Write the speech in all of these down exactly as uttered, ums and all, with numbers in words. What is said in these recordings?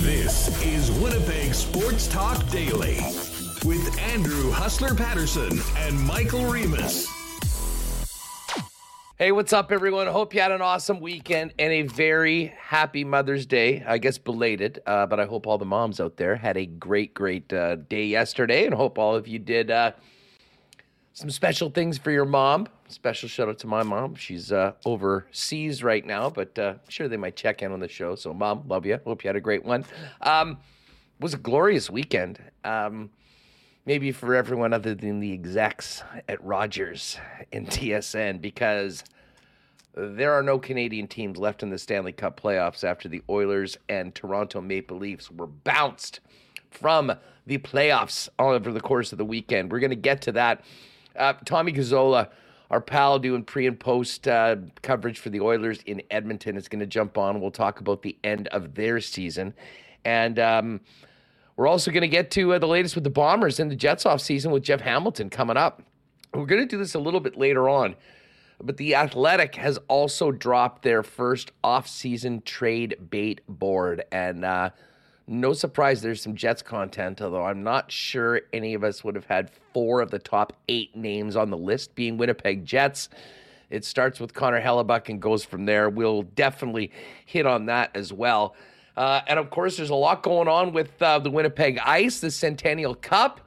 This is Winnipeg Sports Talk Daily with Andrew Hustler Patterson and Michael Remus. Hey, what's up, everyone? I hope you had an awesome weekend and a very happy Mother's Day. I guess belated, uh, but I hope all the moms out there had a great, great uh, day yesterday, and hope all of you did uh, some special things for your mom. Special shout out to my mom. She's uh, overseas right now, but uh, I'm sure they might check in on the show. So, Mom, love you. Hope you had a great one. Um, it was a glorious weekend. Um, Maybe for everyone other than the execs at Rogers and T S N, because there are no Canadian teams left in the Stanley Cup playoffs after the Oilers and Toronto Maple Leafs were bounced from the playoffs all over the course of the weekend. We're going to get to that. Uh, Tommy Gazzola, our pal doing pre and post uh, coverage for the Oilers in Edmonton, is going to jump on. We'll talk about the end of their season. And, um, We're also going to get to uh, the latest with the Bombers and the Jets off season with Jeff Hamilton coming up. We're going to do this a little bit later on, but The Athletic has also dropped their first off-season trade bait board, and uh, no surprise there's some Jets content, although I'm not sure any of us would have had four of the top eight names on the list being Winnipeg Jets. It starts with Connor Hellebuyck and goes from there. We'll definitely hit on that as well. Uh, and, of course, there's a lot going on with uh, the Winnipeg Ice, the Centennial Cup,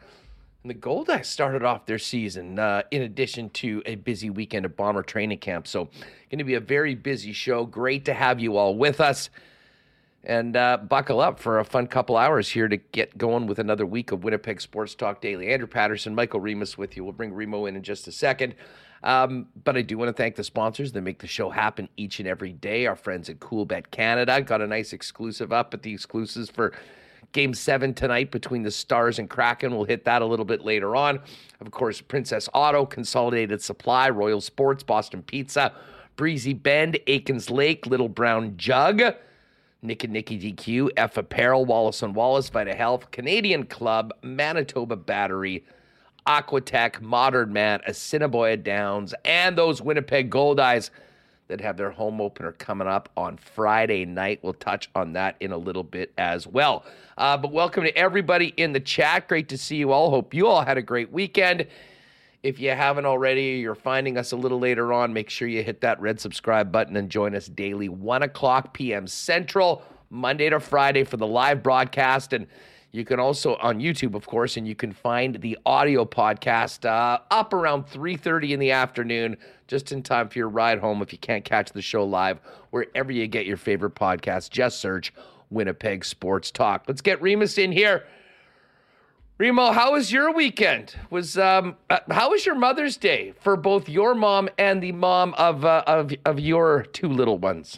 and the Gold Ice started off their season uh, in addition to a busy weekend of Bomber training camp. So going to be a very busy show. Great to have you all with us. And uh, buckle up for a fun couple hours here to get going with another week of Winnipeg Sports Talk Daily. Andrew Patterson, Michael Remus with you. We'll bring Remo in in just a second. Um, but I do want to thank the sponsors that make the show happen each and every day. Our friends at Cool Bet Canada got a nice exclusive up at the exclusives for Game seven tonight between the Stars and Kraken. We'll hit that a little bit later on. Of course, Princess Auto, Consolidated Supply, Royal Sports, Boston Pizza, Breezy Bend, Aikens Lake, Little Brown Jug, Nick and Nicky D Q, F Apparel, Wallace and Wallace, Vita Health, Canadian Club, Manitoba Battery, Aquatech, Modern Mat, Assiniboia Downs, and those Winnipeg Gold Eyes that have their home opener coming up on Friday night. We'll touch on that in a little bit as well. Uh, but welcome to everybody in the chat. Great to see you all. Hope you all had a great weekend. If you haven't already, you're finding us a little later on, make sure you hit that red subscribe button and join us daily, one o'clock p.m. Central, Monday to Friday for the live broadcast. And you can also, on YouTube, of course, and you can find the audio podcast uh, up around three thirty in the afternoon, just in time for your ride home if you can't catch the show live, wherever you get your favorite podcast. Just search Winnipeg Sports Talk. Let's get Remus in here. Remo, how was your weekend? Was um, uh, how was your Mother's Day for both your mom and the mom of uh, of of your two little ones?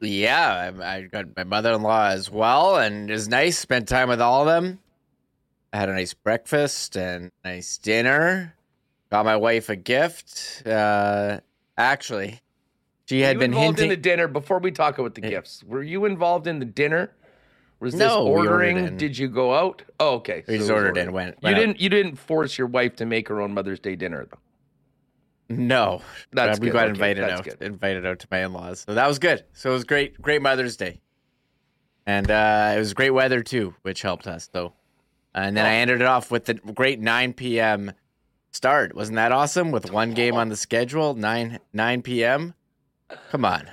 Yeah, I, I got my mother-in-law as well, and it was nice. Spent time with all of them. I had a nice breakfast and nice dinner. Got my wife a gift. Uh, actually, she had been involved hinting- in the dinner. Before we talk about the gifts, were you involved in the dinner? Was this no, ordering? Did you go out? Oh, okay. We so just ordered, ordered and went. went you out. didn't. You didn't force your wife to make her own Mother's Day dinner, though. No, that's we good. got okay, invited out. Good. Invited out to my in-laws, so that was good. So it was great. Great Mother's Day, and uh, it was great weather too, which helped us though. And then oh. I ended it off with the great nine p.m. start. Wasn't that awesome? With one oh. game on the schedule, nine p.m. Come on.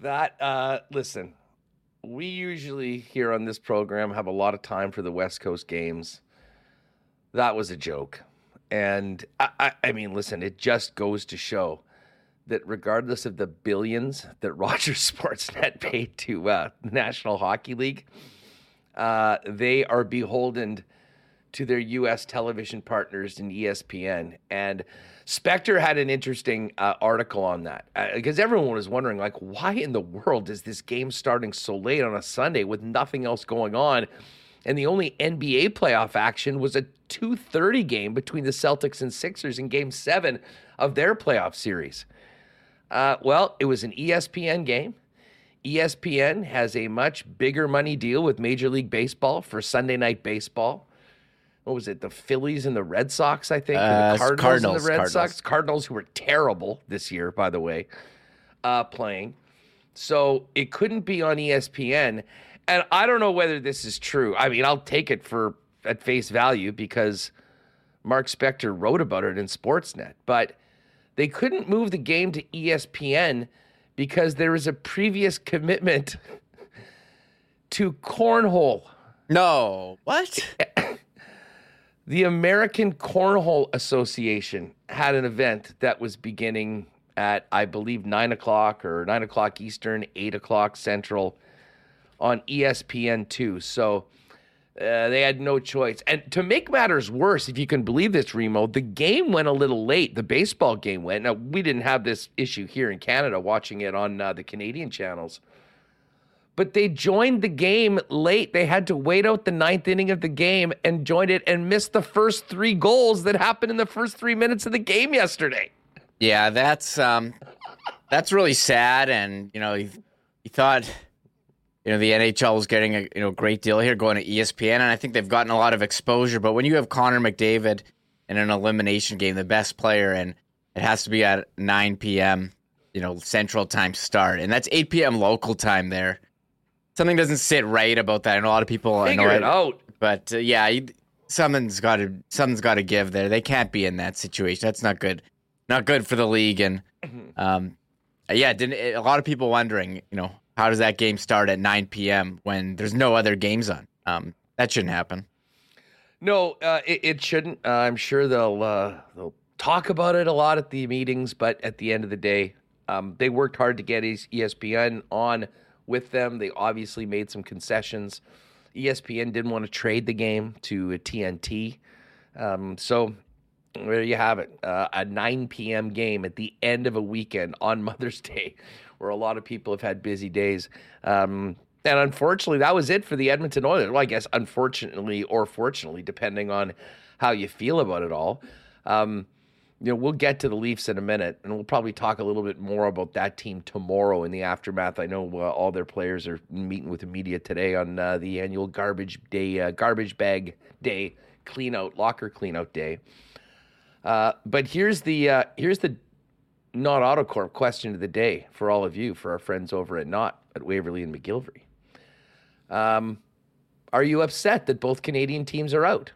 That uh, listen. We usually here on this program have a lot of time for the West Coast games. That was a joke. And I, I, I mean, listen, it just goes to show that regardless of the billions that Rogers Sportsnet paid to uh, the National Hockey League, uh, they are beholden to their U S television partners in E S P N. And Spectre had an interesting uh, article on that, because uh, everyone was wondering, like, why in the world is this game starting so late on a Sunday with nothing else going on? And the only N B A playoff action was a two thirty game between the Celtics and Sixers in Game seven of their playoff series. Uh, well, it was an E S P N game. E S P N has a much bigger money deal with Major League Baseball for Sunday Night Baseball. What was it? The Phillies and the Red Sox, I think. Uh, the Cardinals, Cardinals and the Red Cardinals. Sox. Cardinals, who were terrible this year, by the way, uh, playing. so it couldn't be on E S P N. And I don't know whether this is true. I mean, I'll take it for at face value because Mark Spector wrote about it in Sportsnet. But they couldn't move the game to E S P N because there was a previous commitment to cornhole. No. What? The American Cornhole Association had an event that was beginning at, I believe, nine o'clock or nine o'clock Eastern, eight o'clock Central on E S P N two. So uh, they had no choice. And to make matters worse, if you can believe this, Remo, the game went a little late. The baseball game went. Now, we didn't have this issue here in Canada watching it on uh, the Canadian channels. But they joined the game late. They had to wait out the ninth inning of the game and joined it and missed the first three goals that happened in the first three minutes of the game yesterday. Yeah, that's um, that's really sad. And, you know, you, you thought, you know, the N H L was getting a you know great deal here going to E S P N, and I think they've gotten a lot of exposure. But when you have Connor McDavid in an elimination game, the best player, and it has to be at nine p.m., you know, Central Time start, and that's eight p.m. local time there. Something doesn't sit right about that, and a lot of people figure it out. But uh, yeah, something's got to something's got to give there. They can't be in that situation. That's not good, not good for the league. And um, yeah, didn't a lot of people wondering, you know, how does that game start at nine p.m. when there's no other games on? Um, that shouldn't happen. No, uh, it, it shouldn't. Uh, I'm sure they'll uh, they'll talk about it a lot at the meetings, but at the end of the day, um, they worked hard to get E S P N on with them. They obviously made some concessions. E S P N didn't want to trade the game to T N T. Um, so there you have it. Uh, a nine p.m. game at the end of a weekend on Mother's Day where a lot of people have had busy days. Um, and unfortunately, that was it for the Edmonton Oilers. Well, I guess unfortunately or fortunately, depending on how you feel about it all. Um, You know, we'll get to the Leafs in a minute, and we'll probably talk a little bit more about that team tomorrow in the aftermath. I know uh, all their players are meeting with the media today on uh, the annual garbage day, uh, garbage bag day, clean out, locker clean out day. Uh, but here's the uh, here's the Not AutoCorp question of the day for all of you, for our friends over at Not at Waverly and McGillivray. Um, are you upset that both Canadian teams are out?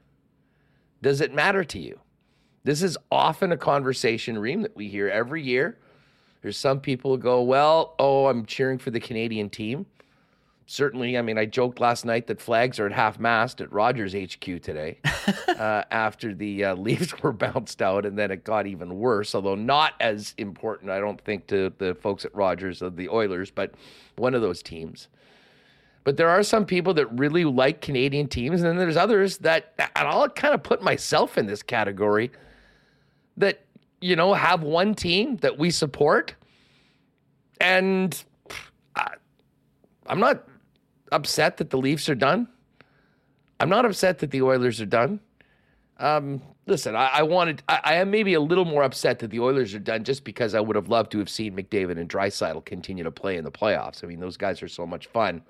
Does it matter to you? This is often a conversation, Reem, that we hear every year. There's some people who go, well, oh, I'm cheering for the Canadian team. Certainly, I mean, I joked last night that flags are at half-mast at Rogers H Q today uh, after the uh, Leafs were bounced out, and then it got even worse, although not as important, I don't think, to the folks at Rogers of the Oilers, but one of those teams. But there are some people that really like Canadian teams, and then there's others that, and I'll kind of put myself in this category, that, you know, have one team that we support. And I, I'm not upset that the Leafs are done. I'm not upset that the Oilers are done. Um, listen, I, I wanted, I, I am maybe a little more upset that the Oilers are done just because I would have loved to have seen McDavid and Draisaitl continue to play in the playoffs. I mean, those guys are so much fun.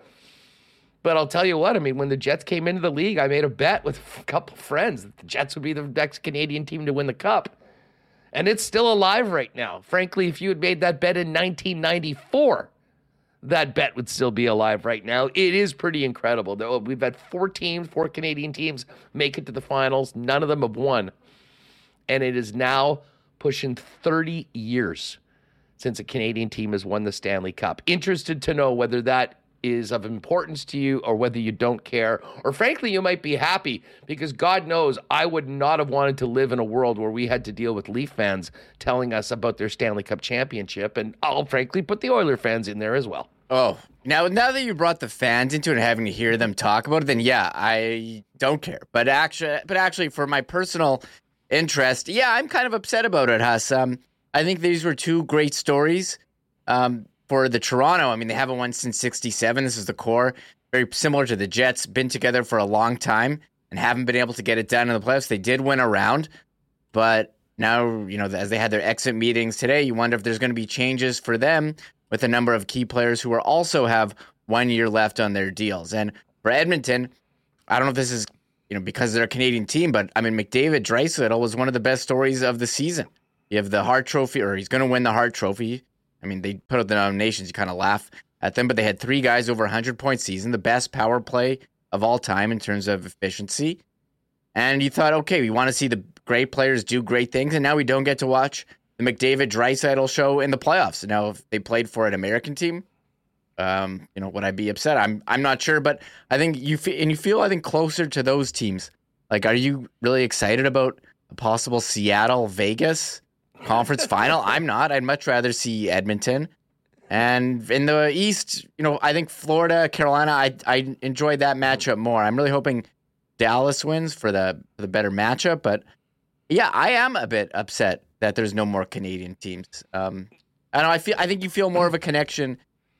But I'll tell you what, I mean, when the Jets came into the league, I made a bet with a couple friends that the Jets would be the next Canadian team to win the Cup. And it's still alive right now. Frankly, if you had made that bet in nineteen ninety-four, that bet would still be alive right now. It is pretty incredible, though. We've had four teams, four Canadian teams, make it to the finals. None of them have won. And it is now pushing thirty years since a Canadian team has won the Stanley Cup. Interested to know whether that is of importance to you or whether you don't care, or frankly, you might be happy, because God knows I would not have wanted to live in a world where we had to deal with Leaf fans telling us about their Stanley Cup championship, and I'll frankly put the Oiler fans in there as well. Oh, now now that you brought the fans into it and having to hear them talk about it, then yeah, I don't care. But actually, but actually for my personal interest, yeah, I'm kind of upset about it, Huss. Um, I think these were two great stories. Um, For the Toronto, I mean, they haven't won since sixty-seven. This is the core. Very similar to the Jets. Been together for a long time and haven't been able to get it done in the playoffs. They did win a round, but now, you know, as they had their exit meetings today, you wonder if there's going to be changes for them with a number of key players who are also have one year left on their deals. And for Edmonton, I don't know if this is, you know, because they're a Canadian team, but, I mean, McDavid Draisaitl was one of the best stories of the season. You have the Hart Trophy, or he's going to win the Hart Trophy. I mean, they put out the nominations, you kind of laugh at them, but they had three guys over one hundred point season, the best power play of all time in terms of efficiency. And you thought, okay, we want to see the great players do great things, and now we don't get to watch the McDavid Draisaitl show in the playoffs. Now, if they played for an American team, um, you know, would I be upset? I'm I'm not sure, but I think you fe- and you feel I think closer to those teams. Like, are you really excited about a possible Seattle Vegas conference final? I'm not. I'd much rather see Edmonton. And in the East, you know, I think Florida, Carolina, I I enjoyed that matchup more. I'm really hoping Dallas wins for the for the better matchup, but yeah, I am a bit upset that there's no more Canadian teams. Um, I know I feel I think you feel more of a connection,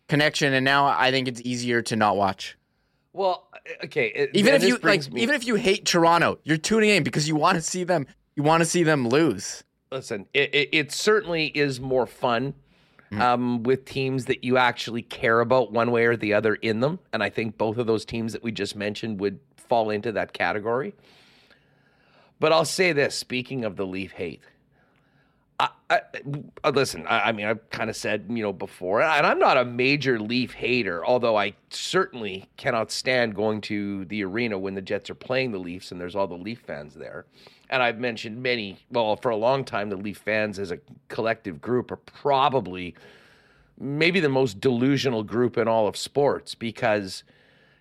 connection, and now I think it's easier to not watch. Well, okay, it, even if you like, me... even if you hate Toronto, you're tuning in because you want to see them. You want to see them lose. Listen, it, it, it certainly is more fun mm-hmm. um, with teams that you actually care about one way or the other in them, and I think both of those teams that we just mentioned would fall into that category. But I'll say this, speaking of the Leaf hate, I, I, listen, I, I mean, I've kind of said, you know, before, and I'm not a major Leaf hater, although I certainly cannot stand going to the arena when the Jets are playing the Leafs and there's all the Leaf fans there. And I've mentioned many, well, for a long time, the Leaf fans as a collective group are probably maybe the most delusional group in all of sports because,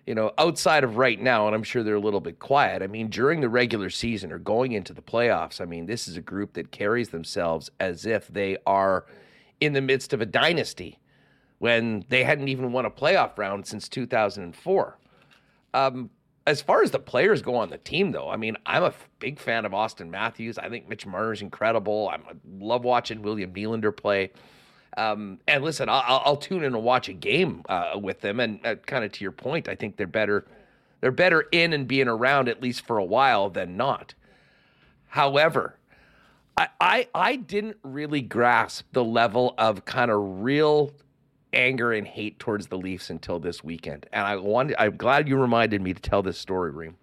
you know, outside of right now, and I'm sure they're a little bit quiet, I mean, during the regular season or going into the playoffs, I mean, this is a group that carries themselves as if they are in the midst of a dynasty when they hadn't even won a playoff round since two thousand four. Um, as far as the players go on the team, though, I mean, I'm a big fan of Auston Matthews. I think Mitch Marner's incredible. I'm, I love watching William Nylander play. Um, and listen, I'll, I'll tune in and watch a game uh, with them. And uh, kind of to your point, I think they're better, they're better in and being around at least for a while than not. However, I I, I didn't really grasp the level of kind of real anger and hate towards the Leafs until this weekend. And I wanted, I'm glad you reminded me to tell this story, Reem.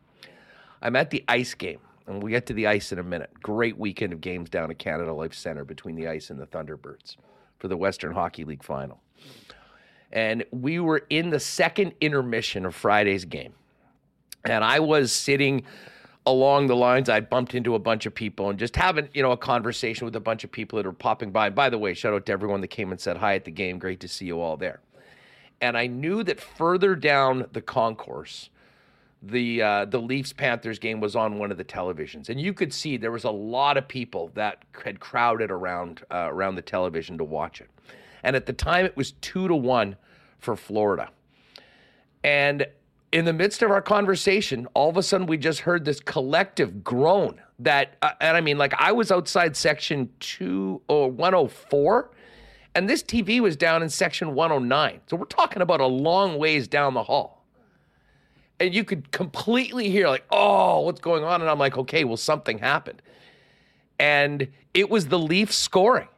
I'm at the ice game, and we'll get to the ice in a minute. Great weekend of games down at Canada Life Centre between the Ice and the Thunderbirds for the Western Hockey League final. And we were in the second intermission of Friday's game. And I was sitting along the lines. I bumped into a bunch of people and just having, you know, a conversation with a bunch of people that are popping by. And by the way, shout out to everyone that came and said hi at the game. Great to see you all there. And I knew that further down the concourse, the uh, the Leafs-Panthers game was on one of the televisions. And you could see there was a lot of people that had crowded around uh, around the television to watch it. And at the time, it was two to one for Florida. And in the midst of our conversation, all of a sudden, we just heard this collective groan that, uh, and I mean, like I was outside section two or one oh four, and this T V was down in section one oh nine. So we're talking about a long ways down the hall. And you could completely hear like, oh, what's going on? And I'm like, okay, well, something happened. And it was the Leafs scoring.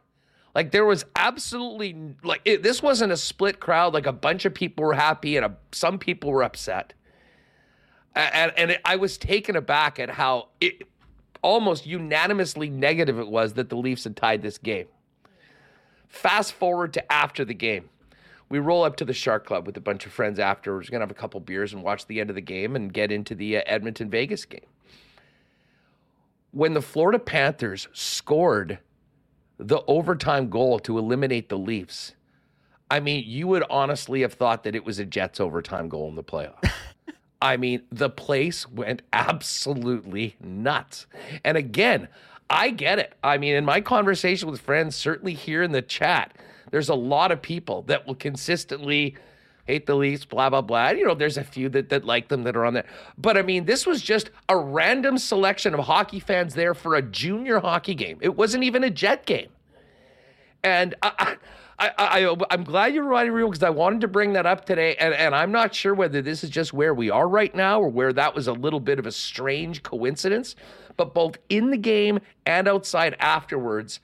Like there was absolutely, like it, this wasn't a split crowd. Like a bunch of people were happy and a, some people were upset. And, and it, I was taken aback at how it, almost unanimously negative it was that the Leafs had tied this game. Fast forward to after the game. We roll up to the Shark Club with a bunch of friends after. We're just going to have a couple beers and watch the end of the game and get into the uh, Edmonton-Vegas game. When the Florida Panthers scored the overtime goal to eliminate the Leafs, I mean, you would honestly have thought that it was a Jets overtime goal in the playoffs. I mean, the place went absolutely nuts. And again, I get it. I mean, in my conversation with friends, certainly here in the chat, there's a lot of people that will consistently hate the Leafs, blah, blah, blah. You know, there's a few that, that like them that are on there. But, I mean, this was just a random selection of hockey fans there for a junior hockey game. It wasn't even a Jet game. And I, I, I, I, I'm glad you reminded me because I wanted to bring that up today, and, and I'm not sure whether this is just where we are right now or where that was a little bit of a strange coincidence. But both in the game and outside afterwards,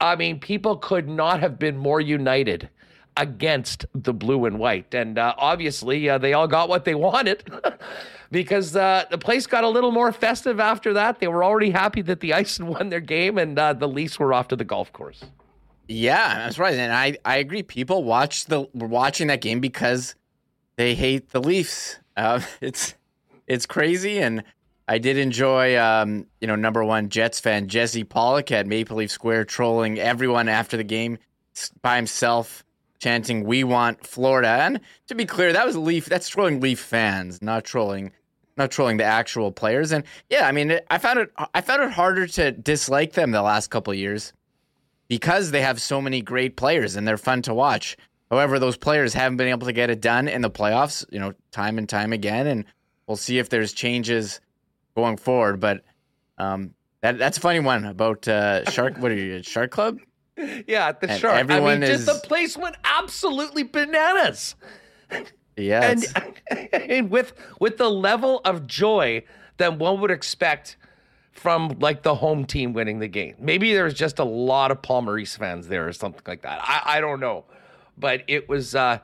I mean, people could not have been more united against the blue and white. And uh, obviously, uh, they all got what they wanted because uh, the place got a little more festive after that. They were already happy that the Ice won their game and uh, the Leafs were off to the golf course. Yeah, I'm surprised, and I, I agree. People watch the were watching that game because they hate the Leafs. Uh, it's it's crazy, and I did enjoy, um, you know, number one Jets fan Jesse Pollock at Maple Leaf Square trolling everyone after the game by himself, chanting "We want Florida." And to be clear, that was Leaf. That's trolling Leaf fans, not trolling, not trolling the actual players. And yeah, I mean, I found it I found it harder to dislike them the last couple of years, because they have so many great players and they're fun to watch. However, those players haven't been able to get it done in the playoffs, you know, time and time again. And we'll see if there's changes going forward. But um, that that's a funny one about uh, Shark. What are you, Shark Club? Yeah, the and Shark. Everyone I mean, is... just the place went absolutely bananas. Yeah, and, and with with the level of joy that one would expect from like the home team winning the game. Maybe there's just a lot of Palmeiras fans there or something like that. I, I don't know, but it was uh,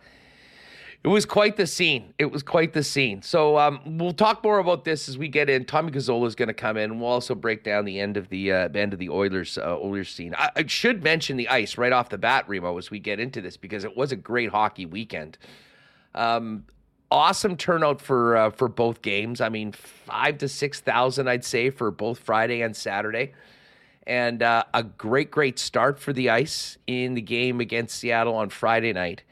it was quite the scene. It was quite the scene. So um, we'll talk more about this as we get in. Tommy Gazzola is going to come in. We'll also break down the end of the uh, end of the Oilers uh, Oilers scene. I, I should mention the ice right off the bat, Remo, as we get into this, because it was a great hockey weekend. Um, Awesome turnout for uh, for both games. I mean, five to six thousand, I'd say, for both Friday and Saturday, and uh, a great, great start for the ice in the game against Seattle on Friday night.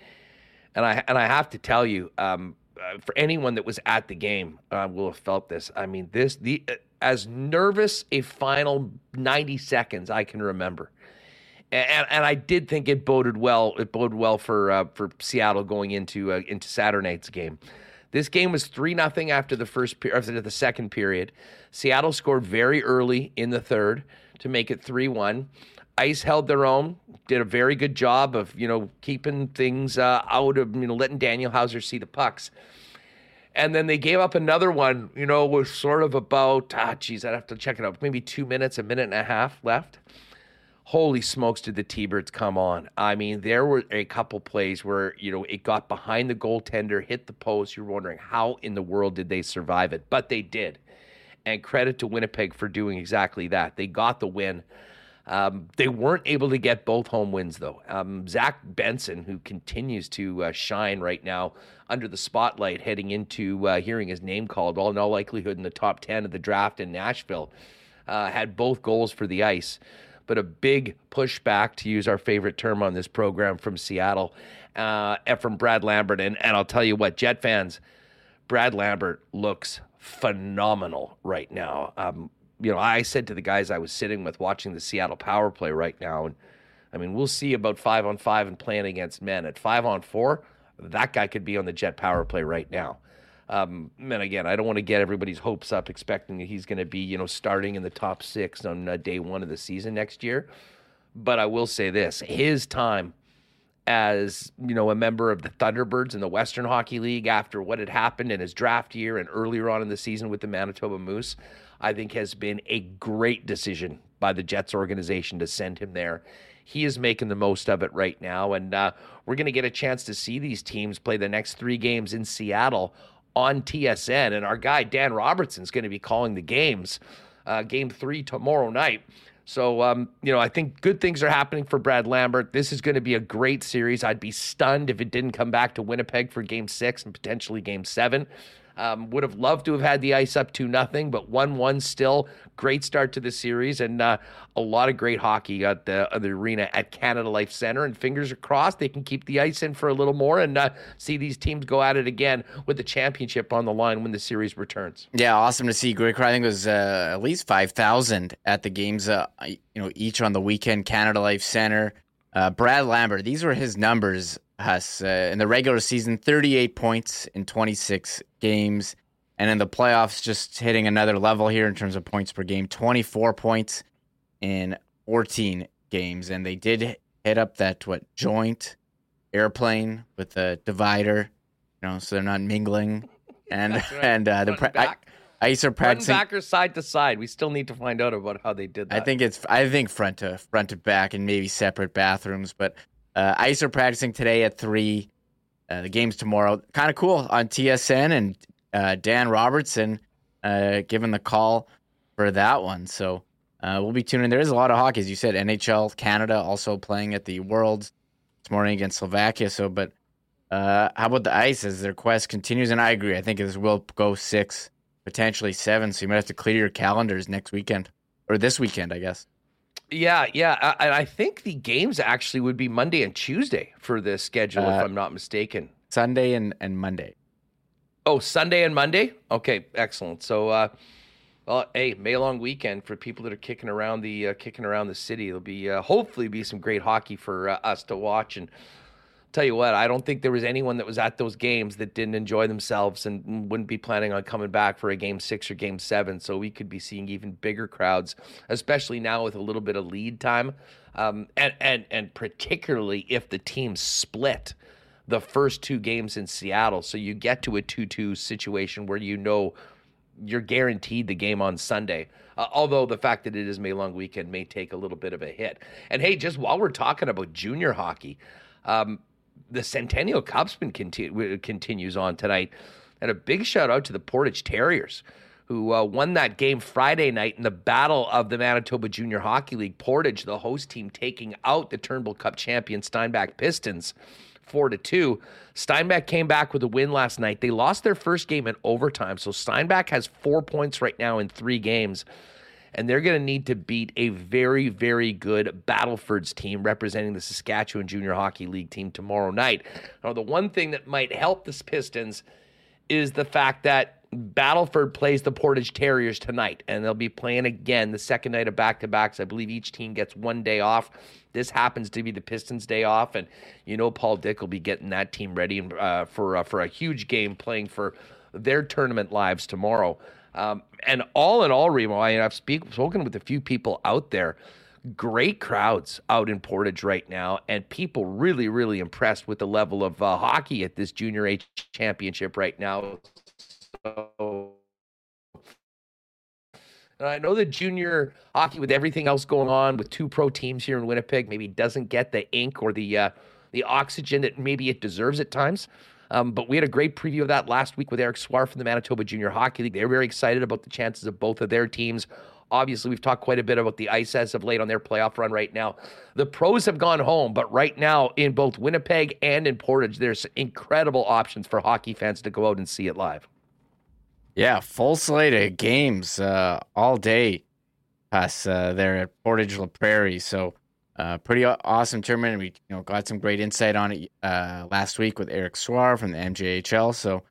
And I and I have to tell you, um, uh, for anyone that was at the game, uh, will have felt this. I mean, this the uh, as nervous a final ninety seconds I can remember. And and I did think it boded well. It boded well for uh, for Seattle going into uh, into Saturday night's game. This game was three nothing after the first per- after the second period. Seattle scored very early in the third to make it three one. Ice held their own. Did a very good job of you know keeping things uh, out of you know letting Daniel Hauser see the pucks. And then they gave up another one. You know was sort of about ah geez I'd have to check it out. Maybe two minutes, a minute and a half left. Holy smokes, did the T-Birds come on. I mean, there were a couple plays where, you know, it got behind the goaltender, hit the post. You're wondering how in the world did they survive it? But they did. And credit to Winnipeg for doing exactly that. They got the win. Um, they weren't able to get both home wins, though. Um, Zach Benson, who continues to uh, shine right now under the spotlight, heading into uh, hearing his name called, all in all likelihood in the top ten of the draft in Nashville, uh, had both goals for the ice. But a big pushback, to use our favorite term on this program, from Seattle, uh, from Brad Lambert. And, and I'll tell you what, Jet fans, Brad Lambert looks phenomenal right now. Um, you know, I said to the guys I was sitting with watching the Seattle power play right now, and I mean, we'll see about five on five and playing against men. At five on four, that guy could be on the Jet power play right now. Um, and again, I don't want to get everybody's hopes up expecting that he's going to be, you know, starting in the top six on uh, day one of the season next year. But I will say this, his time as, you know, a member of the Thunderbirds in the Western Hockey League after what had happened in his draft year and earlier on in the season with the Manitoba Moose, I think has been a great decision by the Jets organization to send him there. He is making the most of it right now. And uh, we're going to get a chance to see these teams play the next three games in Seattle on T S N, and our guy Dan Robertson is going to be calling the games, uh, game three tomorrow night. So, um, you know, I think good things are happening for Brad Lambert. This is going to be a great series. I'd be stunned if it didn't come back to Winnipeg for game six and potentially game seven. Um, would have loved to have had the ice up two nothing, but one one still. Great start to the series, and uh, a lot of great hockey at the, at the arena at Canada Life Center. And fingers are crossed they can keep the ice in for a little more and uh, see these teams go at it again with the championship on the line when the series returns. Yeah, awesome to see. Great crowd. I think it was uh, at least five thousand at the games, uh, you know, each on the weekend. Canada Life Center. Uh, Brad Lambert. These were his numbers. Huss, uh, in the regular season, thirty-eight points in twenty-six games. And in the playoffs, just hitting another level here in terms of points per game, twenty-four points in fourteen games. And they did hit up that, what, joint airplane with the divider, you know, so they're not mingling. And right. and uh, the pra- back. I, ice are practicing. Front back or side to side. We still need to find out about how they did that. I think it's, I think front to front to back and maybe separate bathrooms, but Uh, Ice are practicing today at three. Uh, the game's tomorrow. Kind of cool on T S N, and uh, Dan Robertson uh, giving the call for that one. So Uh, we'll be tuning. There is a lot of hockey, as you said. N H L Canada also playing at the Worlds this morning against Slovakia. So, but uh, how about the ice as their quest continues? And I agree. I think this will go six, potentially seven. So you might have to clear your calendars next weekend or this weekend, I guess. Yeah, yeah. I, I think the games actually would be Monday and Tuesday for this schedule, uh, if I'm not mistaken. Sunday and, and Monday. Oh, Sunday and Monday? Okay, excellent. So, uh, well, hey, May-long weekend for people that are kicking around the uh, kicking around the city. There'll be uh, hopefully be some great hockey for uh, us to watch. And I'll tell you what, I don't think there was anyone that was at those games that didn't enjoy themselves and wouldn't be planning on coming back for a game six or game seven. So we could be seeing even bigger crowds, especially now with a little bit of lead time, um, and and and particularly if the teams split the first two games in Seattle. So you get to a two two situation where you know you're guaranteed the game on Sunday. Uh, although the fact that it is May-long weekend may take a little bit of a hit. And hey, just while we're talking about junior hockey, um, the Centennial Cup's been continu- continues on tonight. And a big shout out to the Portage Terriers, who uh, won that game Friday night in the Battle of the Manitoba Junior Hockey League. Portage, the host team, taking out the Turnbull Cup champion Steinbach Pistons four to two. Steinbach came back with a win last night. They lost their first game in overtime, so Steinbach has four points right now in three games, and they're going to need to beat a very, very good Battlefords team representing the Saskatchewan Junior Hockey League team tomorrow night. Now, the one thing that might help the Pistons is the fact that Battleford plays the Portage Terriers tonight, and they'll be playing again the second night of back-to-backs. I believe each team gets one day off. This happens to be the Pistons' day off, and you know Paul Dick will be getting that team ready uh, for uh, for a huge game playing for their tournament lives tomorrow. Um, and all in all, Remo, I mean, I've speak, spoken with a few people out there. Great crowds out in Portage right now, and people really, really impressed with the level of uh, hockey at this Junior A championship right now. So, and I know the junior hockey, with everything else going on, with two pro teams here in Winnipeg, maybe doesn't get the ink or the uh, the oxygen that maybe it deserves at times. Um, but we had a great preview of that last week with Eric Swar from the Manitoba Junior Hockey League. They're very excited about the chances of both of their teams. Obviously, we've talked quite a bit about the ice as of late on their playoff run right now. The pros have gone home, but right now in both Winnipeg and in Portage, there's incredible options for hockey fans to go out and see it live. Yeah, full slate of games uh, all day us uh, there at Portage La Prairie. So uh, pretty awesome tournament. We you know got some great insight on it uh, last week with Eric Swar from the M J H L. So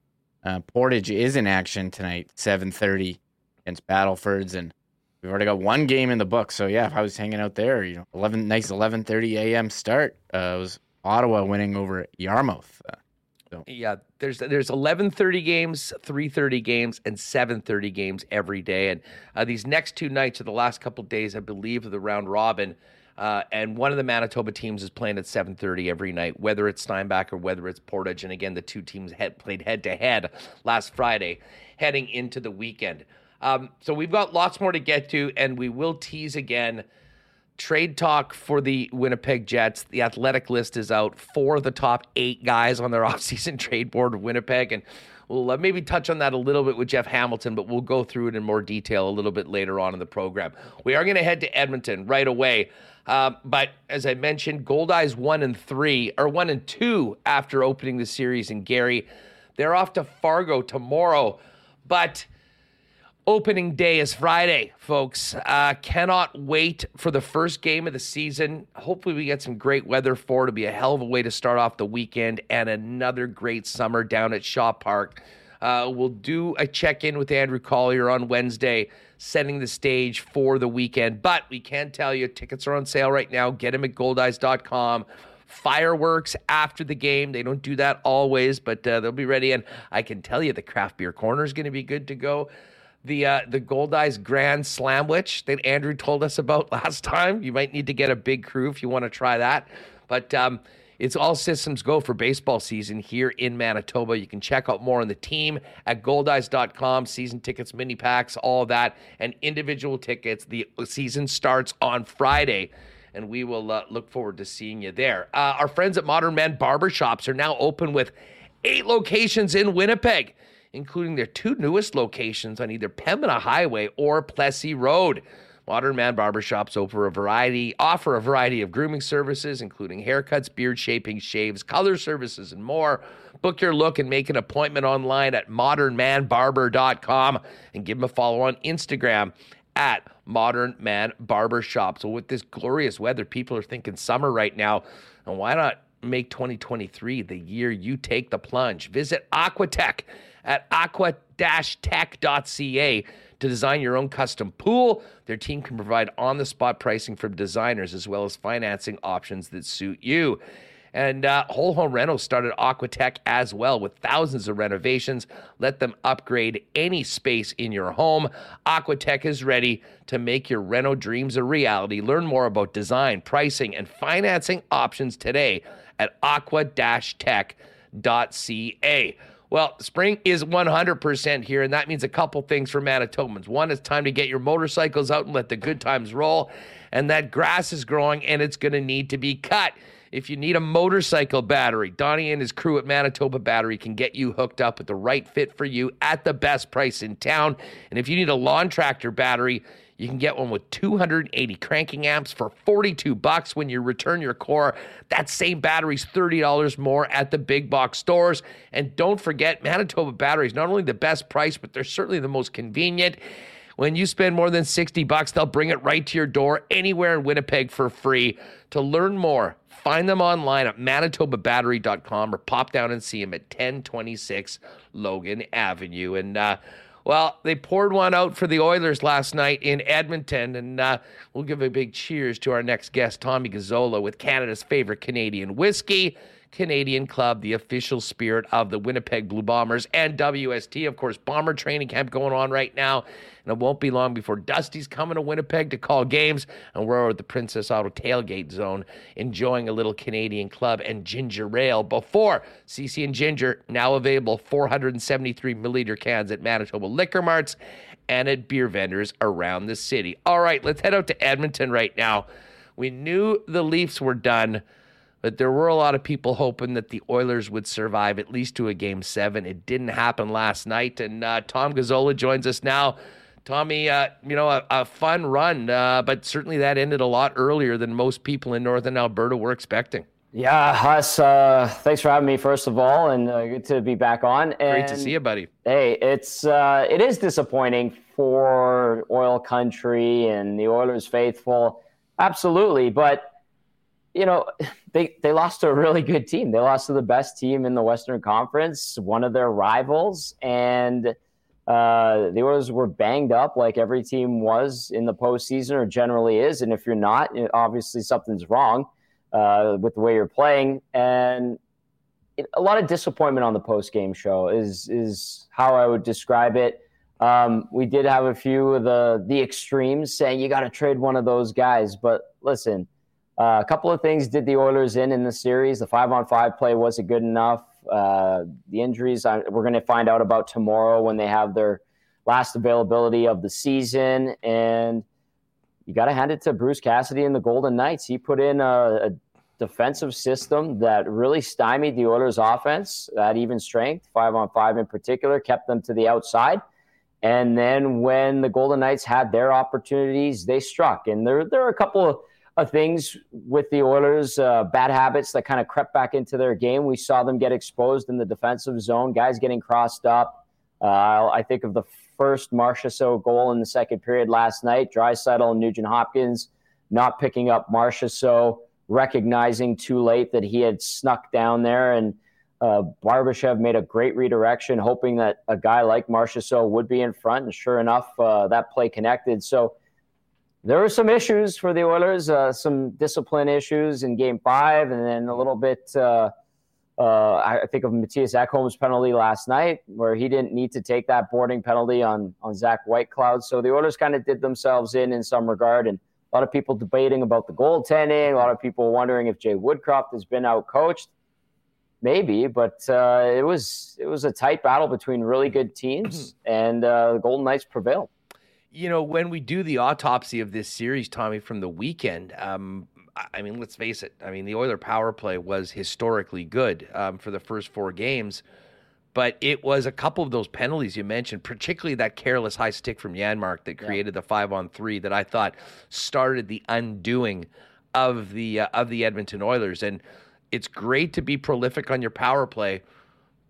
uh, Portage is in action tonight, seven thirty against Battlefords, and we've already got one game in the book. So yeah, if I was hanging out there, you know, eleven nice eleven thirty a.m. start. Uh, it was Ottawa winning over Yarmouth. Uh, So. Yeah, there's there's eleven thirty games, three thirty games, and seven thirty games every day. And uh, these next two nights are the last couple of days, I believe, of the round robin. Uh, and one of the Manitoba teams is playing at seven thirty every night, whether it's Steinbach or whether it's Portage. And again, the two teams had played head-to-head last Friday, heading into the weekend. Um, so we've got lots more to get to, and we will tease again. Trade talk for the Winnipeg Jets. The athletic list is out. Four of the top eight guys on their offseason trade board of Winnipeg. And we'll maybe touch on that a little bit with Jeff Hamilton, but we'll go through it in more detail a little bit later on in the program. We are going to head to Edmonton right away. Uh, but as I mentioned, Goldeye's one and three, or one and two after opening the series in Gary. They're off to Fargo tomorrow. But opening day is Friday, folks. Uh, cannot wait for the first game of the season. Hopefully we get some great weather for it. It'll be a hell of a way to start off the weekend and another great summer down at Shaw Park. Uh, we'll do a check-in with Andrew Collier on Wednesday, setting the stage for the weekend. But we can tell you, tickets are on sale right now. Get them at goldeyes dot com. Fireworks after the game. They don't do that always, but uh, they'll be ready. And I can tell you the craft beer corner is going to be good to go. The uh, the Goldeye's Grand Slamwich that Andrew told us about last time. You might need to get a big crew if you want to try that. But um, it's all systems go for baseball season here in Manitoba. You can check out more on the team at goldeyes dot com. Season tickets, mini packs, all that, and individual tickets. The season starts on Friday, and we will uh, look forward to seeing you there. Uh, our friends at Modern Men Barbershops are now open with eight locations in Winnipeg, including their two newest locations on either Pembina Highway or Plessy Road. Modern Man Barbershops offer a variety, offer a variety of grooming services, including haircuts, beard shaping, shaves, color services, and more. Book your look and make an appointment online at modern man barber dot com and give them a follow on Instagram at Modern Man Barbershop. So with this glorious weather, people are thinking summer right now. And why not make twenty twenty-three the year you take the plunge? Visit Aquatech at aqua dash tech dot c a to design your own custom pool. Their team can provide on-the-spot pricing from designers as well as financing options that suit you. And uh, Whole Home Rentals started Aquatech as well with thousands of renovations. Let them upgrade any space in your home. Aquatech is ready to make your reno dreams a reality. Learn more about design, pricing, and financing options today at aqua dash tech dot c a. Well, spring is one hundred percent here, and that means a couple things for Manitobans. One, it's time to get your motorcycles out and let the good times roll. And that grass is growing, and it's going to need to be cut. If you need a motorcycle battery, Donnie and his crew at Manitoba Battery can get you hooked up with the right fit for you at the best price in town. And if you need a lawn tractor battery, you can get one with two hundred eighty cranking amps for forty-two bucks when you return your core. That same battery's thirty dollars more at the big box stores. And don't forget, Manitoba Battery is not only the best price, but they're certainly the most convenient. When you spend more than sixty bucks, they'll bring it right to your door anywhere in Winnipeg for free. To learn more, find them online at manitoba battery dot com or pop down and see them at ten twenty-six Logan Avenue. And, uh, well, they poured one out for the Oilers last night in Edmonton. And uh, we'll give a big cheers to our next guest, Tommy Gazzola, with Canada's favorite Canadian whiskey, Canadian Club, the official spirit of the Winnipeg Blue Bombers, and W S T. Of course, Bomber training camp going on right now, and it won't be long before Dusty's coming to Winnipeg to call games, and we're over at the Princess Auto Tailgate Zone enjoying a little Canadian Club and ginger ale before C C and Ginger, now available four hundred seventy-three milliliter cans at Manitoba Liquor Marts and at beer vendors around the city. All right, let's head out to Edmonton right now. We knew the Leafs were done, but there were a lot of people hoping that the Oilers would survive at least to a game seven. It didn't happen last night, and uh, Tom Gazzola joins us now. Tommy, uh, you know, a, a fun run, uh, but certainly that ended a lot earlier than most people in northern Alberta were expecting. Yeah, Huss, uh, thanks for having me, first of all, and uh, good to be back on. And, great to see you, buddy. Hey, it's uh, it is disappointing for oil country and the Oilers faithful, absolutely, but you know, they, they lost to a really good team. They lost to the best team in the Western Conference, one of their rivals, and uh, the Oilers were banged up like every team was in the postseason or generally is, and if you're not, obviously something's wrong uh, with the way you're playing, and it, a lot of disappointment on the post-game show is is how I would describe it. Um, we did have a few of the, the extremes saying you got to trade one of those guys, but listen, Uh, a couple of things did the Oilers in in the series. The five-on-five play wasn't good enough. Uh, the injuries I, we're going to find out about tomorrow when they have their last availability of the season. And you got to hand it to Bruce Cassidy and the Golden Knights. He put in a, a defensive system that really stymied the Oilers' offense at even strength, five-on-five in particular, kept them to the outside. And then when the Golden Knights had their opportunities, they struck. And there, there are a couple of Of things with the Oilers, uh, bad habits that kind of crept back into their game. We saw them get exposed in the defensive zone, guys getting crossed up. Uh, I think of the first Marchessault goal in the second period last night, Draisaitl and Nugent Hopkins not picking up Marchessault, recognizing too late that he had snuck down there, and uh, Barbashev made a great redirection, hoping that a guy like Marchessault would be in front, and sure enough, uh, that play connected. So there were some issues for the Oilers, uh, some discipline issues in Game Five, and then a little bit. Uh, uh, I think of Matthias Ekholm's penalty last night, where he didn't need to take that boarding penalty on on Zach Whitecloud. So the Oilers kind of did themselves in in some regard, and a lot of people debating about the goaltending. A lot of people wondering if Jay Woodcroft has been outcoached, maybe, but uh, it was it was a tight battle between really good teams, and uh, the Golden Knights prevailed. You know, when we do the autopsy of this series, Tommy, from the weekend, um, I mean, let's face it. I mean, the Oiler power play was historically good um, for the first four games. But it was a couple of those penalties you mentioned, particularly that careless high stick from Janmark that created yeah. the five on three that I thought started the undoing of the uh, of the Edmonton Oilers. And it's great to be prolific on your power play,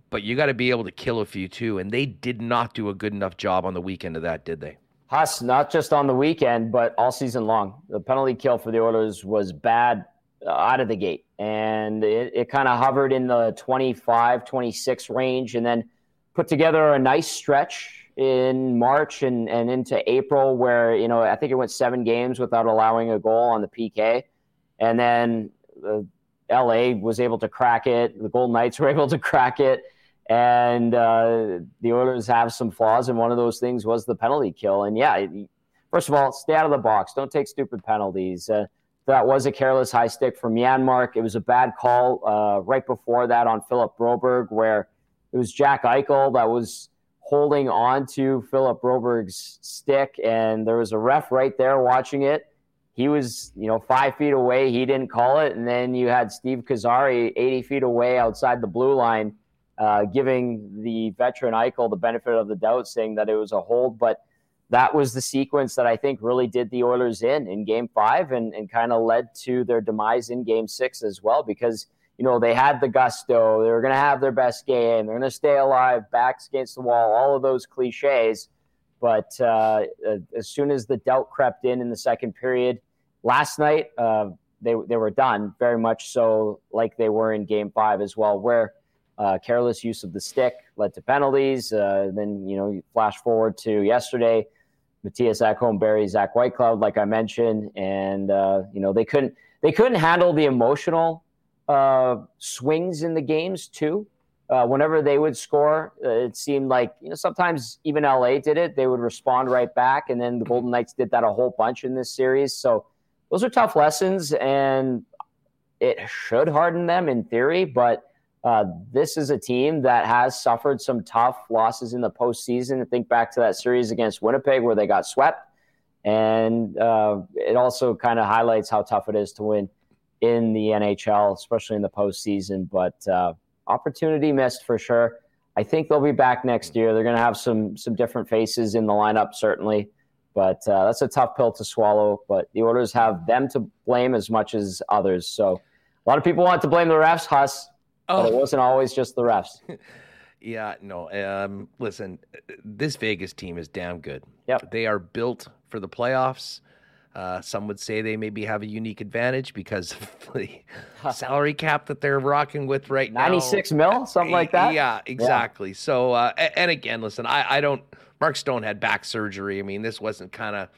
but you got to be able to kill a few too. And they did not do a good enough job on the weekend of that, did they? Huss, not just on the weekend, but all season long. The penalty kill for the Oilers was bad uh, out of the gate. And it, it kind of hovered in the twenty-five, twenty-six range, and then put together a nice stretch in March and, and into April where, you know, I think it went seven games without allowing a goal on the P K. And then uh, L A was able to crack it. The Golden Knights were able to crack it. And uh, the Oilers have some flaws, and one of those things was the penalty kill. And, yeah, first of all, stay out of the box. Don't take stupid penalties. Uh, that was a careless high stick from Janmark. It was a bad call uh, right before that on Philip Broberg where it was Jack Eichel that was holding on to Philip Broberg's stick, and there was a ref right there watching it. He was, you know, five feet away. He didn't call it. And then you had Steve Kazari eighty feet away outside the blue line, Uh, giving the veteran Eichel the benefit of the doubt, saying that it was a hold. But that was the sequence that I think really did the Oilers in in Game five and, and kind of led to their demise in Game six as well because, you know, they had the gusto. They were going to have their best game. They're going to stay alive, backs against the wall, all of those cliches. But uh, as soon as the doubt crept in in the second period, last night uh, they, they were done, very much so like they were in Game five as well, where Uh, careless use of the stick led to penalties. Uh, then, you know, you flash forward to yesterday, Matthias Ekholm buries Zach Whitecloud, like I mentioned, and uh, you know they couldn't they couldn't handle the emotional uh, swings in the games too. Uh, whenever they would score, uh, it seemed like you know sometimes even L A did it. They would respond right back, and then the Golden Knights did that a whole bunch in this series. So those are tough lessons, and it should harden them in theory, but. Uh, this is a team that has suffered some tough losses in the postseason. Think back to that series against Winnipeg where they got swept. And uh, it also kind of highlights how tough it is to win in the N H L, especially in the postseason. But uh, opportunity missed for sure. I think they'll be back next year. They're going to have some some different faces in the lineup, certainly. But uh, that's a tough pill to swallow. But the Oilers have them to blame as much as others. So a lot of people want to blame the refs, Huss. Oh. But it wasn't always just the refs. yeah, no. Um, listen, this Vegas team is damn good. Yep. They are built for the playoffs. Uh, some would say they maybe have a unique advantage because of the salary cap that they're rocking with right now. ninety-six mil, something like that? Yeah, exactly. Yeah. So, uh, and again, listen, I, I don't – Mark Stone had back surgery. I mean, this wasn't kind of –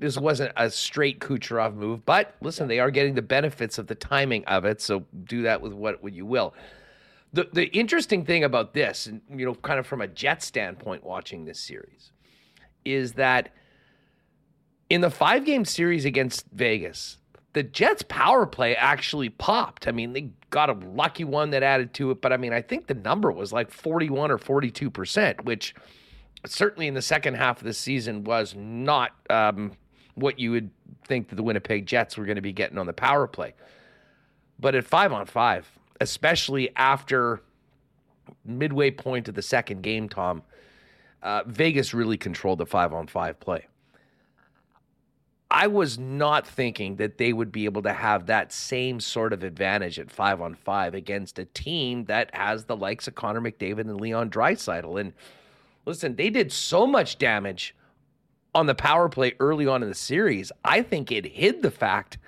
This wasn't a straight Kucherov move, but listen, they are getting the benefits of the timing of it, so do that with what you will. The the interesting thing about this, and you know, kind of from a Jet standpoint watching this series, is that in the five-game series against Vegas, the Jets' power play actually popped. I mean, they got a lucky one that added to it, but I mean, I think the number was like forty-one or forty-two percent, which certainly in the second half of the season was not... Um, what you would think that the Winnipeg Jets were going to be getting on the power play. But at five on five, especially after midway point of the second game, Tom, uh, Vegas really controlled the five on five play. I was not thinking that they would be able to have that same sort of advantage at five on five against a team that has the likes of Connor McDavid and Leon Draisaitl. And listen, they did so much damage on the power play early on in the series. I think it hid the fact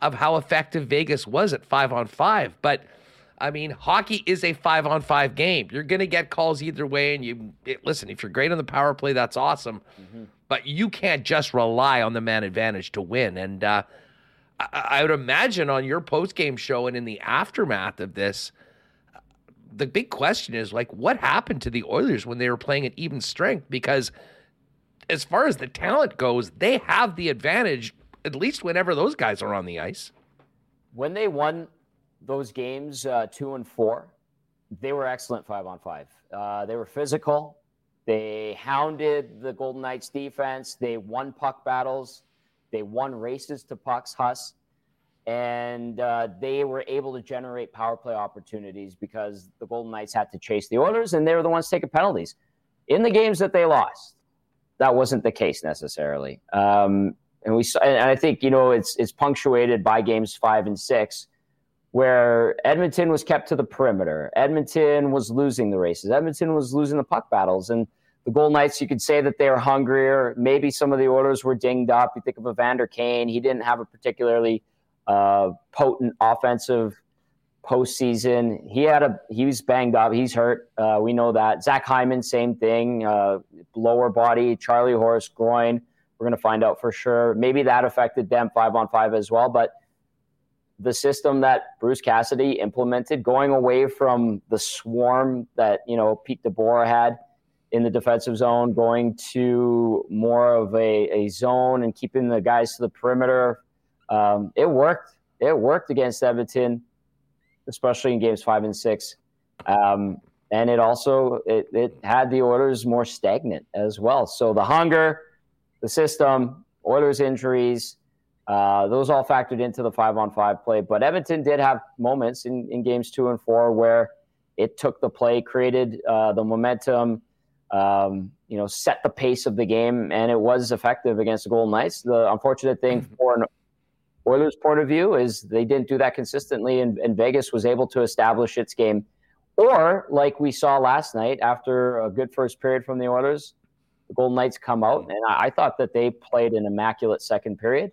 of how effective Vegas was at five on five. But, I mean, hockey is a five on five game. You're going to get calls either way. And you it, listen, if you're great on the power play, that's awesome. Mm-hmm. But you can't just rely on the man advantage to win. And uh, I, I would imagine on your post-game show and in the aftermath of this, the big question is, like, what happened to the Oilers when they were playing at even strength? Because as far as the talent goes, they have the advantage, at least whenever those guys are on the ice. When they won those games uh, two and four, they were excellent five on five. Uh, they were physical. They hounded the Golden Knights defense. They won puck battles. They won races to pucks, Huss. and uh, they were able to generate power play opportunities because the Golden Knights had to chase the Oilers, and they were the ones taking penalties. In the games that they lost, that wasn't the case necessarily. Um, and we saw, and I think, you know, it's it's punctuated by games five and six, where Edmonton was kept to the perimeter. Edmonton was losing the races. Edmonton was losing the puck battles. And the Golden Knights, you could say that they were hungrier. Maybe some of the orders were dinged up. You think of Evander Kane. He didn't have a particularly uh, potent offensive postseason. He had a he was banged up. He's hurt. Uh, we know that. Zach Hyman, same thing. Uh, lower body, Charlie Horse, groin. We're going to find out for sure. Maybe that affected them five on five as well. But the system that Bruce Cassidy implemented, going away from the swarm that, you know, Pete DeBoer had in the defensive zone, going to more of a, a zone and keeping the guys to the perimeter. Um, it worked. It worked against Edmonton, especially in games five and six. Um, and it also, it, it had the Oilers more stagnant as well. So the hunger, the system, Oilers injuries, Uh, those all factored into the five-on-five play. But Edmonton did have moments in, in games two and four where it took the play, created uh, the momentum, um, you know, set the pace of the game, and it was effective against the Golden Knights. The unfortunate thing for an Oilers' point of view is they didn't do that consistently, and, and Vegas was able to establish its game. Or, like we saw last night, after a good first period from the Oilers, the Golden Knights come out, and I, I thought that they played an immaculate second period.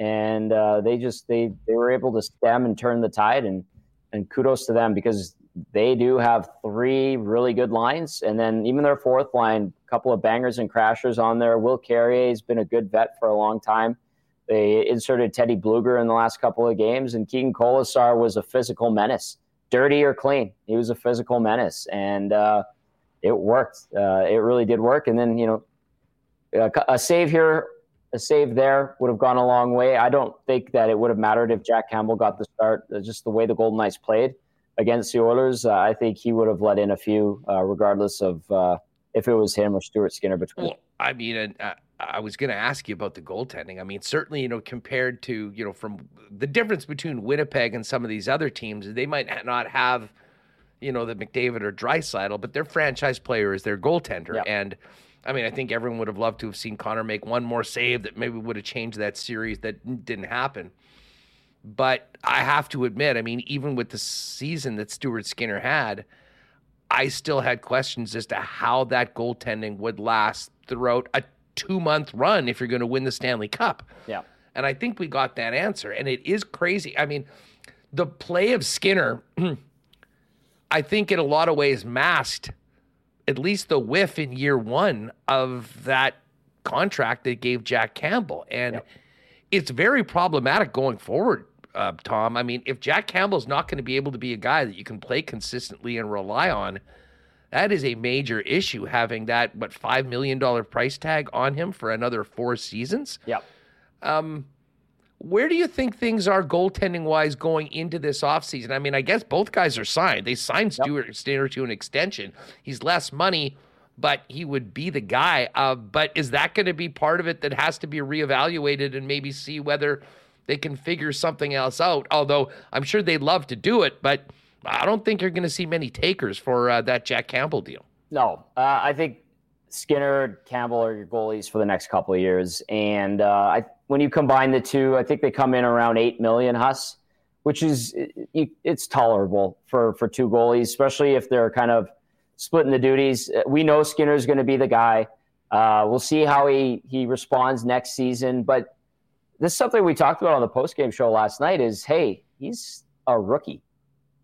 And uh, they just they, they were able to stem and turn the tide, and and kudos to them because they do have three really good lines, and then even their fourth line, a couple of bangers and crashers on there. Will Carrier has been a good vet for a long time. They inserted Teddy Bluger in the last couple of games, and Keegan Colasar was a physical menace, dirty or clean. He was a physical menace, and uh, it worked. Uh, it really did work. And then you know a, a save here. A save there would have gone a long way. I don't think that it would have mattered if Jack Campbell got the start. Just the way the Golden Knights played against the Oilers, uh, I think he would have let in a few, uh, regardless of uh, if it was him or Stuart Skinner between. Well, I mean, I, I was going to ask you about the goaltending. I mean, certainly, you know, compared to, you know, from the difference between Winnipeg and some of these other teams, they might not have, you know, the McDavid or Draisaitl, but their franchise player is their goaltender. Yeah. And I mean, I think everyone would have loved to have seen Connor make one more save that maybe would have changed that series. That didn't happen. But I have to admit, I mean, even with the season that Stuart Skinner had, I still had questions as to how that goaltending would last throughout a two-month run if you're going to win the Stanley Cup. Yeah. And I think we got that answer. And it is crazy. I mean, the play of Skinner, I think in a lot of ways masked at least the whiff in year one of that contract that gave Jack Campbell. And yep. It's very problematic going forward, uh, Tom. I mean, if Jack Campbell's not going to be able to be a guy that you can play consistently and rely on, that is a major issue, having that, what, five million dollars price tag on him for another four seasons. Yep. Um, where do you think things are goaltending-wise going into this offseason? I mean, I guess both guys are signed. They signed Stuart yep. Skinner to an extension. He's less money, but he would be the guy. Uh, but is that going to be part of it that has to be reevaluated and maybe see whether they can figure something else out? Although I'm sure they'd love to do it, but I don't think you're going to see many takers for uh, that Jack Campbell deal. No, uh, I think Skinner, Campbell are your goalies for the next couple of years. And uh, I when you combine the two, I think they come in around eight million, Huss, which is it's tolerable for, for two goalies, especially if they're kind of splitting the duties. We know Skinner's going to be the guy. Uh, we'll see how he, he responds next season. But this is something we talked about on the postgame show last night is, hey, he's a rookie.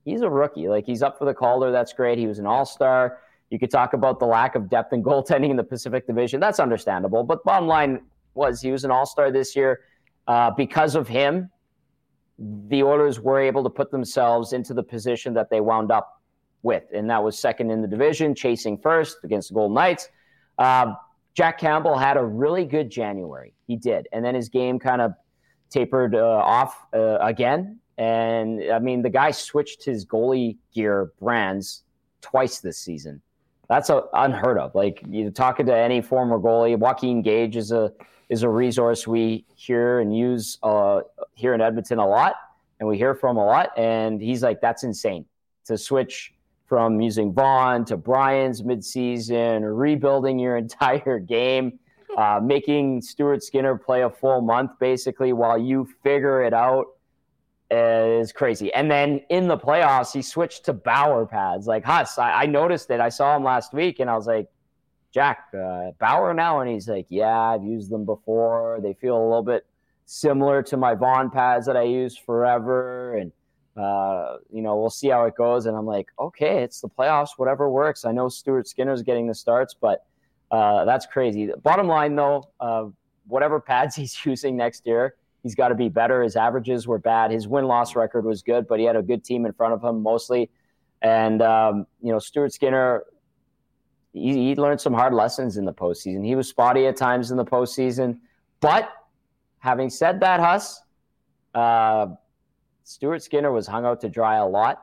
He's a rookie. Like, he's up for the Calder. That's great. He was an all-star. You could talk about the lack of depth in goaltending in the Pacific Division. That's understandable. But bottom line was he was an all-star this year. Uh, because of him, the Oilers were able to put themselves into the position that they wound up with, and that was second in the division, chasing first against the Golden Knights. Uh, Jack Campbell had a really good January. He did. And then his game kind of tapered uh, off uh, again. And, I mean, the guy switched his goalie gear brands twice this season. That's a, unheard of. Like, you're talking to any former goalie. Joaquin Gage is a is a resource we hear and use uh, here in Edmonton a lot, and we hear from a lot. And he's like, that's insane to switch from using Vaughn to Brian's midseason, rebuilding your entire game, uh, making Stuart Skinner play a full month basically while you figure it out is crazy. And then in the playoffs, he switched to Bauer pads. Like, Huss, I, I noticed it. I saw him last week, and I was like, Jack, uh, Bauer now? And he's like, yeah, I've used them before. They feel a little bit similar to my Vaughn pads that I use forever. And, uh, you know, we'll see how it goes. And I'm like, okay, it's the playoffs, whatever works. I know Stuart Skinner's getting the starts, but uh, that's crazy. Bottom line, though, uh, whatever pads he's using next year, he's got to be better. His averages were bad. His win-loss record was good, but he had a good team in front of him mostly. And, um, you know, Stuart Skinner, he, he learned some hard lessons in the postseason. He was spotty at times in the postseason. But having said that, Huss, uh, Stuart Skinner was hung out to dry a lot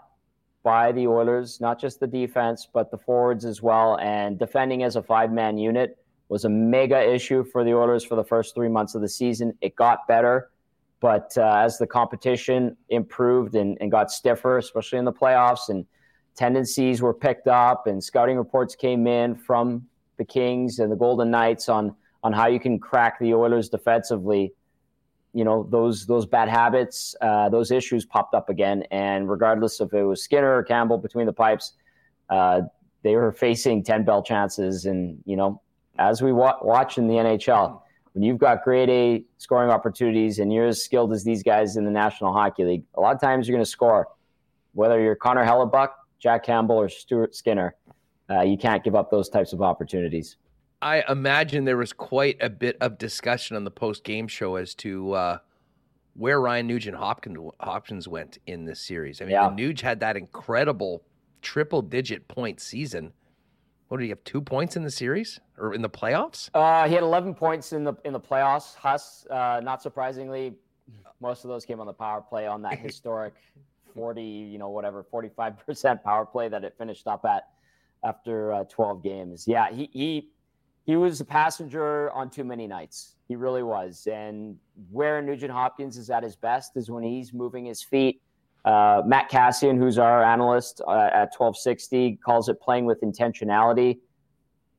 by the Oilers, not just the defense, but the forwards as well. And defending as a five-man unit was a mega issue for the Oilers for the first three months of the season. It got better, but uh, as the competition improved and, and got stiffer, especially in the playoffs, and tendencies were picked up and scouting reports came in from the Kings and the Golden Knights on on how you can crack the Oilers defensively, you know, those those bad habits, uh, those issues popped up again. And regardless if it was Skinner or Campbell between the pipes, uh, they were facing ten-bell chances. And, you know, as we wa- watch in the N H L, when you've got grade A scoring opportunities and you're as skilled as these guys in the National Hockey League, a lot of times you're going to score. Whether you're Connor Hellebuyck, Jack Campbell, or Stuart Skinner, uh, you can't give up those types of opportunities. I imagine there was quite a bit of discussion on the post-game show as to uh, where Ryan Nugent-Hopkins went in this series. I mean, yeah. Nuge had that incredible triple-digit point season. What did he have? Two points in the series or in the playoffs? Uh, he had eleven points in the in the playoffs. Huss, uh, not surprisingly, most of those came on the power play on that historic forty, you know, whatever, forty-five percent power play that it finished up at after uh, twelve games. Yeah, he he he was a passenger on too many nights. He really was. And where Nugent Hopkins is at his best is when he's moving his feet. Uh, Matt Cassian, who's our analyst uh, at twelve sixty, calls it playing with intentionality.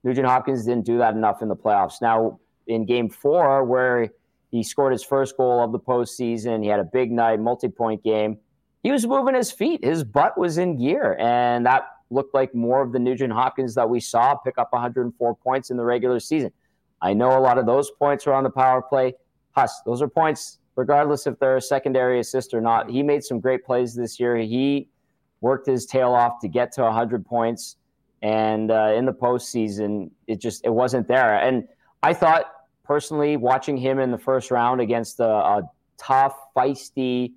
Nugent Hopkins didn't do that enough in the playoffs. Now, in game four, where he scored his first goal of the postseason, he had a big night, multi-point game. He was moving his feet. His butt was in gear, and that looked like more of the Nugent Hopkins that we saw pick up one hundred four points in the regular season. I know a lot of those points are on the power play. Huss, those are points regardless if they're a secondary assist or not. He made some great plays this year. He worked his tail off to get to one hundred points, and uh, in the postseason, it just it wasn't there. And I thought, personally, watching him in the first round against a, a tough, feisty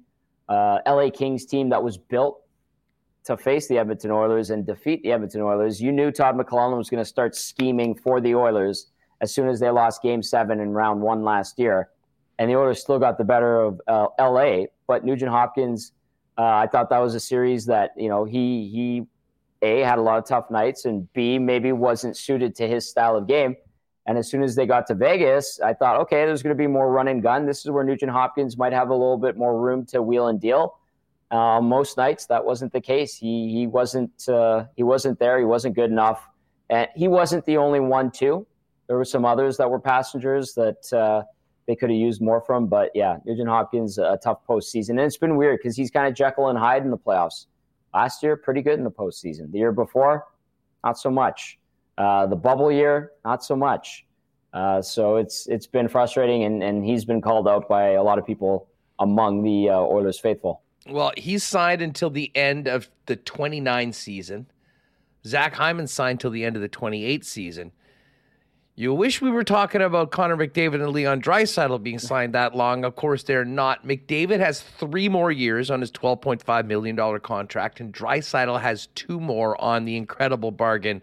uh, L A Kings team that was built to face the Edmonton Oilers and defeat the Edmonton Oilers, you knew Todd McClellan was going to start scheming for the Oilers as soon as they lost Game seven in Round one last year. And the Oilers still got the better of uh, L A, but Nugent Hopkins, uh, I thought that was a series that, you know, he, he A, had a lot of tough nights, and B, maybe wasn't suited to his style of game. And as soon as they got to Vegas, I thought, okay, there's going to be more run and gun. This is where Nugent Hopkins might have a little bit more room to wheel and deal. Uh, most nights, that wasn't the case. He he wasn't uh, he wasn't there. He wasn't good enough. And he wasn't the only one, too. There were some others that were passengers that uh, – they could have used more from, but yeah, Nugent Hopkins, a tough postseason. And it's been weird because he's kind of Jekyll and Hyde in the playoffs. Last year, pretty good in the postseason. The year before, not so much. Uh, the bubble year, not so much. Uh, so it's it's been frustrating, and, and he's been called out by a lot of people among the uh, Oilers faithful. Well, he's signed until the end of the twenty-nine season. Zach Hyman signed till the end of the twenty-eight season. You wish we were talking about Connor McDavid and Leon Draisaitl being signed that long. Of course, they're not. McDavid has three more years on his twelve point five million dollars contract, and Draisaitl has two more on the incredible bargain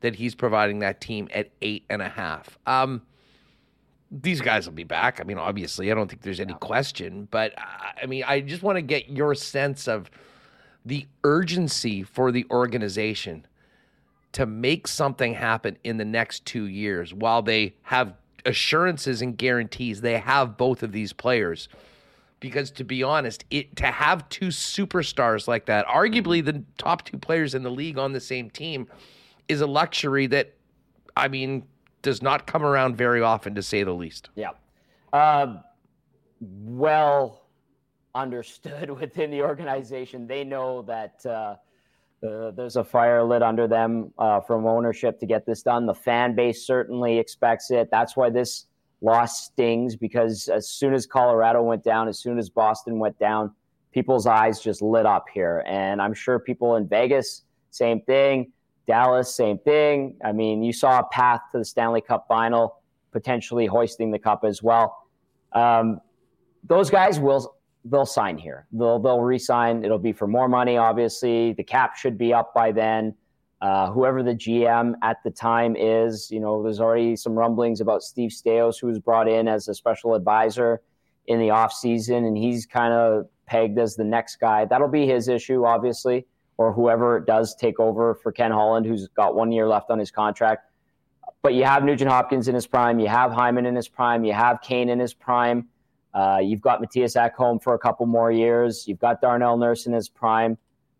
that he's providing that team at eight and a half. Um, these guys will be back. I mean, obviously, I don't think there's any question. But, I mean, I just want to get your sense of the urgency for the organization to make something happen in the next two years while they have assurances and guarantees they have both of these players. Because to be honest, it to have two superstars like that, arguably the top two players in the league on the same team, is a luxury that, I mean, does not come around very often, to say the least. Yeah. Uh, well understood within the organization. They know that uh, uh, there's a fire lit under them uh, from ownership to get this done. The fan base certainly expects it. That's why this loss stings, because as soon as Colorado went down, as soon as Boston went down, people's eyes just lit up here. And I'm sure people in Vegas, same thing. Dallas, same thing. I mean, you saw a path to the Stanley Cup final, potentially hoisting the cup as well. Um, those guys will they'll sign here. They'll they'll re-sign. It'll be for more money, obviously. The cap should be up by then. Uh, whoever the G M at the time is, you know, there's already some rumblings about Steve Stais, who was brought in as a special advisor in the offseason, and he's kind of pegged as the next guy. That'll be his issue, obviously, or whoever does take over for Ken Holland, who's got one year left on his contract. But you have Nugent Hopkins in his prime. You have Hyman in his prime. You have Kane in his prime. Uh, you've got Matthias Ekholm for a couple more years. You've got Darnell Nurse in his prime.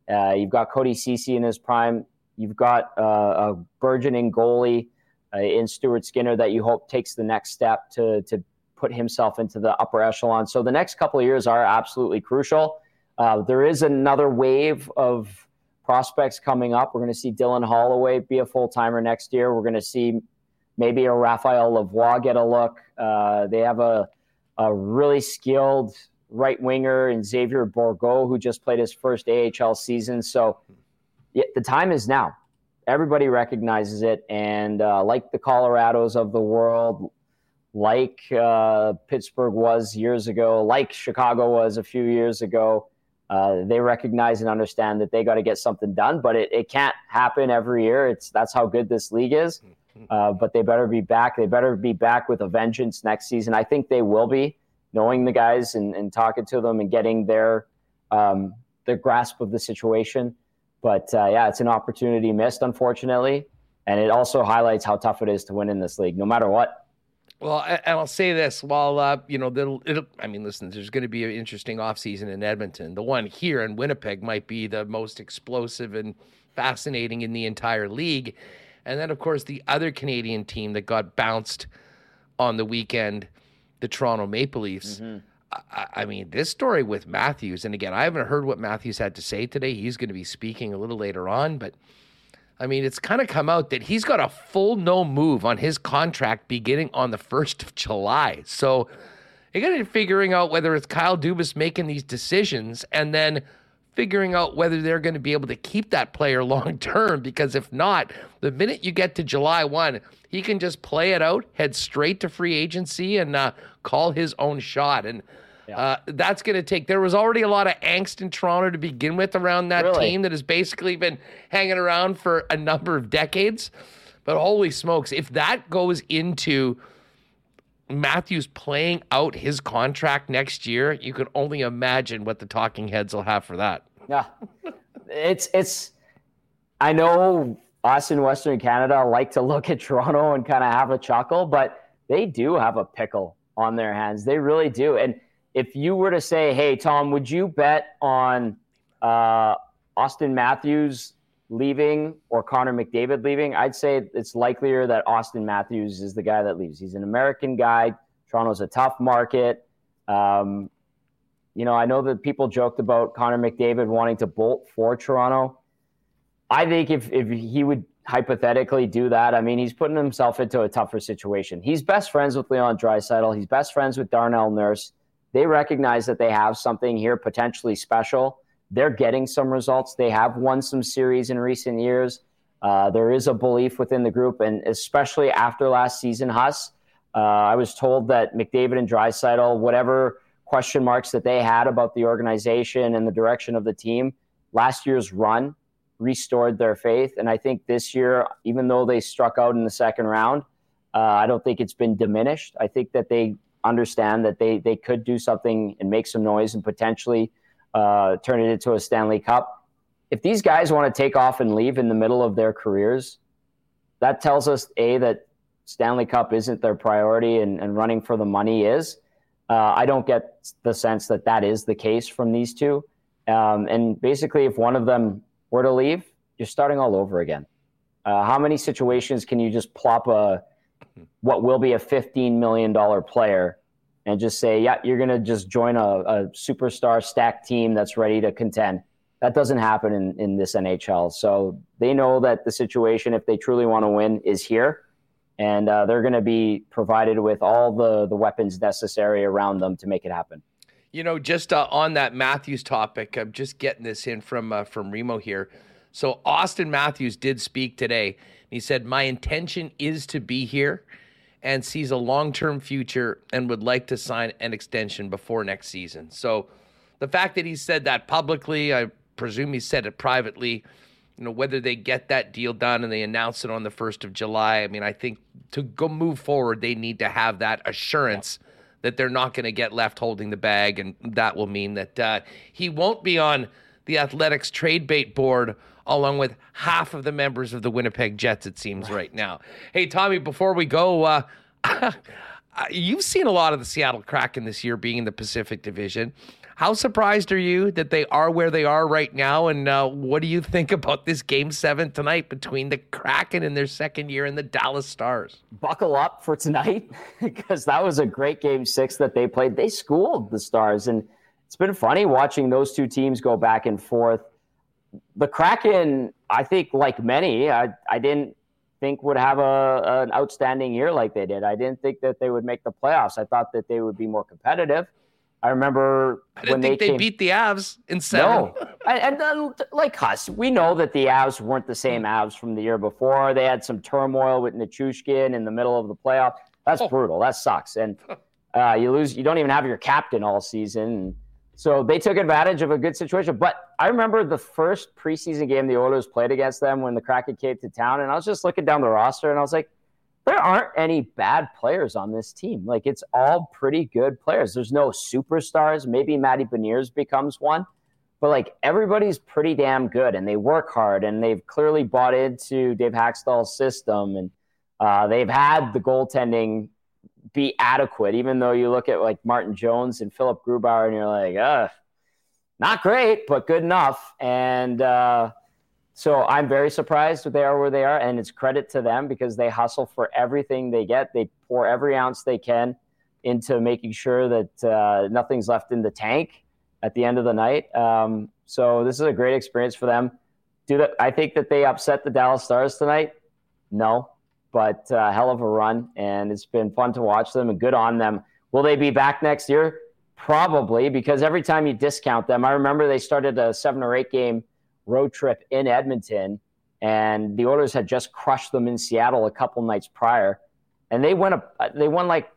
Uh, you've got Cody Ceci in his prime. You've got uh, a burgeoning goalie uh, in Stuart Skinner that you hope takes the next step to, to put himself into the upper echelon. So the next couple of years are absolutely crucial. Uh, there is another wave of prospects coming up. We're going to see Dylan Holloway be a full-timer next year. We're going to see maybe a Raphael Lavoie get a look. Uh, they have a, a really skilled right winger in Xavier Bourgault, who just played his first A H L season. So yeah, the time is now. Everybody recognizes it, and uh, like the Colorados of the world, like uh, Pittsburgh was years ago, like Chicago was a few years ago, uh, they recognize and understand that they got to get something done. But it, it can't happen every year. It's that's how good this league is. Uh, but they better be back. They better be back with a vengeance next season. I think they will be, knowing the guys and, and talking to them and getting their um, their grasp of the situation. But, uh, yeah, it's an opportunity missed, unfortunately, and it also highlights how tough it is to win in this league, no matter what. Well, and I'll say this. While, uh, you know, it'll, it'll, I mean, listen, there's going to be an interesting offseason in Edmonton. The one here in Winnipeg might be the most explosive and fascinating in the entire league. And then, of course, the other Canadian team that got bounced on the weekend, the Toronto Maple Leafs. Mm-hmm. I mean, this story with Matthews, and again, I haven't heard what Matthews had to say today. He's going to be speaking a little later on, but I mean, it's kind of come out that he's got a full no move on his contract beginning on the first of July. So you're going to be figuring out whether it's Kyle Dubas making these decisions and then figuring out whether they're going to be able to keep that player long term, because if not, the minute you get to July first, he can just play it out, head straight to free agency, and uh, call his own shot. And yeah. uh, that's going to take – there was already a lot of angst in Toronto to begin with around that really? team that has basically been hanging around for a number of decades. But holy smokes, if that goes into – Matthews playing out his contract next year, you could only imagine what the talking heads will have for that. Yeah. It's, it's, I know us in Western Canada like to look at Toronto and kind of have a chuckle, but they do have a pickle on their hands. They really do. And if you were to say, hey, Tom, would you bet on uh, Auston Matthews leaving or Connor McDavid leaving, I'd say it's likelier that Auston Matthews is the guy that leaves. He's an American guy. Toronto's a tough market. Um, you know, I know that people joked about Connor McDavid wanting to bolt for Toronto. I think if, if he would hypothetically do that, I mean, he's putting himself into a tougher situation. He's best friends with Leon Draisaitl. He's best friends with Darnell Nurse. They recognize that they have something here potentially special. They're getting some results. They have won some series in recent years. Uh, there is a belief within the group, and especially after last season, Huss, uh, I was told that McDavid and Draisaitl, whatever question marks that they had about the organization and the direction of the team, last year's run restored their faith. And I think this year, even though they struck out in the second round, uh, I don't think it's been diminished. I think that they understand that they they could do something and make some noise and potentially Uh, turn it into a Stanley Cup. If these guys want to take off and leave in the middle of their careers, that tells us, A, that Stanley Cup isn't their priority and, and running for the money is. Uh, I don't get the sense that that is the case from these two. Um, and basically, if one of them were to leave, you're starting all over again. Uh, how many situations can you just plop a what will be a fifteen million dollars player and just say, yeah, you're going to just join a, a superstar stacked team that's ready to contend? That doesn't happen in, in this N H L. So they know that the situation, if they truly want to win, is here. And uh, they're going to be provided with all the, the weapons necessary around them to make it happen. You know, just uh, on that Matthews topic, I'm just getting this in from uh, from Remo here. So Auston Matthews did speak today. He said, my intention is to be here and sees a long-term future and would like to sign an extension before next season. So the fact that he said that publicly, I presume he said it privately, you know, whether they get that deal done and they announce it on the first of July, I mean, I think to go move forward, they need to have that assurance that they're not going to get left holding the bag. And that will mean that uh, he won't be on the Athletics trade bait board along with half of the members of the Winnipeg Jets, it seems, right now. Hey, Tommy, before we go, uh, you've seen a lot of the Seattle Kraken this year being in the Pacific Division. How surprised are you that they are where they are right now? And uh, what do you think about this Game seven tonight between the Kraken in their second year and the Dallas Stars? Buckle up for tonight because that was a great Game six that they played. They schooled the Stars, and it's been funny watching those two teams go back and forth. The Kraken, I think, like many, I, I didn't think would have a an outstanding year like they did. I didn't think that they would make the playoffs. I thought that they would be more competitive. I remember I didn't when think they, they came, beat the Avs in seven. No, and, and like us, we know that the Avs weren't the same Avs from the year before. They had some turmoil with Nichushkin in the middle of the playoff. That's oh. brutal. That sucks, and uh, you lose. You don't even have your captain all season. So they took advantage of a good situation. But I remember the first preseason game the Oilers played against them when the Kraken came to town, and I was just looking down the roster, and I was like, there aren't any bad players on this team. Like, it's all pretty good players. There's no superstars. Maybe Matty Beniers becomes one. But, like, everybody's pretty damn good, and they work hard, and they've clearly bought into Dave Haxtell's system, and uh, they've had the goaltending be adequate, even though you look at like Martin Jones and Philip Grubauer and you're like, uh, not great, but good enough. And uh, so I'm very surprised that they are where they are. And it's credit to them because they hustle for everything they get. They pour every ounce they can into making sure that uh, nothing's left in the tank at the end of the night. Um, so this is a great experience for them. Do that. I think that they upset the Dallas Stars tonight. No. But uh, hell of a run, and it's been fun to watch them, and good on them. Will they be back next year? Probably, because every time you discount them, I remember they started a seven or eight game road trip in Edmonton, and the Oilers had just crushed them in Seattle a couple nights prior, and they went up. They won like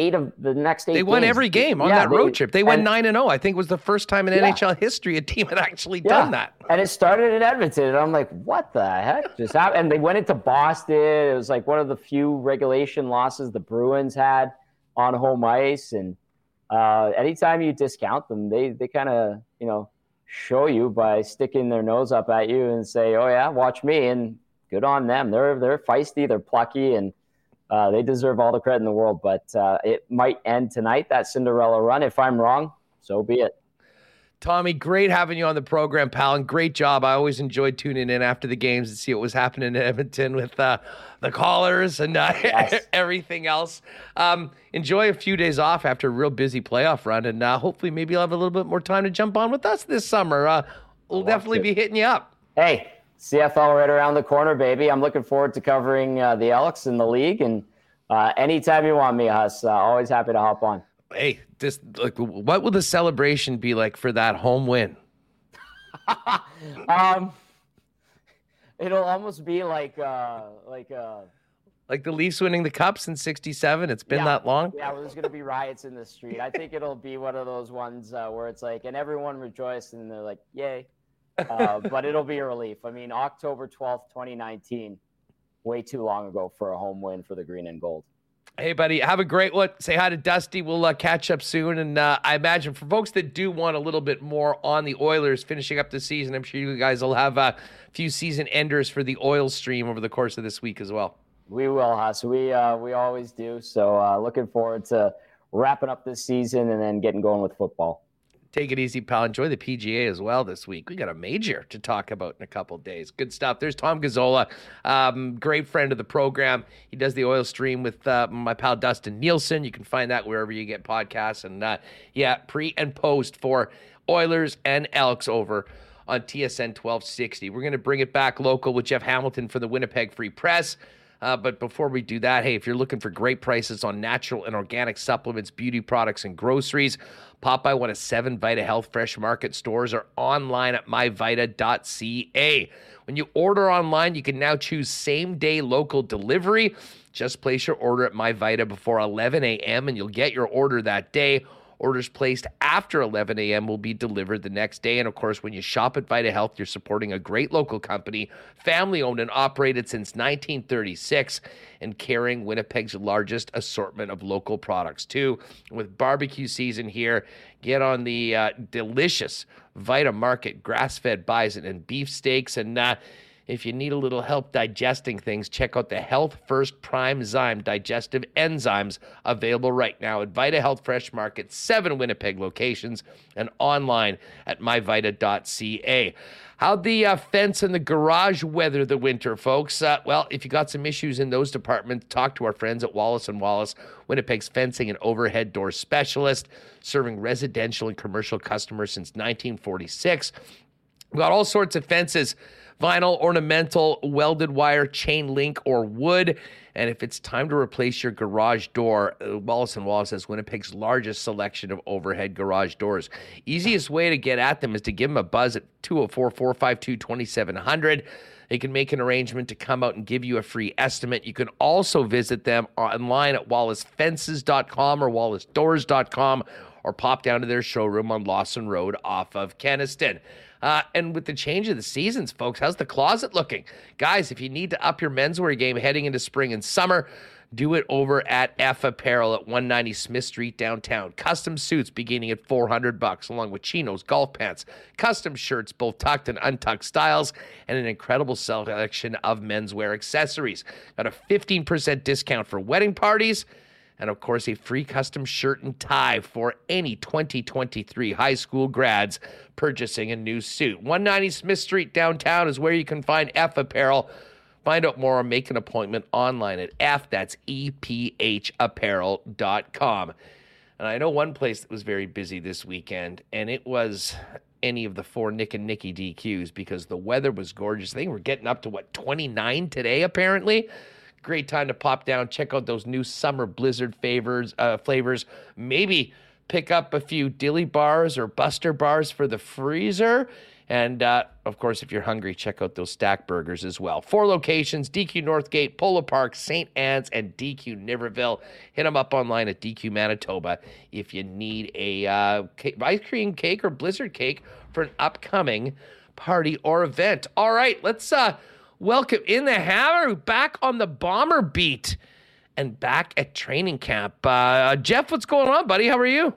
eight of the next eight. They won games. Every game on yeah, that they, road trip. They went nine and zero. I think it was the first time in yeah. N H L history a team had actually yeah. done that. And it started in Edmonton, and I'm like, what the heck just happened? And they went into Boston. It was like one of the few regulation losses the Bruins had on home ice. And uh, anytime you discount them, they they kind of you know show you by sticking their nose up at you and say, oh yeah, watch me. And good on them. They're they're feisty. They're plucky. And Uh, they deserve all the credit in the world, but uh, it might end tonight, that Cinderella run. If I'm wrong, so be it. Tommy, great having you on the program, pal, and great job. I always enjoyed tuning in after the games to see what was happening in Edmonton with uh, the callers and uh, yes. everything else. Um, enjoy a few days off after a real busy playoff run, and uh, hopefully maybe you'll have a little bit more time to jump on with us this summer. Uh, we'll definitely to. be hitting you up. Hey. C F L right around the corner, baby. I'm looking forward to covering uh, the Elks in the league. And uh, anytime you want me, Hus, uh, always happy to hop on. Hey, just like, what will the celebration be like for that home win? um, it'll almost be like uh, like uh, like the Leafs winning the Cups in sixty-seven. It's been yeah, that long. Yeah, well, there's going to be riots in the street. I think it'll be one of those ones uh, where it's like, and everyone rejoiced, and they're like, yay. uh, but it'll be a relief. I mean, October twelfth, twenty nineteen, way too long ago for a home win for the green and gold. Hey, buddy, have a great one. Say hi to Dusty. We'll uh, catch up soon. And uh, I imagine for folks that do want a little bit more on the Oilers finishing up the season, I'm sure you guys will have a few season enders for the Oil stream over the course of this week as well. We will, Huss. We, uh, we always do. So uh, looking forward to wrapping up this season and then getting going with football. Take it easy, pal. Enjoy the P G A as well this week. We got a major to talk about in a couple of days. Good stuff. There's Tom Gazzola, um, great friend of the program. He does the oil stream with uh, my pal Dustin Nielsen. You can find that wherever you get podcasts. And uh, yeah, pre and post for Oilers and Elks over on T S N twelve sixty. We're going to bring it back local with Jeff Hamilton for the Winnipeg Free Press. Uh, but before we do that, hey, if you're looking for great prices on natural and organic supplements, beauty products, and groceries, pop by one of seven Vita Health Fresh Market stores or online at my vita dot c a. When you order online, you can now choose same-day local delivery. Just place your order at MyVita before eleven a.m. and you'll get your order that day. Orders placed after eleven a.m. will be delivered the next day. And, of course, when you shop at Vita Health, you're supporting a great local company, family-owned and operated since nineteen thirty-six, and carrying Winnipeg's largest assortment of local products, too. With barbecue season here, get on the uh, delicious Vita Market grass-fed bison and beef steaks. And uh, if you need a little help digesting things, check out the Health First Prime Zyme Digestive Enzymes available right now at Vita Health Fresh Market, seven Winnipeg locations, and online at my vita dot c a. How'd the uh, fence and the garage weather the winter, folks? Uh, well, if you got some issues in those departments, talk to our friends at Wallace and Wallace, Winnipeg's fencing and overhead door specialist, serving residential and commercial customers since nineteen forty-six. We've got all sorts of fences. Vinyl, ornamental, welded wire, chain link, or wood. And if it's time to replace your garage door, Wallace and Wallace has Winnipeg's largest selection of overhead garage doors. Easiest way to get at them is to give them a buzz at two oh four, four five two, two seven zero zero. They can make an arrangement to come out and give you a free estimate. You can also visit them online at wallace fences dot com or wallace doors dot com, or pop down to their showroom on Lawson Road off of Kenniston. Uh, and with the change of the seasons, folks, how's the closet looking? Guys, if you need to up your menswear game heading into spring and summer, do it over at F Apparel at one ninety Smith Street downtown. Custom suits beginning at four hundred bucks, along with chinos, golf pants, custom shirts, both tucked and untucked styles, and an incredible selection of menswear accessories. Got a fifteen percent discount for wedding parties, and, of course, a free custom shirt and tie for any twenty twenty-three high school grads purchasing a new suit. one ninety Smith Street downtown is where you can find F Apparel. Find out more or make an appointment online at F, that's E P H apparel dot com. And I know one place that was very busy this weekend, and it was any of the four Nick and Nicky D Qs because the weather was gorgeous. They were getting up to, what, twenty-nine today apparently? Great time to pop down, check out those new summer blizzard favors, uh, flavors. Maybe pick up a few dilly bars or buster bars for the freezer. And, uh, of course, if you're hungry, check out those stack burgers as well. Four locations, D Q Northgate, Polo Park, Saint Anne's, and D Q Niverville. Hit them up online at D Q Manitoba if you need a uh, cake, ice cream cake or blizzard cake for an upcoming party or event. All right, let's... Uh, Welcome in the Hammer, back on the Bomber beat and back at training camp. Uh, Jeff, what's going on, buddy? How are you?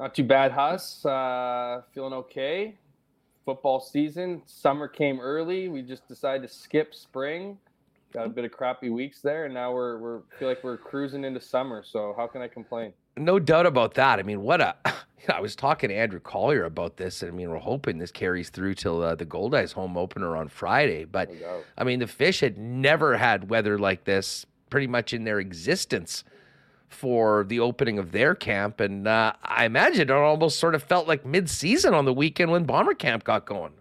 Not too bad, Huss. Uh, feeling okay. Football season. Summer came early. We just decided to skip spring. Got a bit of crappy weeks there, and now we're we're feel like we're cruising into summer, so how can I complain? No doubt about that. I mean, what a... I was talking to Andrew Collier about this, and I mean, we're hoping this carries through till uh, the Goldies home opener on Friday. But I mean, the Fish had never had weather like this pretty much in their existence for the opening of their camp. And uh, I imagine it almost sort of felt like mid-season on the weekend when Bomber Camp got going.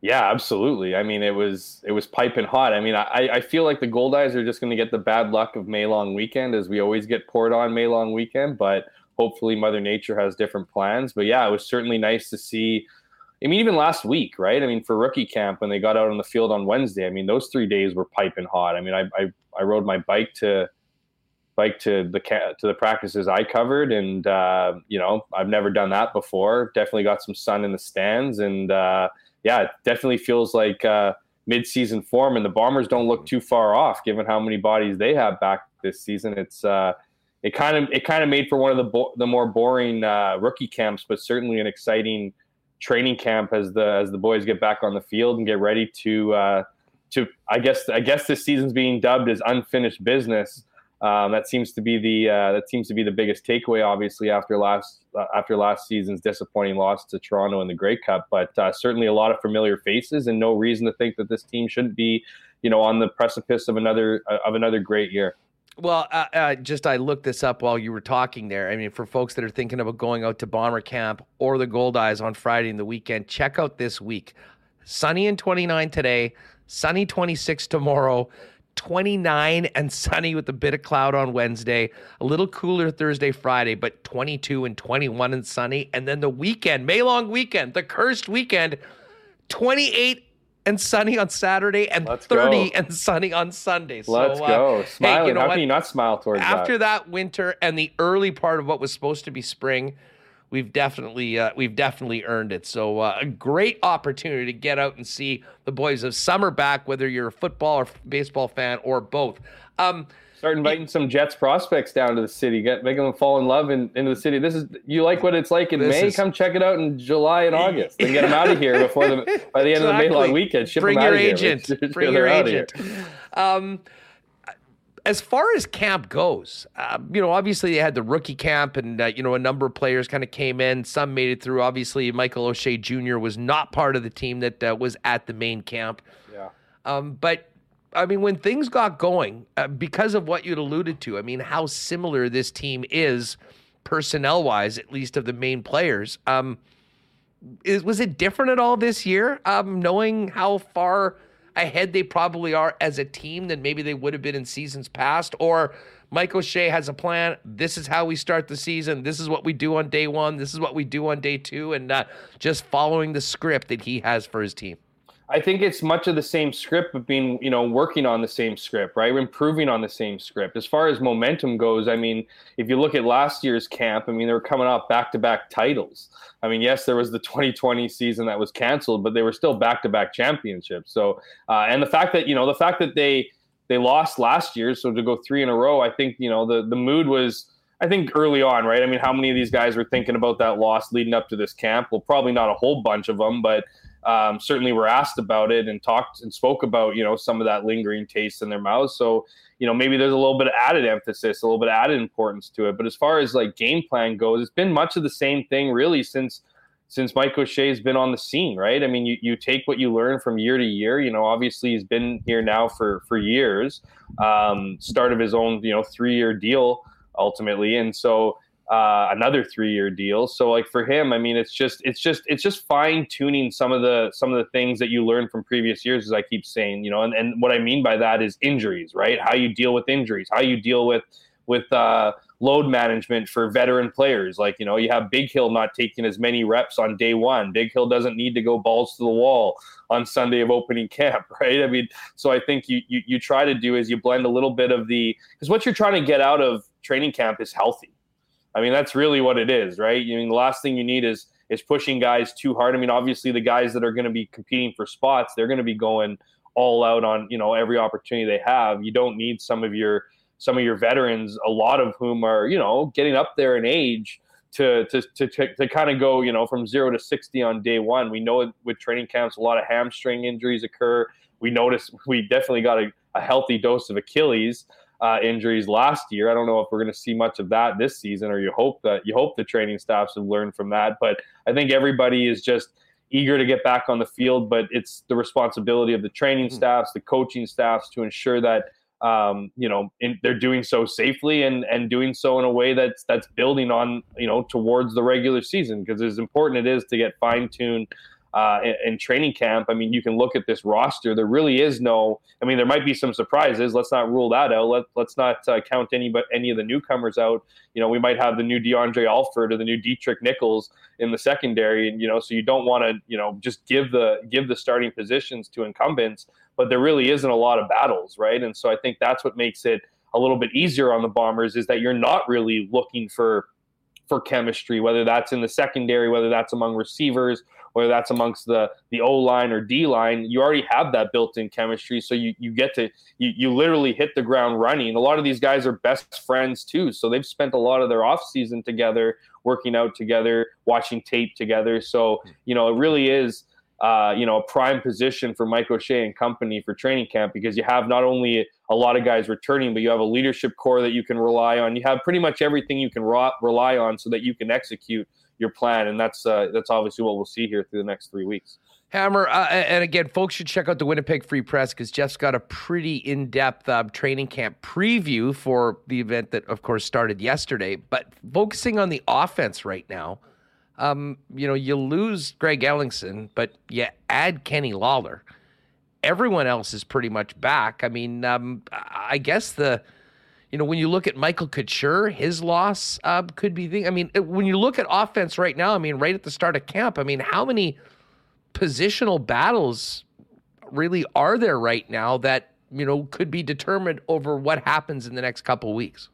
Yeah, absolutely. I mean, it was it was piping hot. I mean, I, I feel like the Goldies are just going to get the bad luck of May-long weekend, as we always get poured on May-long weekend. But hopefully Mother Nature has different plans. But yeah, it was certainly nice to see. I mean, even last week, right? I mean, for rookie camp, when they got out on the field on Wednesday, I mean, those three days were piping hot. I mean, I I, I rode my bike to bike to the to the practices I covered, and uh, you know, I've never done that before. Definitely got some sun in the stands, and uh, yeah, it definitely feels like uh, mid-season form. And the Bombers don't look too far off, given how many bodies they have back this season. It's uh, It kind of it kind of made for one of the bo- the more boring uh, rookie camps, but certainly an exciting training camp as the as the boys get back on the field and get ready to uh, to I guess I guess this season's being dubbed as unfinished business. Um, that seems to be the uh, that seems to be the biggest takeaway, obviously, after last uh, after last season's disappointing loss to Toronto in the Grey Cup. But uh, certainly a lot of familiar faces, and no reason to think that this team shouldn't be, you know, on the precipice of another uh, of another great year. Well, uh, uh, just I looked this up while you were talking there. I mean, for folks that are thinking about going out to Bomber Camp or the Gold Eyes on Friday and the weekend, check out this week. Sunny and twenty-nine today, sunny twenty-six tomorrow, twenty-nine and sunny with a bit of cloud on Wednesday, a little cooler Thursday, Friday, but twenty-two and twenty-one and sunny. And then the weekend, May-long weekend, the cursed weekend, twenty-eight and sunny on Saturday and Let's thirty go. And sunny on Sunday. So, Let's uh, go. Smiling. Hey, you know How what? Can you not smile towards After that? After that winter and the early part of what was supposed to be spring, We've definitely uh, we've definitely earned it. So uh, a great opportunity to get out and see the boys of summer back, whether you're a football or baseball fan or both. Um, Start inviting it, some Jets prospects down to the city, get making them fall in love in, into the city. This is you like what it's like in May. Is, Come check it out in July and August. Then get them out of here before the by the end exactly. of the May-long weekend. Ship Bring them out your of agent. Here. Bring your agent. Um, As far as camp goes, uh, you know, obviously they had the rookie camp and, uh, you know, a number of players kind of came in. Some made it through. Obviously, Michael O'Shea Junior was not part of the team that uh, was at the main camp. Yeah. Um, but, I mean, when things got going, uh, because of what you'd alluded to, I mean, how similar this team is personnel-wise, at least of the main players. Um, is, was it different at all this year, um, knowing how far ahead they probably are as a team than maybe they would have been in seasons past? Or Mike O'Shea has a plan. This is how we start the season. This is what we do on day one. This is what we do on day two. And uh, just following the script that he has for his team. I think it's much of the same script, but being, you know, working on the same script, right? Improving on the same script. As far as momentum goes, I mean, if you look at last year's camp, I mean, they were coming off back-to-back titles. I mean, yes, there was the twenty twenty season that was canceled, but they were still back-to-back championships. So, uh, and the fact that, you know, the fact that they they lost last year, so to go three in a row, I think, you know, the the mood was, I think, early on, right? I mean, how many of these guys were thinking about that loss leading up to this camp? Well, probably not a whole bunch of them, but Um, certainly were asked about it and talked and spoke about, you know, some of that lingering taste in their mouths. So, you know, maybe there's a little bit of added emphasis, a little bit of added importance to it. But as far as like game plan goes, it's been much of the same thing really since since Mike O'Shea has been on the scene, right? I mean, you, you take what you learn from year to year. You know, obviously he's been here now for, for years, um, start of his own, you know, three-year deal ultimately. And so Uh, another three-year deal. So, like for him, I mean, it's just, it's just, it's just fine-tuning some of the some of the things that you learn from previous years, as I keep saying, you know. And, and what I mean by that is injuries, right? How you deal with injuries, how you deal with with uh, load management for veteran players. Like, you know, you have Big Hill not taking as many reps on day one. Big Hill doesn't need to go balls to the wall on Sunday of opening camp, right? I mean, so I think you you, you try to do is you blend a little bit of the, because what you're trying to get out of training camp is healthy. I mean, that's really what it is, right? I mean, the last thing you need is is pushing guys too hard. I mean, obviously the guys that are going to be competing for spots, they're going to be going all out on, you know, every opportunity they have. You don't need some of your some of your veterans, a lot of whom are, you know, getting up there in age to to to to, to kind of go, you know, from zero to sixty on day one. We know with training camps, a lot of hamstring injuries occur. We noticed we definitely got a, a healthy dose of Achilles Uh, injuries last year. I don't know if we're going to see much of that this season, or you hope that you hope the training staffs have learned from that. But I think everybody is just eager to get back on the field, but it's the responsibility of the training staffs, the coaching staffs, to ensure that um, you know in, they're doing so safely and and doing so in a way that's that's building on, you know, towards the regular season, because as important it is to get fine-tuned Uh, in, in training camp. I mean, you can look at this roster. There really is no, I mean, there might be some surprises. Let's not rule that out. Let, let's not uh, count any but any of the newcomers out. You know, we might have the new DeAndre Alford or the new Dietrich Nichols in the secondary. And, you know, so you don't want to, you know, just give the give the starting positions to incumbents, but there really isn't a lot of battles, right? And so I think that's what makes it a little bit easier on the Bombers, is that you're not really looking for for chemistry, whether that's in the secondary, whether that's among receivers, whether that's amongst the the O-line or D-line. You already have that built-in chemistry, so you you get to you, you literally hit the ground running. A lot of these guys are best friends too, so they've spent a lot of their offseason together, working out together, watching tape together. So, you know, it really is uh, you know, a prime position for Mike O'Shea and company for training camp, because you have not only a lot of guys returning, but you have a leadership core that you can rely on. You have pretty much everything you can ro- rely on so that you can execute your plan. And that's uh, that's obviously what we'll see here through the next three weeks. Hammer, uh, and again, folks should check out the Winnipeg Free Press, because Jeff's got a pretty in-depth uh, training camp preview for the event that, of course, started yesterday. But focusing on the offense right now, um, you know, you lose Greg Ellingson, but you add Kenny Lawler. Everyone else is pretty much back. I mean, um, I guess the, you know, when you look at Michael Couture, his loss uh, could be the, I mean, when you look at offense right now, I mean, right at the start of camp, I mean, how many positional battles really are there right now that, you know, could be determined over what happens in the next couple of weeks?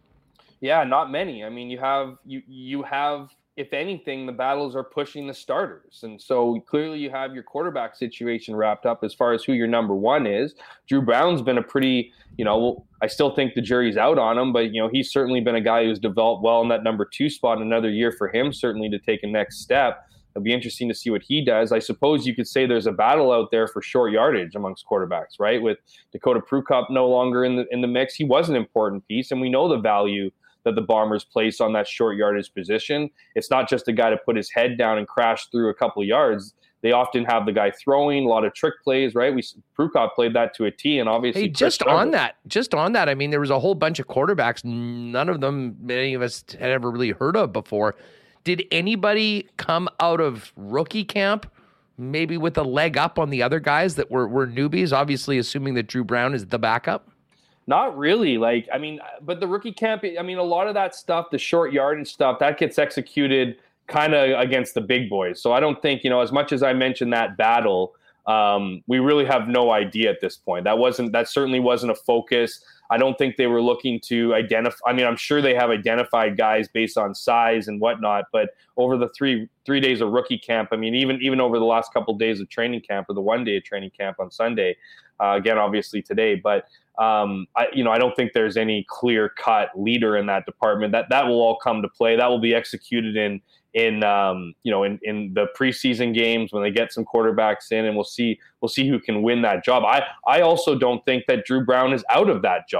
Yeah, not many. I mean, you have, you, you have, if anything, the battles are pushing the starters. And so clearly you have your quarterback situation wrapped up as far as who your number one is. Drew Brown's been a pretty, you know, I still think the jury's out on him, but, you know, he's certainly been a guy who's developed well in that number two spot. Another year for him, certainly, to take a next step. It'll be interesting to see what he does. I suppose you could say there's a battle out there for short yardage amongst quarterbacks, right? With Dakota Prukop no longer in the in the mix, he was an important piece, and we know the value that the Bombers place on that short yardage position. It's not just a guy to put his head down and crash through a couple of yards. They often have the guy throwing, a lot of trick plays, right? We Prukop played that to a T, and obviously hey, just on trouble. that, just on that. I mean, there was a whole bunch of quarterbacks. None of them, many of us had ever really heard of before. Did anybody come out of rookie camp maybe with a leg up on the other guys that were, were newbies, obviously assuming that Drew Brown is the backup? Not really. Like, I mean, but the rookie camp, I mean, a lot of that stuff, the short yardage stuff, that gets executed kind of against the big boys. So I don't think, you know, as much as I mentioned that battle, um, we really have no idea at this point. That wasn't, that certainly wasn't a focus. I don't think they were looking to identify. I mean, I'm sure they have identified guys based on size and whatnot, but over the three three days of rookie camp, I mean, even even over the last couple of days of training camp, or the one day of training camp on Sunday, uh, again, obviously today, but um, I, you know, I don't think there's any clear cut leader in that department. That that will all come to play. That will be executed in in um, you know in, in the preseason games when they get some quarterbacks in, and we'll see we'll see who can win that job. I I also don't think that Drew Brown is out of that job.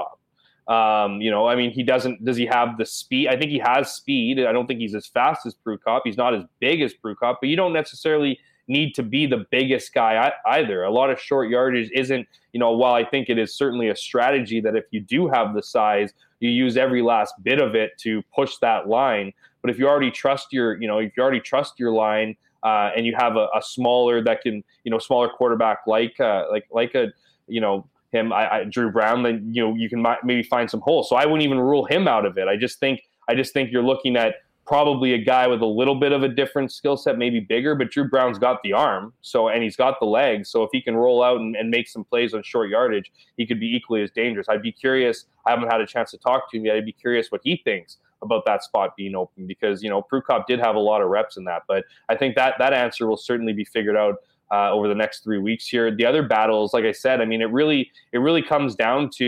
Um, you know, I mean, he doesn't, does he have the speed? I think he has speed. I don't think he's as fast as Prukop. He's not as big as Prukop, but you don't necessarily need to be the biggest guy either. A lot of short yardage isn't, you know, while I think it is certainly a strategy that if you do have the size, you use every last bit of it to push that line. But if you already trust your, you know, if you already trust your line, uh, and you have a, a smaller that can, you know, smaller quarterback, like, uh, like, like a, you know, him, I, I, Drew Brown, then, you know, you can mi- maybe find some holes. So I wouldn't even rule him out of it. I just think, I just think you're looking at probably a guy with a little bit of a different skill set, maybe bigger, but Drew Brown's got the arm. So, and he's got the legs. So if he can roll out and, and make some plays on short yardage, he could be equally as dangerous. I'd be curious. I haven't had a chance to talk to him yet. I'd be curious what he thinks about that spot being open, because, you know, Prukop did have a lot of reps in that, but I think that, that answer will certainly be figured out Uh, over the next three weeks here. The other battles, like I said, I mean, it really, it really comes down to,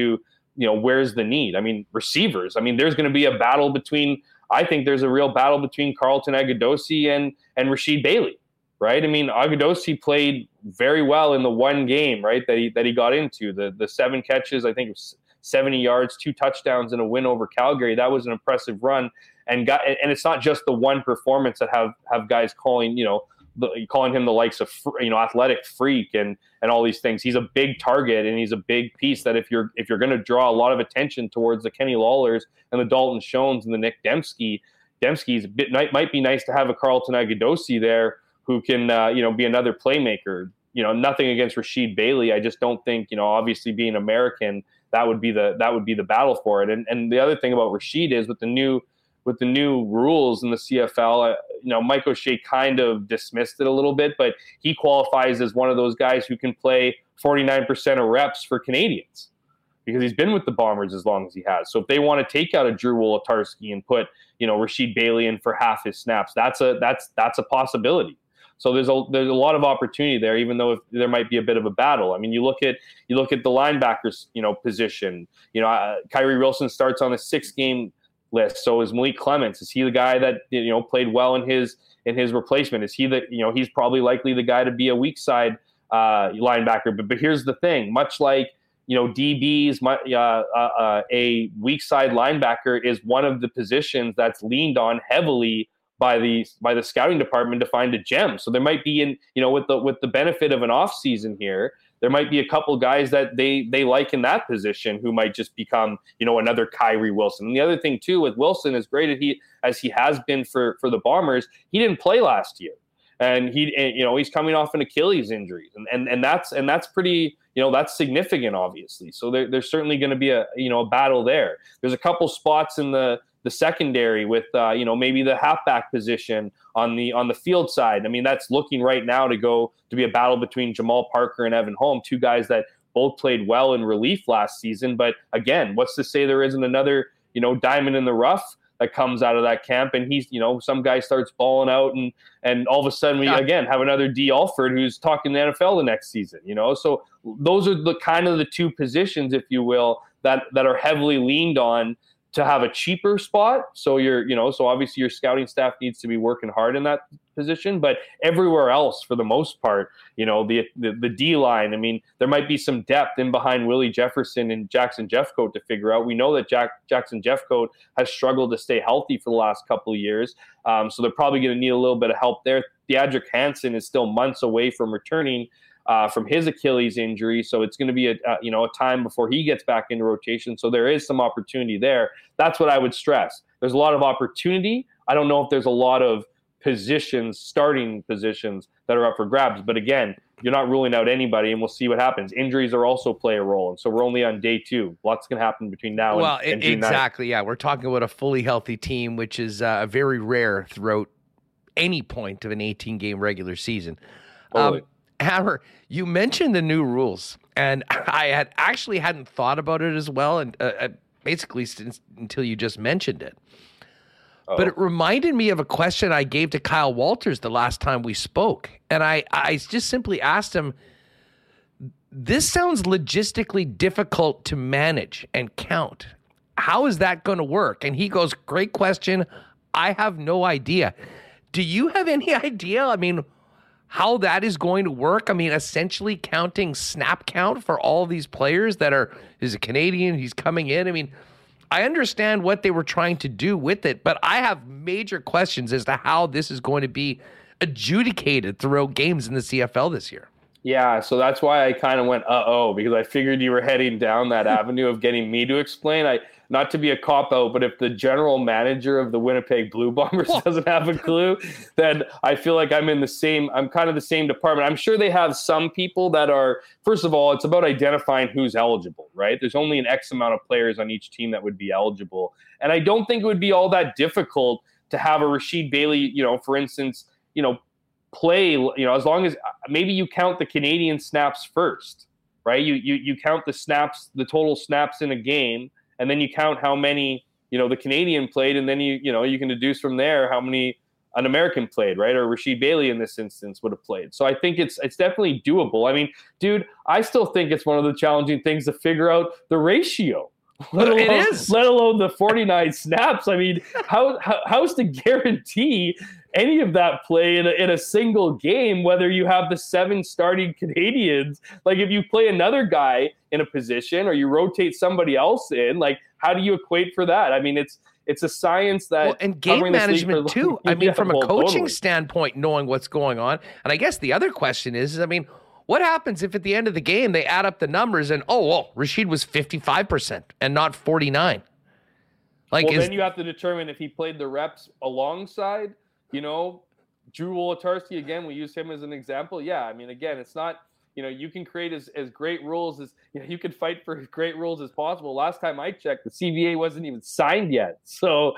you know, where's the need? I mean, receivers. I mean, there's going to be a battle between, I think there's a real battle between Carlton Agudose and, and Rasheed Bailey, right? I mean, Agudose played very well in the one game, right, that he, that he got into. The, the seven catches, I think it was seventy yards, two touchdowns in a win over Calgary. That was an impressive run. And got, and it's not just the one performance that have, have guys calling, you know, The, calling him the likes of, you know, athletic freak and and all these things. He's a big target, and he's a big piece that if you're if you're going to draw a lot of attention towards the Kenny Lawlers and the Dalton Schoens and the Nick Dembski, Dembski's a bit might, might be nice to have a Carlton Agudose there who can uh, you know, be another playmaker. You know, nothing against Rasheed Bailey. I just don't think, you know, obviously being American, that would be the that would be the battle for it. And and the other thing about Rasheed is with the new with the new rules in the C F L, you know, Mike O'Shea kind of dismissed it a little bit, but he qualifies as one of those guys who can play forty-nine percent of reps for Canadians because he's been with the Bombers as long as he has. So if they want to take out a Drew Wolodarski and put, you know, Rasheed Bailey in for half his snaps, that's a that's that's a possibility. So there's a there's a lot of opportunity there, even though if there might be a bit of a battle. I mean, you look at you look at the linebackers, you know, position. You know, uh, Kyrie Wilson starts on a six game list. So is Malik Clements, is he the guy that, you know, played well in his in his replacement? Is he the, you know, he's probably likely the guy to be a weak side uh, linebacker. But but here's the thing, much like, you know, D Bs, my, uh, uh, uh, a weak side linebacker is one of the positions that's leaned on heavily by the by the scouting department to find a gem. So there might be, in, you know, with the with the benefit of an offseason here, there might be a couple guys that they they like in that position who might just become, you know, another Kyrie Wilson. And the other thing too with Wilson, as great as he as he has been for for the Bombers, he didn't play last year, and he and, you know he's coming off an Achilles injury, and and and that's and that's pretty, you know, that's significant, obviously. So there, there's certainly going to be a you know a battle there. There's a couple spots in the the secondary with uh, you know maybe the halfback position on the on the field side. I mean, that's looking right now to go to be a battle between Jamal Parker and Evan Holm, two guys that both played well in relief last season. But again, what's to say there isn't another you know diamond in the rough that comes out of that camp, and he's you know some guy starts balling out, and and all of a sudden we yeah. again have another Dee Alford who's talking the N F L the next season. You know, so those are the kind of the two positions, if you will, that that are heavily leaned on to have a cheaper spot. So you're, you know, so obviously your scouting staff needs to be working hard in that position, but everywhere else, for the most part, you know, the, the, the D line, I mean, there might be some depth in behind Willie Jefferson and Jackson Jeffcoat to figure out. We know that Jack Jackson Jeffcoat has struggled to stay healthy for the last couple of years. Um, so they're probably going to need a little bit of help there. Theodric Hansen is still months away from returning Uh, from his Achilles injury, so it's going to be a uh, you know a time before he gets back into rotation. So there is some opportunity there. That's what I would stress. There's a lot of opportunity. I don't know if there's a lot of positions, starting positions, that are up for grabs. But again, you're not ruling out anybody, and we'll see what happens. Injuries are also play a role, and so we're only on day two. Lots can happen between now well, and, and June ninth. Exactly. Yeah, we're talking about a fully healthy team, which is uh, very rare throughout any point of an eighteen-game regular season. Totally. Um, Hammer, you mentioned the new rules, and I had actually hadn't thought about it as well, and uh, basically since until you just mentioned it. Oh. But it reminded me of a question I gave to Kyle Walters the last time we spoke, and I, I just simply asked him, this sounds logistically difficult to manage and count. How is that going to work? And he goes, great question. I have no idea. Do you have any idea? I mean, how that is going to work? I mean, essentially counting snap count for all these players that are, is a Canadian, he's coming in. I mean, I understand what they were trying to do with it, but I have major questions as to how this is going to be adjudicated throughout games in the C F L this year. Yeah, so that's why I kind of went, uh-oh, because I figured you were heading down that avenue of getting me to explain. I Not to be a cop-out, but if the general manager of the Winnipeg Blue Bombers doesn't have a clue, then I feel like I'm in the same – I'm kind of the same department. I'm sure they have some people that are – first of all, it's about identifying who's eligible, right? There's only an X amount of players on each team that would be eligible. And I don't think it would be all that difficult to have a Rasheed Bailey, you know, for instance, you know, play, you know, as long as – maybe you count the Canadian snaps first, right? You you you count the snaps, the total snaps in a game, and then you count how many, you know, the Canadian played, and then you, you know, you can deduce from there how many an American played, right? Or Rasheed Bailey in this instance would have played. So I think it's it's definitely doable. I mean, dude, I still think it's one of the challenging things to figure out the ratio. Let alone, it is. Let alone the forty-nine snaps. I mean, how, how how's to guarantee any of that play in a, in a single game, whether you have the seven starting Canadians? Like, if you play another guy in a position or you rotate somebody else in, like, how do you equate for that? I mean, it's it's a science that... Well, and game management, too. I mean, from a coaching totally. standpoint, knowing what's going on. And I guess the other question is, is, I mean, what happens if at the end of the game they add up the numbers and, oh, well, Rasheed was fifty-five percent and not forty-nine? Like, well, is, then you have to determine if he played the reps alongside, you know, Drew Wolotarski. Again, we use him as an example. Yeah, I mean, again, it's not, you know, you can create as, as great rules as, you know, you can fight for great rules as possible. Last time I checked, the C B A wasn't even signed yet. So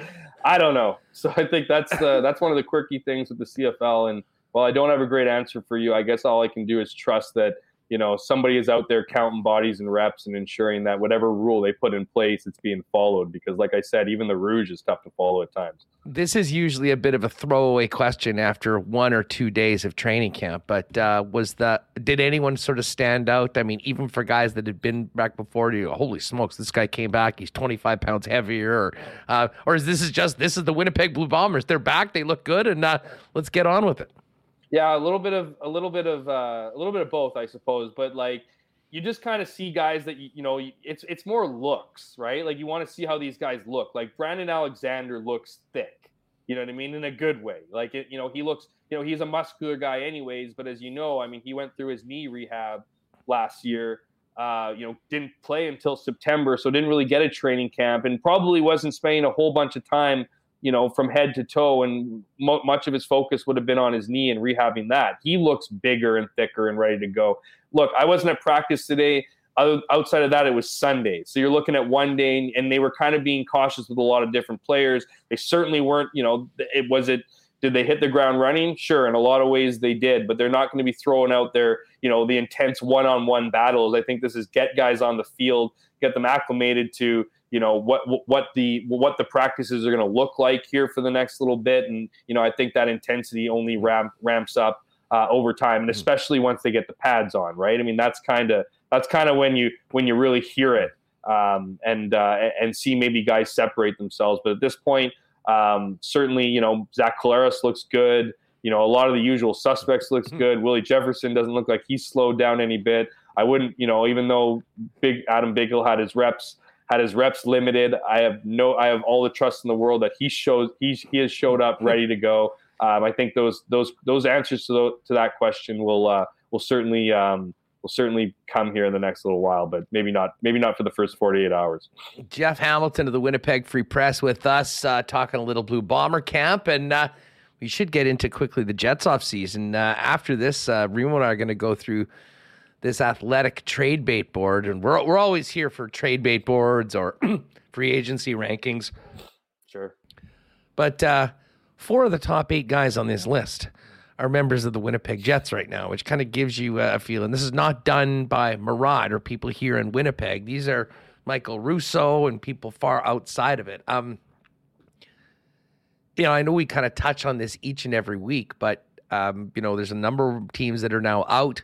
I don't know. So I think that's uh, that's one of the quirky things with the C F L. And, well, I don't have a great answer for you. I guess all I can do is trust that you know, somebody is out there counting bodies and reps and ensuring that whatever rule they put in place, it's being followed. Because like I said, even the Rouge is tough to follow at times. This is usually a bit of a throwaway question after one or two days of training camp. But uh, was the did anyone sort of stand out? I mean, even for guys that had been back before, you holy smokes, this guy came back. He's twenty-five pounds heavier. Or, uh, or is this is just this is the Winnipeg Blue Bombers? They're back. They look good, and uh, let's get on with it. Yeah, a little bit of a little bit of uh, a little bit of both, I suppose. But like, you just kind of see guys that you, you know, it's it's more looks, right? Like you want to see how these guys look. Like Brandon Alexander looks thick, you know what I mean, in a good way. Like it, you know, he looks, you know, he's a muscular guy, anyways. But as you know, I mean, he went through his knee rehab last year. Uh, you know, didn't play until September, so didn't really get a training camp, and probably wasn't spending a whole bunch of time, you know, from head to toe, and mo- much of his focus would have been on his knee and rehabbing that. He looks bigger and thicker and ready to go. Look, I wasn't at practice today. Other, outside of that, it was Sunday. So you're looking at one day, and, and they were kind of being cautious with a lot of different players. They certainly weren't, you know, it was it, did they hit the ground running? Sure, in a lot of ways they did, but they're not going to be throwing out their, you know, the intense one-on-one battles. I think this is get guys on the field, get them acclimated to, you know, what what the what the practices are going to look like here for the next little bit. And, you know, I think that intensity only ramp, ramps up uh, over time, and especially once they get the pads on, right? I mean, that's kind of that's kind of when you when you really hear it um, and uh, and see maybe guys separate themselves. But at this point, um, certainly, you know, Zach Collaros looks good. You know, a lot of the usual suspects looks good. Willie Jefferson doesn't look like he's slowed down any bit. I wouldn't, you know, even though Big Adam Big Hill had his reps. Had his reps limited. I have no. I have all the trust in the world that he shows. He he has showed up ready to go. Um, I think those those those answers to the, to that question will uh, will certainly um, will certainly come here in the next little while, but maybe not maybe not for the first forty-eight hours. Jeff Hamilton of the Winnipeg Free Press with us, uh, talking a little Blue Bomber camp, and uh, we should get into quickly the Jets off season. Uh, after this, uh, Remo and I are going to go through this athletic trade bait board, and we're we're always here for trade bait boards or free agency rankings. Sure. But uh, four of the top eight guys on this list are members of the Winnipeg Jets right now, which kind of gives you a feeling. This is not done by Murad or people here in Winnipeg. These are Michael Russo and people far outside of it. Um, you know, I know we kind of touch on this each and every week, but, um, you know, there's a number of teams that are now out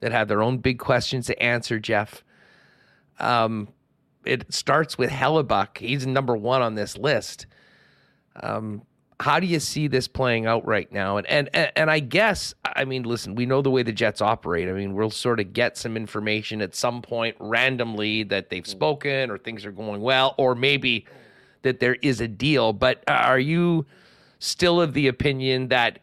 that have their own big questions to answer, Jeff. Um, it starts with Hellebuyck. He's number one on this list. Um, how do you see this playing out right now? And, and and I guess, I mean, listen, we know the way the Jets operate. I mean, we'll sort of get some information at some point randomly that they've spoken or things are going well, or maybe that there is a deal. But are you still of the opinion that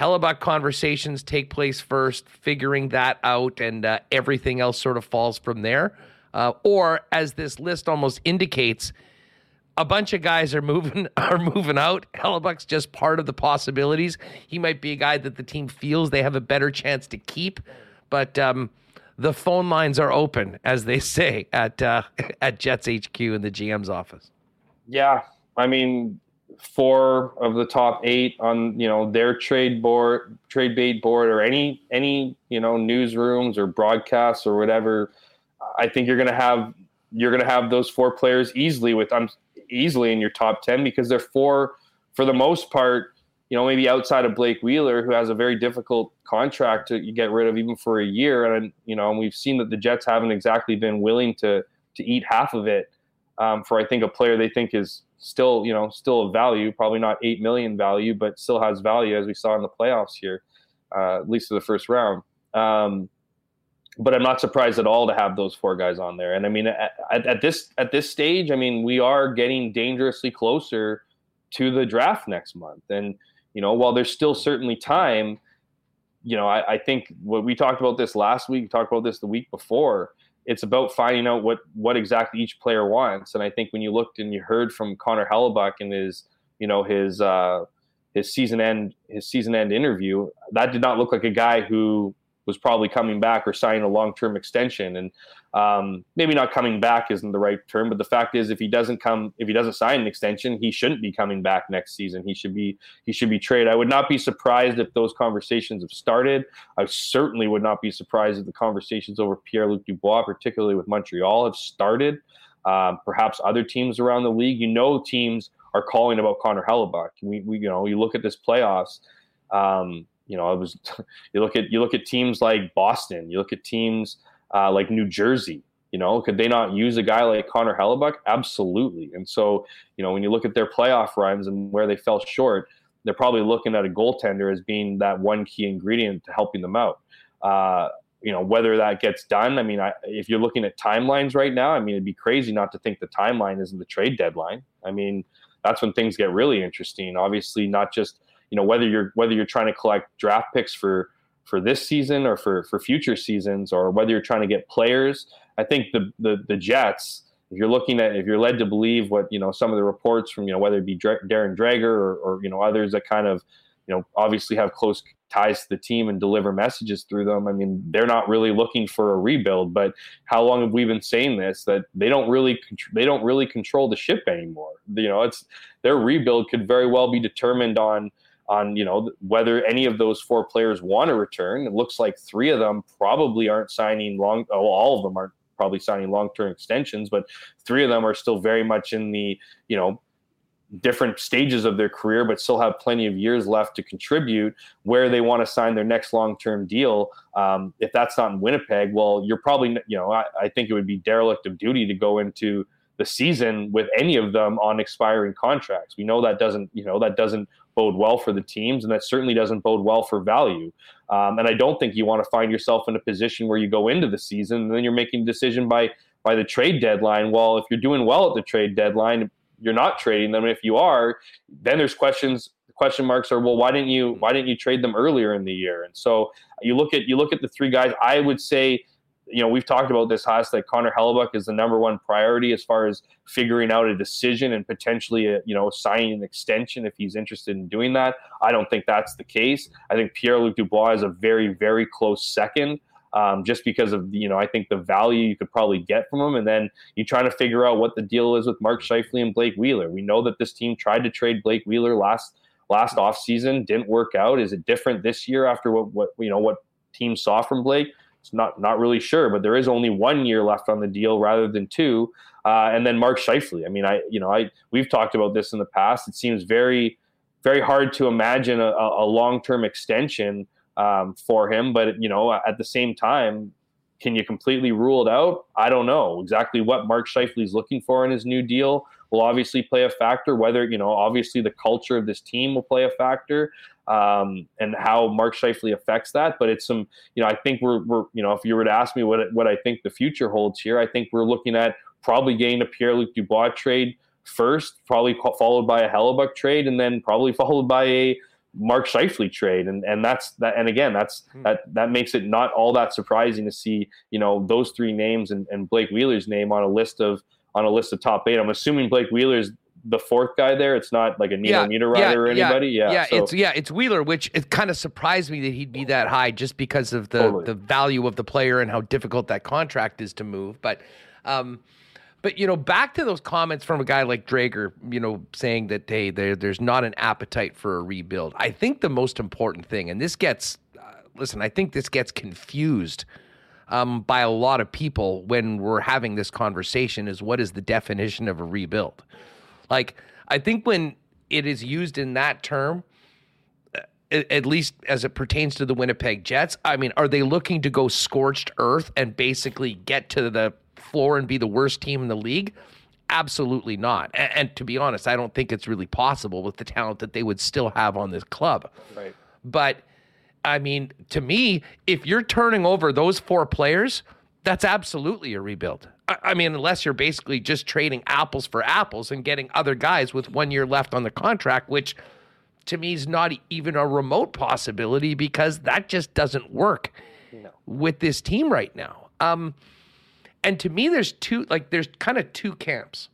Hellebuyck conversations take place first, figuring that out, and uh, everything else sort of falls from there? Uh, or, as this list almost indicates, a bunch of guys are moving are moving out. Hellebuck's just part of the possibilities. He might be a guy that the team feels they have a better chance to keep, but um, the phone lines are open, as they say, at uh, at Jets H Q in the G M's office. Yeah, I mean, four of the top eight on, you know, their trade board, trade bait board, or any, any, you know, newsrooms or broadcasts or whatever. I think you're going to have, you're going to have those four players easily with, um, easily in your top ten, because they're four, for the most part, you know, maybe outside of Blake Wheeler, who has a very difficult contract to get rid of even for a year. And, you know, and we've seen that the Jets haven't exactly been willing to, to eat half of it um, for, I think, a player they think is still, you know, still of value, probably not eight million value, but still has value, as we saw in the playoffs here, uh, at least in the first round. Um, but I'm not surprised at all to have those four guys on there. And I mean, at, at this, at this stage, I mean, we are getting dangerously closer to the draft next month. And, you know, while there's still certainly time, you know, I, I think what we talked about this last week, we talked about this the week before, it's about finding out what, what exactly each player wants. And I think when you looked and you heard from Connor Hellebuyck in his, you know, his, uh, his season end, his season end interview, that did not look like a guy who was probably coming back or signing a long-term extension. And um, maybe not coming back isn't the right term, but the fact is, if he doesn't come, if he doesn't sign an extension, he shouldn't be coming back next season. He should be, he should be traded. I would not be surprised if those conversations have started. I certainly would not be surprised if the conversations over Pierre-Luc Dubois, particularly with Montreal, have started. Um, perhaps other teams around the league, you know, teams are calling about Connor Hellebuyck. We, we, you know, you look at this playoffs. Um, You know, it was. You look at you look at teams like Boston. You look at teams uh, like New Jersey. You know, could they not use a guy like Connor Hellebuyck? Absolutely. And so, you know, when you look at their playoff runs and where they fell short, they're probably looking at a goaltender as being that one key ingredient to helping them out. Uh, you know, whether that gets done. I mean, I, if you're looking at timelines right now, I mean, it'd be crazy not to think the timeline isn't the trade deadline. I mean, that's when things get really interesting. Obviously, not just. You know, whether you're whether you're trying to collect draft picks for for this season or for, for future seasons, or whether you're trying to get players, I think the, the the Jets, if you're looking at, if you're led to believe what you know some of the reports from you know whether it be Dr- Darren Dreger or, or you know others that kind of you know obviously have close ties to the team and deliver messages through them. I mean, they're not really looking for a rebuild, but how long have we been saying this, that they don't really they don't really control the ship anymore? You know, it's their rebuild could very well be determined on. on, you know, whether any of those four players want to return. It looks like three of them probably aren't signing long. Oh, all of them aren't probably signing long-term extensions, but three of them are still very much in the, you know, different stages of their career, but still have plenty of years left to contribute where they want to sign their next long-term deal. Um, if that's not in Winnipeg, well, you're probably, you know, I, I think it would be derelict of duty to go into the season with any of them on expiring contracts. We know that doesn't, you know, that doesn't bode well for the teams, and that certainly doesn't bode well for value. Um, and I don't think you want to find yourself in a position where you go into the season and then you're making a decision by by the trade deadline. Well, if you're doing well at the trade deadline, you're not trading them. If you are, then there's questions. Question marks are, well, why didn't you why didn't you trade them earlier in the year? And so you look at you look at the three guys. I would say, you know, we've talked about this, Haas, that Connor Hellebuyck is the number one priority as far as figuring out a decision and potentially, a, you know, signing an extension if he's interested in doing that. I don't think that's the case. I think Pierre-Luc Dubois is a very, very close second, um, just because of, you know, I think the value you could probably get from him. And then you're trying to figure out what the deal is with Mark Scheifele and Blake Wheeler. We know that this team tried to trade Blake Wheeler last last offseason, didn't work out. Is it different this year after what, what you know, what team saw from Blake? It's not not really sure, but there is only one year left on the deal rather than two. Uh, and then Mark Scheifele. I mean, I you know I we've talked about this in the past. It seems very very hard to imagine a, a long term extension um, for him. But you know, at the same time, can you completely rule it out? I don't know exactly what Mark Scheifele is looking for in his new deal. Will obviously play a factor. Whether you know, obviously the culture of this team will play a factor. Um, and how Mark Scheifele affects that. But it's some, you know, I think we're, we're you know, if you were to ask me what what I think the future holds here, I think we're looking at probably getting a Pierre-Luc Dubois trade first, probably followed by a Hellebuyck trade, and then probably followed by a Mark Scheifele trade. And and that's that. And again, that's hmm. that that makes it not all that surprising to see, you know, those three names and, and Blake Wheeler's name on a list of on a list of top eight. I'm assuming Blake Wheeler's the fourth guy there. It's not like a Nino yeah, Niederreiter yeah, or anybody. Yeah, yeah, so. it's yeah, it's Wheeler, which it kind of surprised me that he'd be that high just because of the, totally. the value of the player and how difficult that contract is to move. But, um, but you know, back to those comments from a guy like Drager, you know, saying that hey, there there's not an appetite for a rebuild. I think the most important thing, and this gets, uh, listen, I think this gets confused um, by a lot of people when we're having this conversation, is what is the definition of a rebuild? Like, I think when it is used in that term, at least as it pertains to the Winnipeg Jets, I mean, are they looking to go scorched earth and basically get to the floor and be the worst team in the league? Absolutely not. And, and to be honest, I don't think it's really possible with the talent that they would still have on this club. Right. But, I mean, to me, if you're turning over those four players, that's absolutely a rebuild. I mean, unless you're basically just trading apples for apples and getting other guys with one year left on the contract, which to me is not even a remote possibility because that just doesn't work no. with this team right now. Um, and to me, there's two, like there's kind of two camps.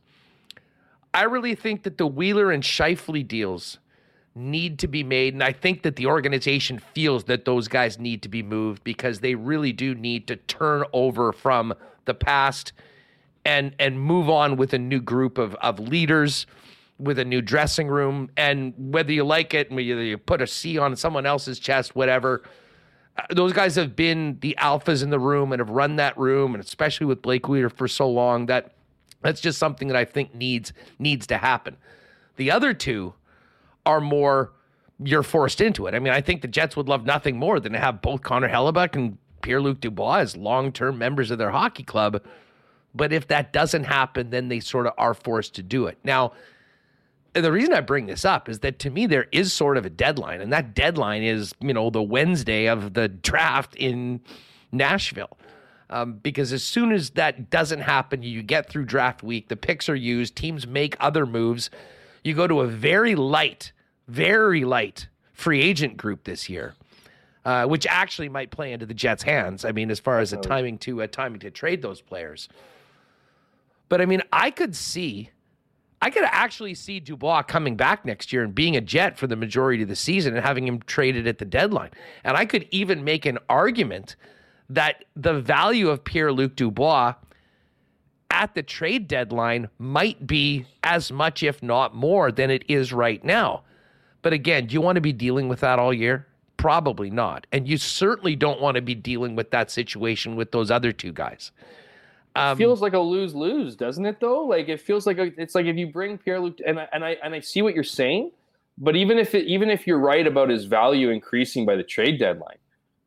I really think that the Wheeler and Scheifele deals need to be made. And I think that the organization feels that those guys need to be moved because they really do need to turn over from the past and and move on with a new group of, of leaders, with a new dressing room. And whether you like it, whether you put a C on someone else's chest, whatever, those guys have been the alphas in the room and have run that room, and especially with Blake Wheeler for so long, that that's just something that I think needs needs to happen. The other two are more, you're forced into it. I mean, I think the Jets would love nothing more than to have both Connor Hellebuyck and Pierre-Luc Dubois as long-term members of their hockey club. But if that doesn't happen, then they sort of are forced to do it. Now, the reason I bring this up is that to me, there is sort of a deadline, and that deadline is, you know, the Wednesday of the draft in Nashville. Um, because as soon as that doesn't happen, you get through draft week, the picks are used, teams make other moves. You go to a very light, very light free agent group this year, uh, which actually might play into the Jets' hands. I mean, as far as the timing to uh, timing to trade those players. But I mean, I could see, I could actually see Dubois coming back next year and being a Jet for the majority of the season and having him traded at the deadline. And I could even make an argument that the value of Pierre-Luc Dubois at the trade deadline might be as much, if not more, than it is right now. But again, do you want to be dealing with that all year? Probably not. And you certainly don't want to be dealing with that situation with those other two guys. Um, it feels like a lose-lose, doesn't it, though? Like, it feels like a, it's like if you bring Pierre-Luc, and I, and I and I see what you're saying, but even if it, even if you're right about his value increasing by the trade deadline,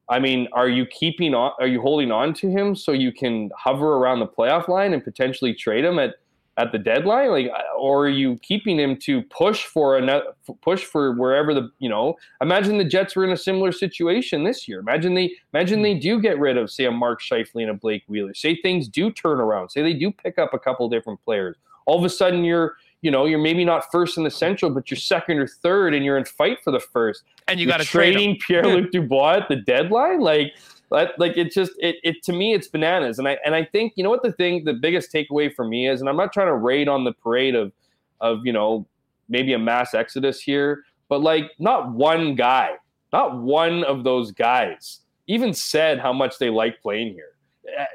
I mean, are you keeping on? Are you holding on to him so you can hover around the playoff line and potentially trade him at, at the deadline? Like, or are you keeping him to push for another push for wherever the, you know? Imagine the Jets were in a similar situation this year. Imagine they imagine they do get rid of, say, a Mark Scheifele and a Blake Wheeler. Say things do turn around. Say they do pick up a couple different players. All of a sudden, you're you know you're maybe not first in the Central, but you're second or third, and you're in fight for the first. And you got to trading trade Pierre-Luc Dubois at the deadline, like, like it just it, it to me it's bananas. And I and I think you know what the thing, the biggest takeaway for me is, and I'm not trying to raid on the parade of, of you know maybe a mass exodus here, but like not one guy, not one of those guys even said how much they like playing here.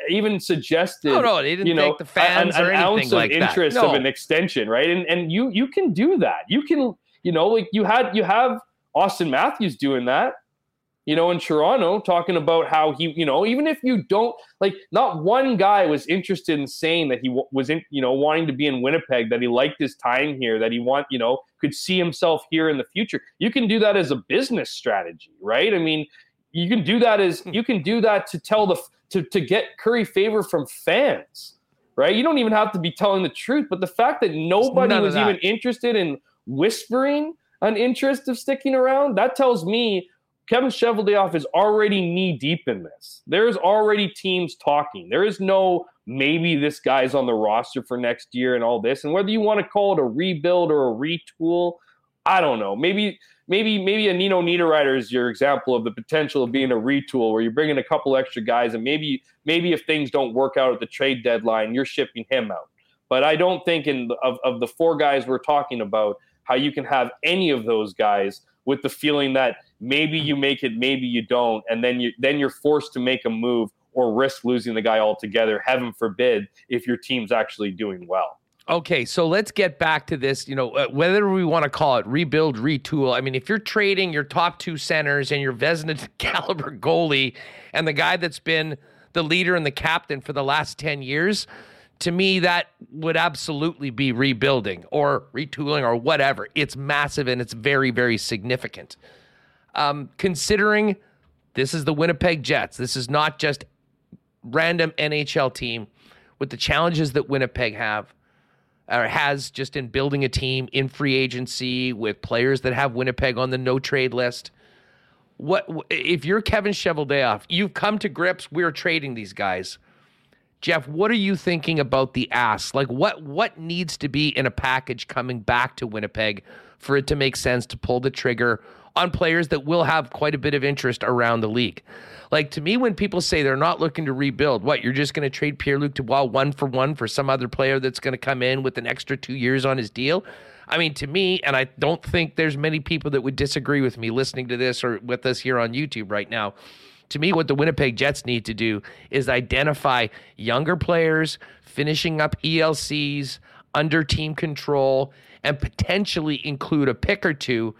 Even suggested, oh, no, they didn't you know, take the fans an, an or anything ounce of like interest that. No. Of an extension, right? And and you you can do that. You can you know like you had you have Auston Matthews doing that, you know, in Toronto, talking about how he you know even if you don't like, not one guy was interested in saying that he w- was in you know wanting to be in Winnipeg, that he liked his time here, that he want you know could see himself here in the future. You can do that as a business strategy, right? I mean, you can do that as you can do that to tell the. To, to get curry favor from fans, right? You don't even have to be telling the truth, but the fact that nobody was even interested in whispering an interest of sticking around, that tells me Kevin Cheveldayoff is already knee-deep in this. There's already teams talking. There is no maybe this guy's on the roster for next year and all this, and whether you want to call it a rebuild or a retool, I don't know. Maybe – Maybe maybe a Nino Niederreiter is your example of the potential of being a retool, where you bring in a couple extra guys, and maybe maybe if things don't work out at the trade deadline, you're shipping him out. But I don't think in of, of the four guys we're talking about, how you can have any of those guys with the feeling that maybe you make it, maybe you don't, and then you then you're forced to make a move or risk losing the guy altogether, heaven forbid, if your team's actually doing well. Okay, so let's get back to this, you know, uh, whether we want to call it rebuild, retool. I mean, if you're trading your top two centers and your Vezina caliber goalie and the guy that's been the leader and the captain for the last ten years, to me, that would absolutely be rebuilding or retooling or whatever. It's massive and it's very, very significant. Um, considering this is the Winnipeg Jets, this is not just random N H L team with the challenges that Winnipeg have. Or has just in building a team in free agency with players that have Winnipeg on the no trade list. What if you're Kevin Cheveldayoff? You've come to grips. We're trading these guys. Jeff, what are you thinking about the ask? Like what what needs to be in a package coming back to Winnipeg for it to make sense to pull the trigger on players that will have quite a bit of interest around the league? Like, to me, when people say they're not looking to rebuild, what, you're just going to trade Pierre-Luc Dubois one for one for some other player that's going to come in with an extra two years on his deal? I mean, to me, and I don't think there's many people that would disagree with me listening to this or with us here on YouTube right now, to me, what the Winnipeg Jets need to do is identify younger players, finishing up E L Cs, under team control, and potentially include a pick or two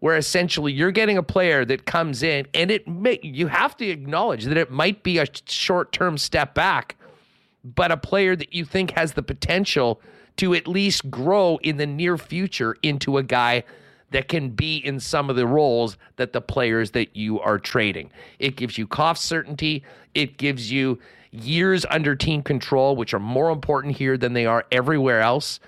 where essentially you're getting a player that comes in, and it may, you have to acknowledge that it might be a short-term step back, but a player that you think has the potential to at least grow in the near future into a guy that can be in some of the roles that the players that you are trading. It gives you cost certainty. It gives you years under team control, which are more important here than they are everywhere else.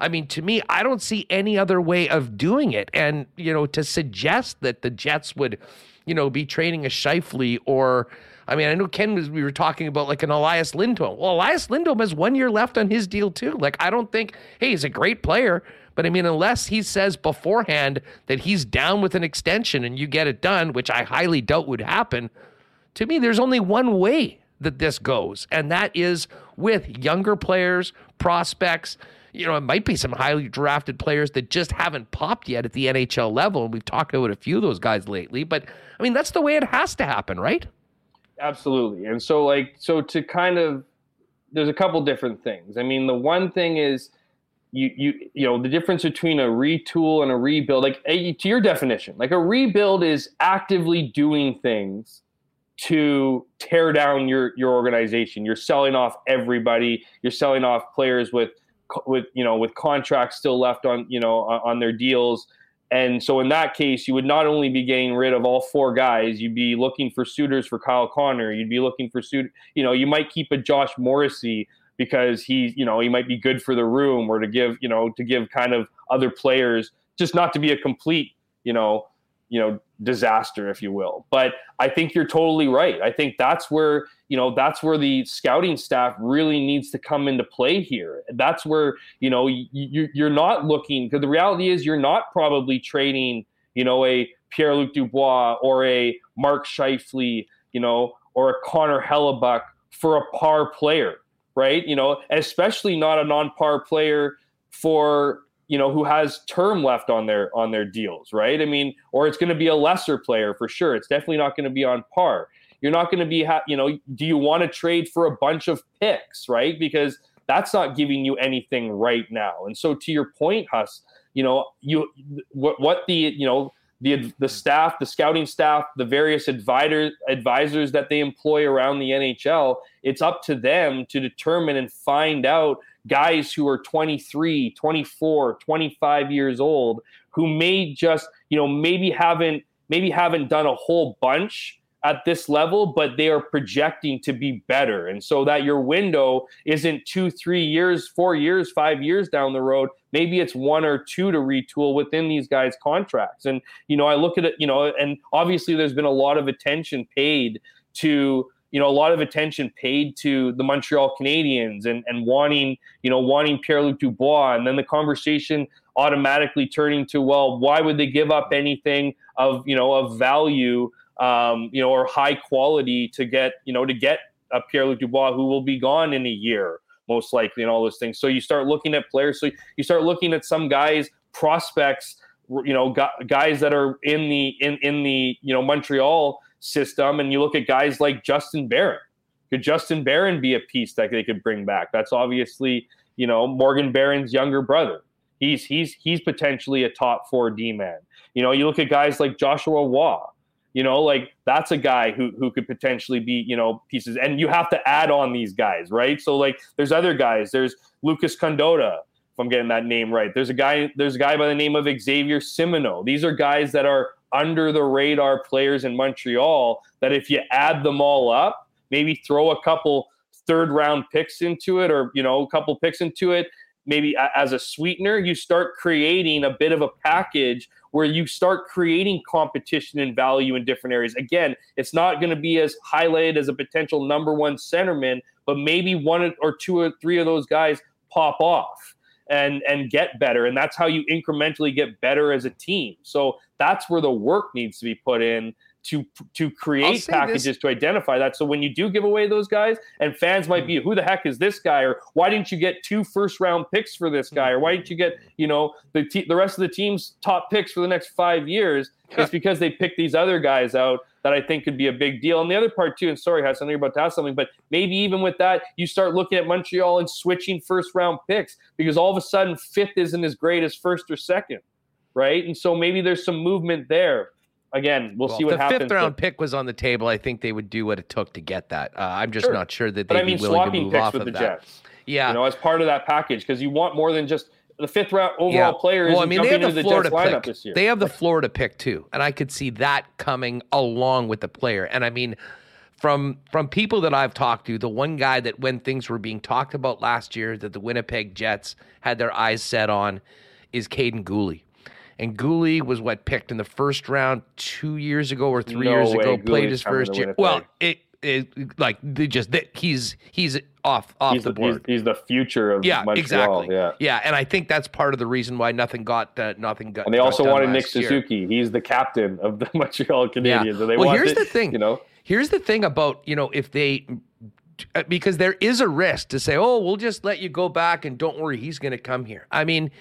I mean, to me, I don't see any other way of doing it. And, you know, to suggest that the Jets would, you know, be trading a Scheifele or, I mean, I know Ken was, we were talking about like an Elias Lindholm. Well, Elias Lindholm has one year left on his deal too. Like, I don't think, hey, he's a great player. But, I mean, unless he says beforehand that he's down with an extension and you get it done, which I highly doubt would happen, to me, there's only one way that this goes, and that is with younger players, prospects. You know, it might be some highly drafted players that just haven't popped yet at the N H L level, and we've talked about a few of those guys lately. But, I mean, that's the way it has to happen, right? Absolutely. And so, like, so to kind of – there's a couple different things. I mean, the one thing is – You you you know the difference between a retool and a rebuild, like a, to your definition, like a rebuild is actively doing things to tear down your your organization. You're selling off everybody. You're selling off players with with you know with contracts still left on you know on, on their deals. And so in that case, you would not only be getting rid of all four guys, you'd be looking for suitors for Kyle Connor. You'd be looking for suit. You know you might keep a Josh Morrissey, because he, you know, he might be good for the room, or to give, you know, to give kind of other players, just not to be a complete, you know, you know, disaster, if you will. But I think you're totally right. I think that's where, you know, that's where the scouting staff really needs to come into play here. That's where, you know, you, you're not looking, because the reality is you're not probably trading, you know, a Pierre-Luc Dubois or a Mark Scheifele, you know, or a Connor Hellebuyck for a par player. Right, you know, especially not a non-par player for you know who has term left on their on their deals, right? I mean, or it's going to be a lesser player for sure. It's definitely not going to be on par. You're not going to be, ha- you know, do you want to trade for a bunch of picks, right? Because that's not giving you anything right now. And so, to your point, Huss, you know, you what what the you know the the staff, the scouting staff, the various advisors advisors that they employ around the N H L. It's up to them to determine and find out guys who are twenty-three, twenty-four, twenty-five years old who may just, you know, maybe haven't maybe haven't done a whole bunch at this level, but they are projecting to be better. And so that your window isn't two, three years, four years, five years down the road. Maybe it's one or two to retool within these guys' contracts. And, you know, I look at it, you know, and obviously there's been a lot of attention paid to – you know, a lot of attention paid to the Montreal Canadiens and, and wanting, you know, wanting Pierre-Luc Dubois. And then the conversation automatically turning to, well, why would they give up anything of, you know, of value, um, you know, or high quality to get, you know, to get a Pierre-Luc Dubois who will be gone in a year, most likely, and all those things. So you start looking at players. So you start looking at some guys, prospects, you know, guys that are in the, in, in the, you know, Montreal system, and you look at guys like Justin Barron. Could Justin Barron be a piece that they could bring back? That's obviously, you know, Morgan Barron's younger brother. He's he's he's potentially a top four D-man. You know, you look at guys like Joshua Waugh. You know, like that's a guy who who could potentially be, you know, pieces. And you have to add on these guys, right? So like, there's other guys. There's Lucas Condota, if I'm getting that name right. There's a guy. There's a guy by the name of Xavier Simoneau. These are guys that are under the radar players in Montreal that if you add them all up, maybe throw a couple third round picks into it, or, you know, a couple picks into it, maybe as a sweetener, you start creating a bit of a package where you start creating competition and value in different areas. Again, it's not going to be as highlighted as a potential number one centerman, but maybe one or two or three of those guys pop off and and get better. And that's how you incrementally get better as a team. So that's where the work needs to be put in to to create packages this. to identify that. So when you do give away those guys, and fans might be, who the heck is this guy? Or why didn't you get two first round picks for this guy? Or why didn't you get, you know, the te- the rest of the team's top picks for the next five years? It's because they picked these other guys out that I think could be a big deal. And the other part too, and sorry, Hassan, you're about to ask something, but maybe even with that, you start looking at Montreal and switching first round picks, because all of a sudden fifth isn't as great as first or second. Right. And so maybe there's some movement there. Again, we'll, well see what the happens. The fifth round but, pick was on the table. I think they would do what it took to get that. Uh, I'm just sure. not sure that they'd but I mean, be willing to move off of the that. Jets, yeah, you know, as part of that package, because you want more than just the fifth round overall yeah. player. Well, I mean, they have the Florida the pick. This year. They have the Florida pick too, and I could see that coming along with the player. And I mean, from from people that I've talked to, the one guy that when things were being talked about last year that the Winnipeg Jets had their eyes set on is Caden Gooley. And Gooley was what picked in the first round two years ago or three no years way. ago. Gooley's played his first year. Well, it, it like they just they, he's he's off off he's the board. The, he's, he's the future of yeah, Montreal. Exactly. Yeah, yeah, and I think that's part of the reason why nothing got uh, nothing got. And they also wanted Nick Suzuki. Year. He's the captain of the Montreal Canadiens. Yeah. So they well, here's it, the thing. You know, here's the thing about you know if they. Because there is a risk to say, oh, we'll just let you go back and don't worry, he's going to come here. I mean.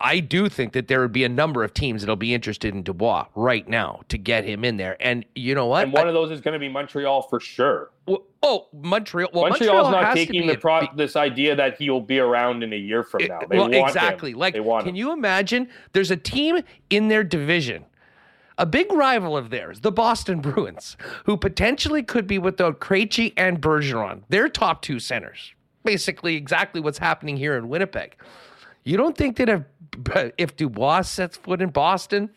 I do think that there would be a number of teams that'll be interested in Dubois right now to get him in there. And you know what? And one I, of those is going to be Montreal for sure. Well, oh, Montreal. Well, Montreal's Montreal not taking the pro- a, this idea that he'll be around in a year from now. They well, want exactly. Him. Like, they want can him. You imagine there's a team in their division, a big rival of theirs, the Boston Bruins, who potentially could be without Krejci and Bergeron, their top two centers, basically exactly what's happening here in Winnipeg. You don't think that if, if Dubois sets foot in Boston,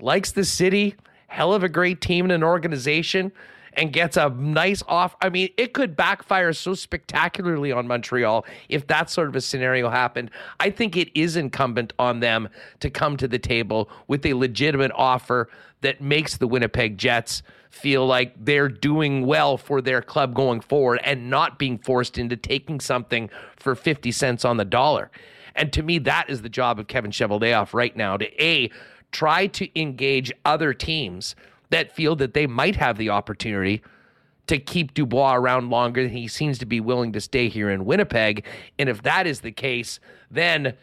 likes the city, hell of a great team and an organization, and gets a nice off? I mean, it could backfire so spectacularly on Montreal if that sort of a scenario happened. I think it is incumbent on them to come to the table with a legitimate offer that makes the Winnipeg Jets feel like they're doing well for their club going forward and not being forced into taking something for fifty cents on the dollar. And to me, that is the job of Kevin Cheveldayoff right now, to A, try to engage other teams that feel that they might have the opportunity to keep Dubois around longer than he seems to be willing to stay here in Winnipeg. And if that is the case, then,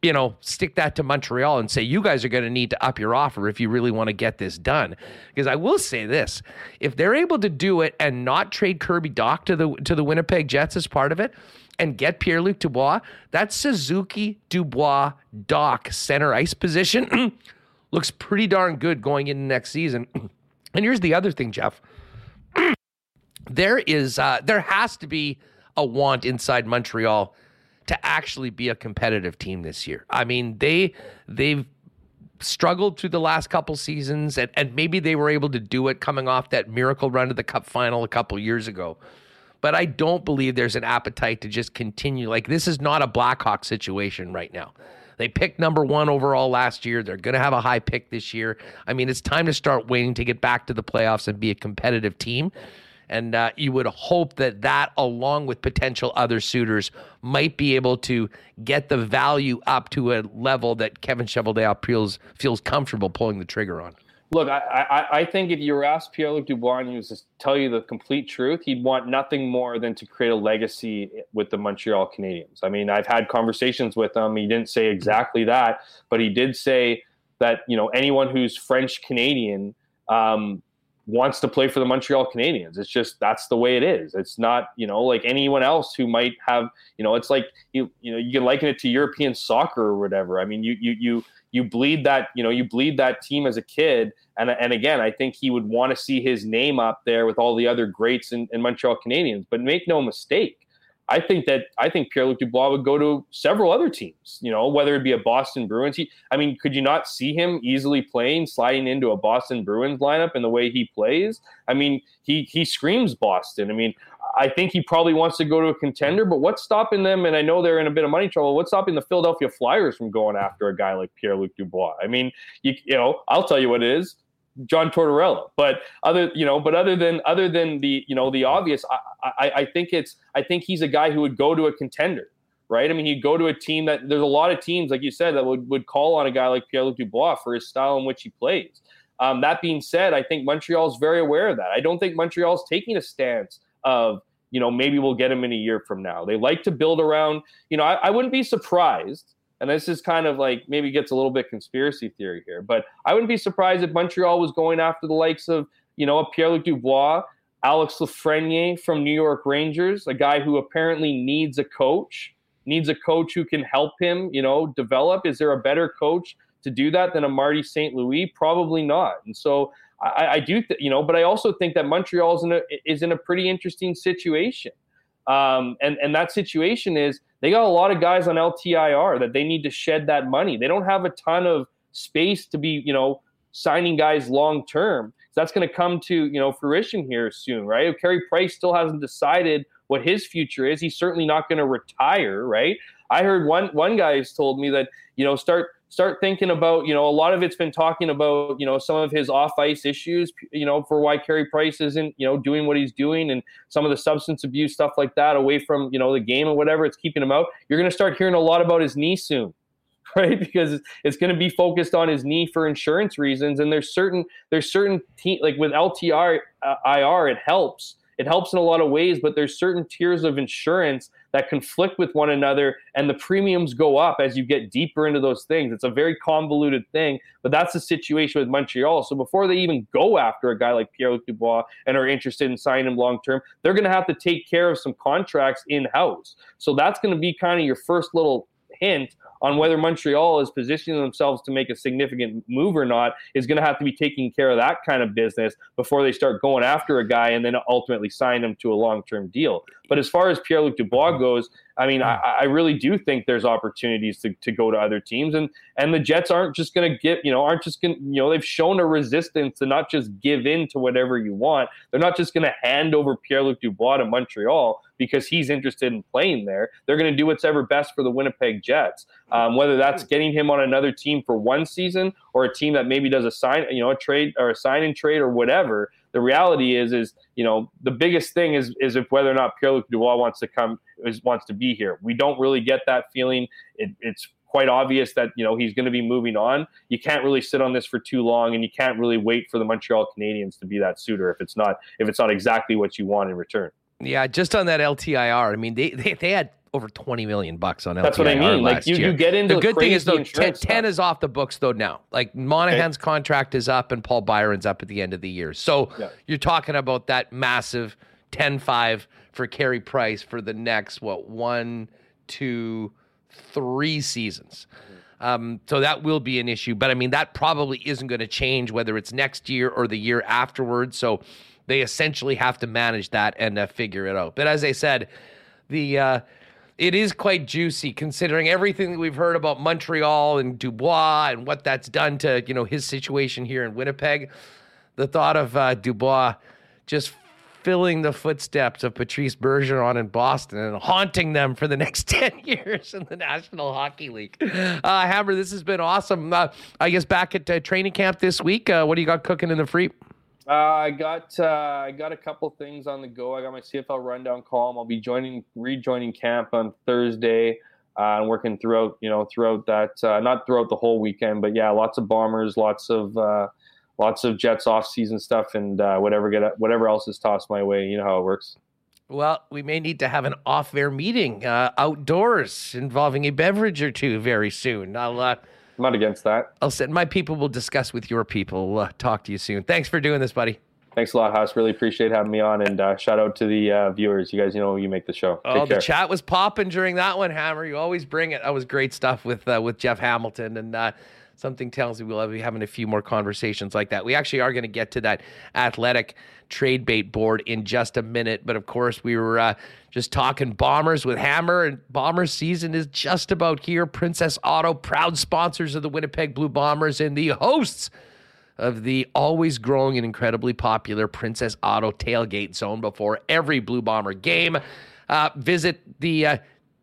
you know, stick that to Montreal and say, you guys are going to need to up your offer if you really want to get this done. Because I will say this, if they're able to do it and not trade Kirby Dach to the to the Winnipeg Jets as part of it, and get Pierre-Luc Dubois, that Suzuki, Dubois, Dach center ice position looks pretty darn good going into next season. And here's the other thing, Jeff. there is, uh, there has to be a want inside Montreal to actually be a competitive team this year. I mean, they they've struggled through the last couple seasons, and, and maybe they were able to do it coming off that miracle run to the Cup final a couple years ago. But I don't believe there's an appetite to just continue. Like, this is not a Blackhawks situation right now. They picked number one overall last year. They're going to have a high pick this year. I mean, it's time to start waiting to get back to the playoffs and be a competitive team. And uh, you would hope that that, along with potential other suitors, might be able to get the value up to a level that Kevin Cheveldayoff feels, feels comfortable pulling the trigger on. Look, I, I I think if you were asked Pierre-Luc Dubois and he was to tell you the complete truth, he'd want nothing more than to create a legacy with the Montreal Canadiens. I mean, I've had conversations with him. He didn't say exactly that, but he did say that, you know, anyone who's French-Canadian um, wants to play for the Montreal Canadiens. It's just, that's the way it is. It's not, you know, like anyone else who might have, you know, it's like, you you know, you can liken it to European soccer or whatever. I mean, you you you You bleed that, you know, you bleed that team as a kid. And and again, I think he would want to see his name up there with all the other greats in, in Montreal Canadiens. But make no mistake, I think that I think Pierre-Luc Dubois would go to several other teams, you know, whether it be a Boston Bruins. He, I mean, could you not see him easily playing, sliding into a Boston Bruins lineup in the way he plays? I mean, he he screams Boston. I mean, I think he probably wants to go to a contender, but what's stopping them? And I know they're in a bit of money trouble. What's stopping the Philadelphia Flyers from going after a guy like Pierre-Luc Dubois? I mean, you, you know, I'll tell you what it is, John Tortorella. But other, you know, but other than other than the, you know, the obvious, I, I, I think it's, I think he's a guy who would go to a contender, right? I mean, he'd go to a team that there's a lot of teams, like you said, that would, would call on a guy like Pierre-Luc Dubois for his style in which he plays. Um, that being said, I think Montreal's very aware of that. I don't think Montreal's taking a stance of, you know, maybe we'll get him in a year from now. They like to build around, you know, I, I wouldn't be surprised, and this is kind of like maybe gets a little bit conspiracy theory here, but I wouldn't be surprised if Montreal was going after the likes of, you know, a Pierre-Luc Dubois, Alex Lafreniere from New York Rangers, a guy who apparently needs a coach, needs a coach who can help him, you know, develop. Is there a better coach to do that than a Marty Saint Louis? Probably not. And so I, I do, th- you know, but I also think that Montreal is in a, is in a pretty interesting situation. Um, and, and that situation is they got a lot of guys on L T I R that they need to shed that money. They don't have a ton of space to be, you know, signing guys long-term. So that's going to come to, you know, fruition here soon, right? If Carey Price still hasn't decided what his future is, he's certainly not going to retire, right? I heard one, one guy has told me that, you know, start, start thinking about, you know, a lot of it's been talking about, you know, some of his off-ice issues, you know, for why Carey Price isn't, you know, doing what he's doing and some of the substance abuse stuff like that away from, you know, the game or whatever, it's keeping him out. You're going to start hearing a lot about his knee soon, right? Because it's going to be focused on his knee for insurance reasons. And there's certain, there's certain, te- like with L T I R, uh, it helps. It helps in a lot of ways, but there's certain tiers of insurance that conflict with one another, and the premiums go up as you get deeper into those things. It's a very convoluted thing, but that's the situation with Montreal. So before they even go after a guy like Pierre-Luc Dubois and are interested in signing him long-term, they're going to have to take care of some contracts in-house. So that's going to be kind of your first little hint on whether Montreal is positioning themselves to make a significant move or not, is going to have to be taking care of that kind of business before they start going after a guy and then ultimately sign him to a long-term deal. But as far as Pierre-Luc Dubois goes, I mean, I, I really do think there's opportunities to, to go to other teams, and and the Jets aren't just going to get, you know, aren't just going to, you know, they've shown a resistance to not just give in to whatever you want. They're not just going to hand over Pierre-Luc Dubois to Montreal because he's interested in playing there. They're going to do what's ever best for the Winnipeg Jets, um, whether that's getting him on another team for one season or a team that maybe does a sign, you know, a trade or a sign and trade or whatever. The reality is, is you know, the biggest thing is is if whether or not Pierre-Luc Dubois wants to come, is, wants to be here. We don't really get that feeling. It, it's quite obvious that, you know, he's going to be moving on. You can't really sit on this for too long, and you can't really wait for the Montreal Canadiens to be that suitor if it's not if it's not exactly what you want in return. Yeah, just on that L T I R, I mean, they they, they had over twenty million bucks on L T I R. That's what I mean. Like you, you get into the good thing is though, ten, ten is off the books though now. Like Monahan's okay. contract is up and Paul Byron's up at the end of the year. So yeah. You're talking about that massive ten five for Carey Price for the next what one, two, three seasons. Um, so that will be an issue, but I mean that probably isn't going to change whether it's next year or the year afterwards. So they essentially have to manage that and uh, figure it out. But as I said, the uh, it is quite juicy considering everything that we've heard about Montreal and Dubois and what that's done to, you know, his situation here in Winnipeg. The thought of uh, Dubois just filling the footsteps of Patrice Bergeron in Boston and haunting them for the next ten years in the National Hockey League. Uh, Hammer, this has been awesome. Uh, I guess back at uh, training camp this week, uh, what do you got cooking in the free? Uh, I got uh, I got a couple things on the go. I got my C F L rundown column. I'll be joining rejoining camp on Thursday. Uh, and working throughout, you know, throughout that uh, not throughout the whole weekend, but yeah, lots of Bombers, lots of uh, lots of Jets off season stuff, and uh, whatever get whatever else is tossed my way. You know how it works. Well, we may need to have an off air meeting uh, outdoors involving a beverage or two very soon. I'll. Uh... I'm not against that. I'll send my people will discuss with your people. We'll, uh, talk to you soon. Thanks for doing this, buddy. Thanks a lot, Haas. Really appreciate having me on, and uh, shout out to the uh, viewers. You guys, you know, you make the show. Oh, Take the care. Chat was popping during that one, Hammer. You always bring it. That was great stuff with uh, with Jeff Hamilton, and uh, something tells me we'll be having a few more conversations like that. We actually are going to get to that Athletic trade bait board in just a minute, but of course we were uh, just talking Bombers with Hammer, and Bombers season is just about here. Princess Auto, proud sponsors of the Winnipeg Blue Bombers and the hosts of the always growing and incredibly popular Princess Auto tailgate zone before every Blue Bomber game. Uh, visit the uh,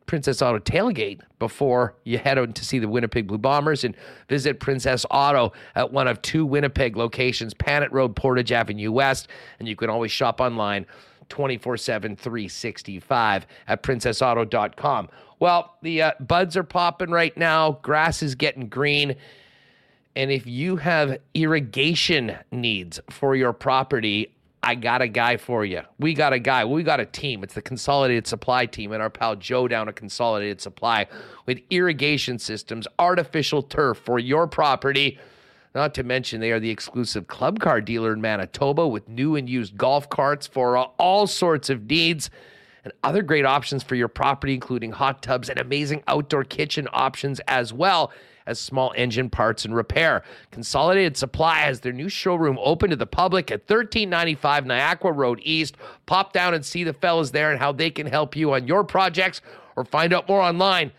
Princess Auto tailgate before you head out to see the Winnipeg Blue Bombers, and visit Princess Auto at one of two Winnipeg locations, Panet Road, Portage Avenue West, and you can always shop online twenty-four seven, three sixty-five at princess auto dot com. Well, the uh, buds are popping right now. Grass is getting green. And if you have irrigation needs for your property, I got a guy for you. We got a guy. We got a team. It's the Consolidated Supply team and our pal Joe down at Consolidated Supply with irrigation systems, artificial turf for your property. Not to mention they are the exclusive club car dealer in Manitoba with new and used golf carts for all sorts of needs and other great options for your property, including hot tubs and amazing outdoor kitchen options, as well as small engine parts and repair. Consolidated Supply has their new showroom open to the public at thirteen ninety-five Niagara Road East. Pop down and see the fellas there and how they can help you on your projects, or find out more online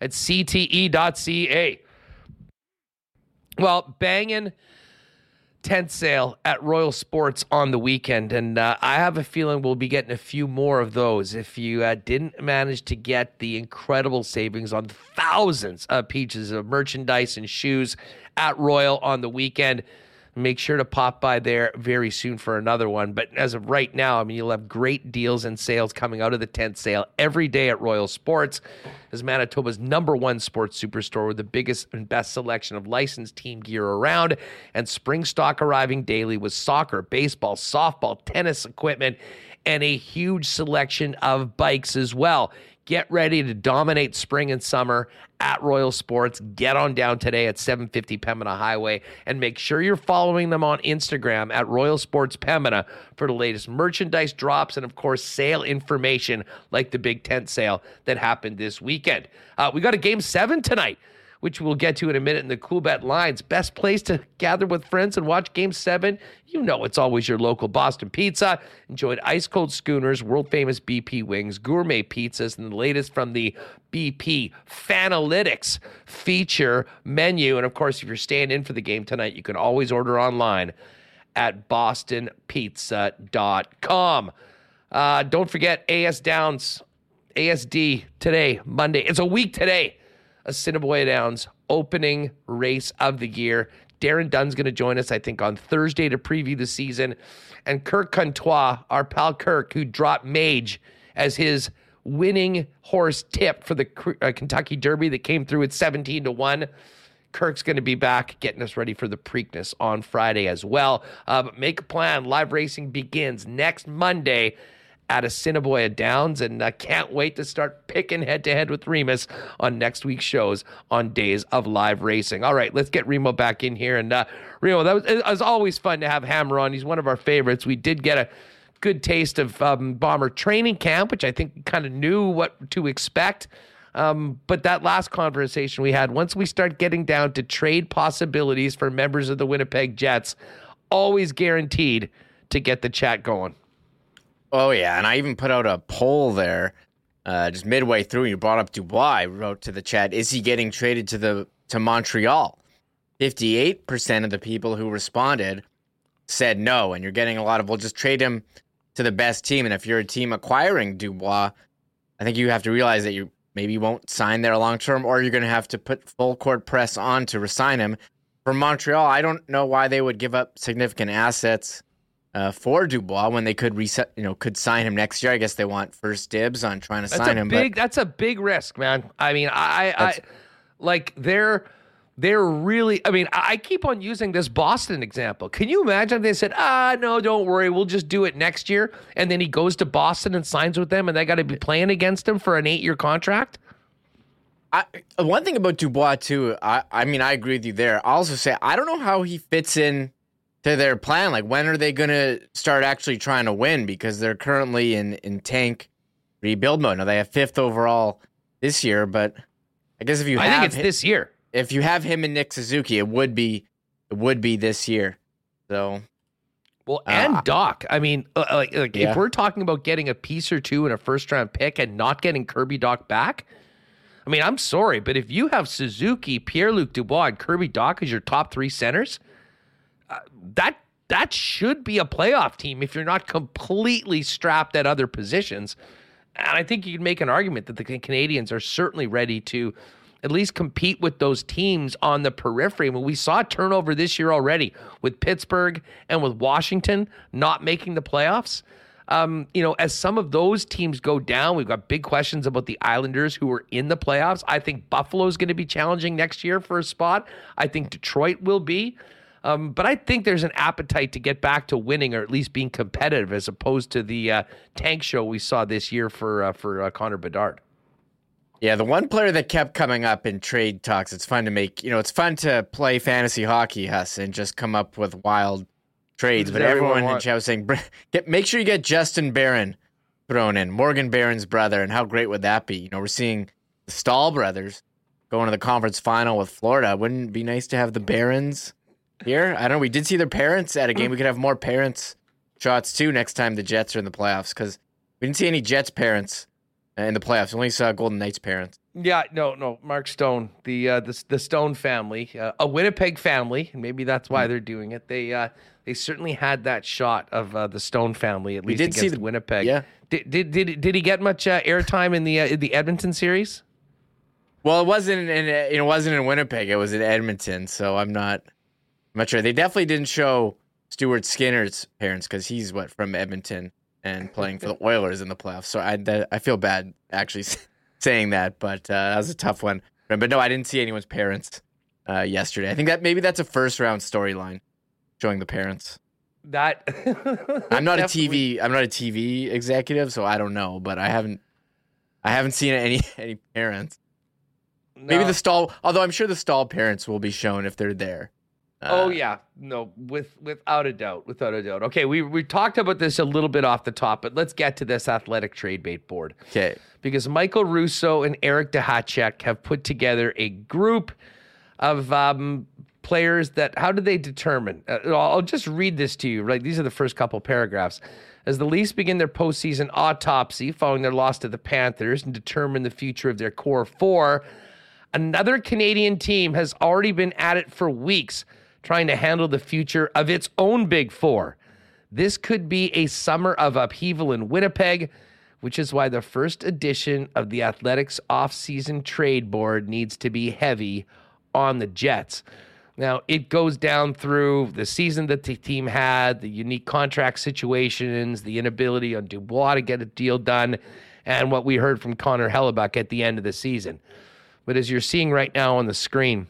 at c t e dot c a. Well, banging tent sale at Royal Sports on the weekend, and uh, I have a feeling we'll be getting a few more of those. If you uh, didn't manage to get the incredible savings on thousands of pieces of merchandise and shoes at Royal on the weekend, make sure to pop by there very soon for another one. But as of right now, I mean, you'll have great deals and sales coming out of the tent sale every day at Royal Sports, as Manitoba's number one sports superstore with the biggest and best selection of licensed team gear around, and spring stock arriving daily with soccer, baseball, softball, tennis equipment, and a huge selection of bikes as well. Get ready to dominate spring and summer at Royal Sports. Get on down today at seven fifty Pembina Highway, and make sure you're following them on Instagram at Royal Sports Pembina for the latest merchandise drops and, of course, sale information like the big tent sale that happened this weekend. Uh, we got a game seven tonight, which we'll get to in a minute in the Cool Bet Lines. Best place to gather with friends and watch Game seven? You know it's always your local Boston Pizza. Enjoyed ice-cold schooners, world-famous B P wings, gourmet pizzas, and the latest from the B P Fanalytics feature menu. And, of course, if you're staying in for the game tonight, you can always order online at boston pizza dot com. Uh, don't forget A S Downs, A S D today, Monday. It's a week today. Assiniboia Downs opening race of the year. Darren Dunn's going to join us, I think, on Thursday to preview the season. And Kirk Contois, our pal Kirk, who dropped Mage as his winning horse tip for the uh, Kentucky Derby that came through at seventeen to one. Kirk's going to be back getting us ready for the Preakness on Friday as well. Uh, but make a plan. Live racing begins next Monday at Assiniboia Downs, and I can't wait to start picking head-to-head with Remus on next week's shows on Days of Live Racing. All right, let's get Remo back in here. And uh, Remo, that was, it was always fun to have Hammer on. He's one of our favorites. We did get a good taste of um, Bomber training camp, which I think kind of knew what to expect. Um, but that last conversation we had, once we start getting down to trade possibilities for members of the Winnipeg Jets, always guaranteed to get the chat going. Oh, yeah, and I even put out a poll there uh, just midway through. You brought up Dubois. I wrote to the chat, is he getting traded to the to Montreal? fifty-eight percent of the people who responded said no, and you're getting a lot of, well, just trade him to the best team. And if you're a team acquiring Dubois, I think you have to realize that you maybe won't sign there long-term, or you're going to have to put full-court press on to resign him. For Montreal, I don't know why they would give up significant assets Uh, for Dubois when they could reset, you know, could sign him next year. I guess they want first dibs on trying to that's sign a him. Big, but that's a big risk, man. I mean, I, I, like they're they're really. I mean, I keep on using this Boston example. Can you imagine if they said, "Ah, no, don't worry, we'll just do it next year," and then he goes to Boston and signs with them, and they got to be playing against him for an eight-year contract? I, one thing about Dubois too. I, I mean, I agree with you there. I also say I don't know how he fits in to their plan. Like, when are they going to start actually trying to win? Because they're currently in, in tank rebuild mode. Now, they have fifth overall this year, but I guess if you I have think it's him, this year. If you have him and Nick Suzuki, it would be it would be this year. So, well, and uh, Doc. I mean, like, like yeah. if we're talking about getting a piece or two in a first round pick and not getting Kirby Doc back, I mean, I'm sorry, but if you have Suzuki, Pierre-Luc Dubois, and Kirby Doc as your top three centers, Uh, that that should be a playoff team if you're not completely strapped at other positions. And I think you can make an argument that the Canadians are certainly ready to at least compete with those teams on the periphery. I mean, we saw turnover this year already with Pittsburgh and with Washington not making the playoffs. um, you know, as some of those teams go down, we've got big questions about the Islanders who are in the playoffs. I think Buffalo's going to be challenging next year for a spot. I think Detroit will be. Um, but I think there's an appetite to get back to winning or at least being competitive as opposed to the uh, tank show we saw this year for uh, for uh, Connor Bedard. Yeah, the one player that kept coming up in trade talks, it's fun to make, you know, it's fun to play fantasy hockey, Huss, and just come up with wild trades. But everyone in chat was saying, get, make sure you get Justin Barron thrown in, Morgan Barron's brother, and how great would that be? You know, we're seeing the Stahl brothers going to the conference final with Florida. Wouldn't it be nice to have the Barons here? I don't know. We did see their parents at a game. We could have more parents shots, too, next time the Jets are in the playoffs because we didn't see any Jets parents in the playoffs. Only saw Golden Knights parents. Yeah, no, no. Mark Stone, the uh, the, the Stone family, uh, a Winnipeg family, and maybe that's why they're doing it. They uh, they certainly had that shot of uh, the Stone family at we least did against see the, Winnipeg. Yeah. Did, did did did he get much uh, airtime in the uh, in the Edmonton series? Well, it wasn't in it wasn't in Winnipeg. It was in Edmonton. So I'm not I'm not sure. They definitely didn't show Stuart Skinner's parents because he's what from Edmonton. And playing for the Oilers in the playoffs. So I that, I feel bad actually saying that, but uh, that was a tough one. But no, I didn't see anyone's parents uh, yesterday. I think that maybe that's a first-round storyline, showing the parents. That I'm not definitely. a T V I'm not a T V executive, so I don't know. But I haven't I haven't seen any any parents. No. Maybe the Stahl, although I'm sure the Stahl parents will be shown if they're there. Uh, oh yeah, no, with without a doubt, without a doubt. Okay, we we talked about this a little bit off the top, but let's get to this athletic trade bait board. Okay, because Michael Russo and Eric Dehacek have put together a group of um, players that. How do they determine? Uh, I'll just read this to you. Right, these are the first couple paragraphs. As the Leafs begin their postseason autopsy following their loss to the Panthers and determine the future of their core four, another Canadian team has already been at it for weeks, trying to handle the future of its own Big Four. This could be a summer of upheaval in Winnipeg, which is why the first edition of the Athletics off-season trade board needs to be heavy on the Jets. Now, it goes down through the season that the team had, the unique contract situations, the inability on Dubois to get a deal done, and what we heard from Connor Hellebuyck at the end of the season. But as you're seeing right now on the screen,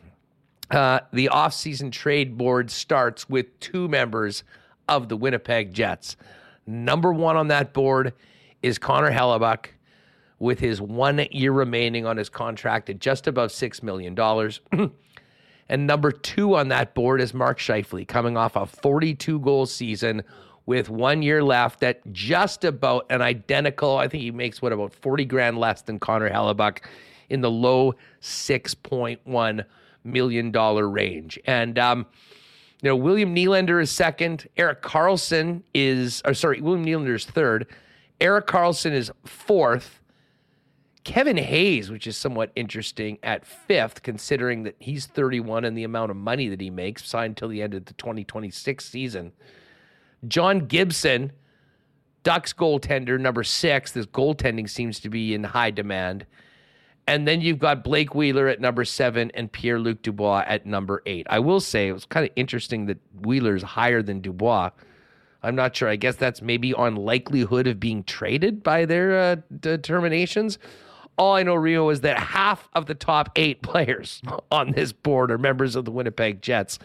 Uh, the off-season trade board starts with two members of the Winnipeg Jets. Number one on that board is Connor Hellebuyck with his one year remaining on his contract at just above six million dollars. And number two on that board is Mark Scheifele, coming off a forty-two goal season with one year left at just about an identical, I think he makes, what, about forty grand less than Connor Hellebuyck, in the low six point one million dollar range. And um you know, William Nylander is second, Eric Carlson is or sorry William Nylander is third, Eric Carlson is fourth, Kevin Hayes, which is somewhat interesting, at fifth, considering that he's thirty-one and the amount of money that he makes, signed till the end of the twenty twenty-six season. John Gibson, Ducks goaltender, number six. This goaltending seems to be in high demand. And then you've got Blake Wheeler at number seven and Pierre-Luc Dubois at number eight. I will say it was kind of interesting that Wheeler's higher than Dubois. I'm not sure. I guess that's maybe on likelihood of being traded by their uh, determinations. All I know, Rio, is that half of the top eight players on this board are members of the Winnipeg Jets,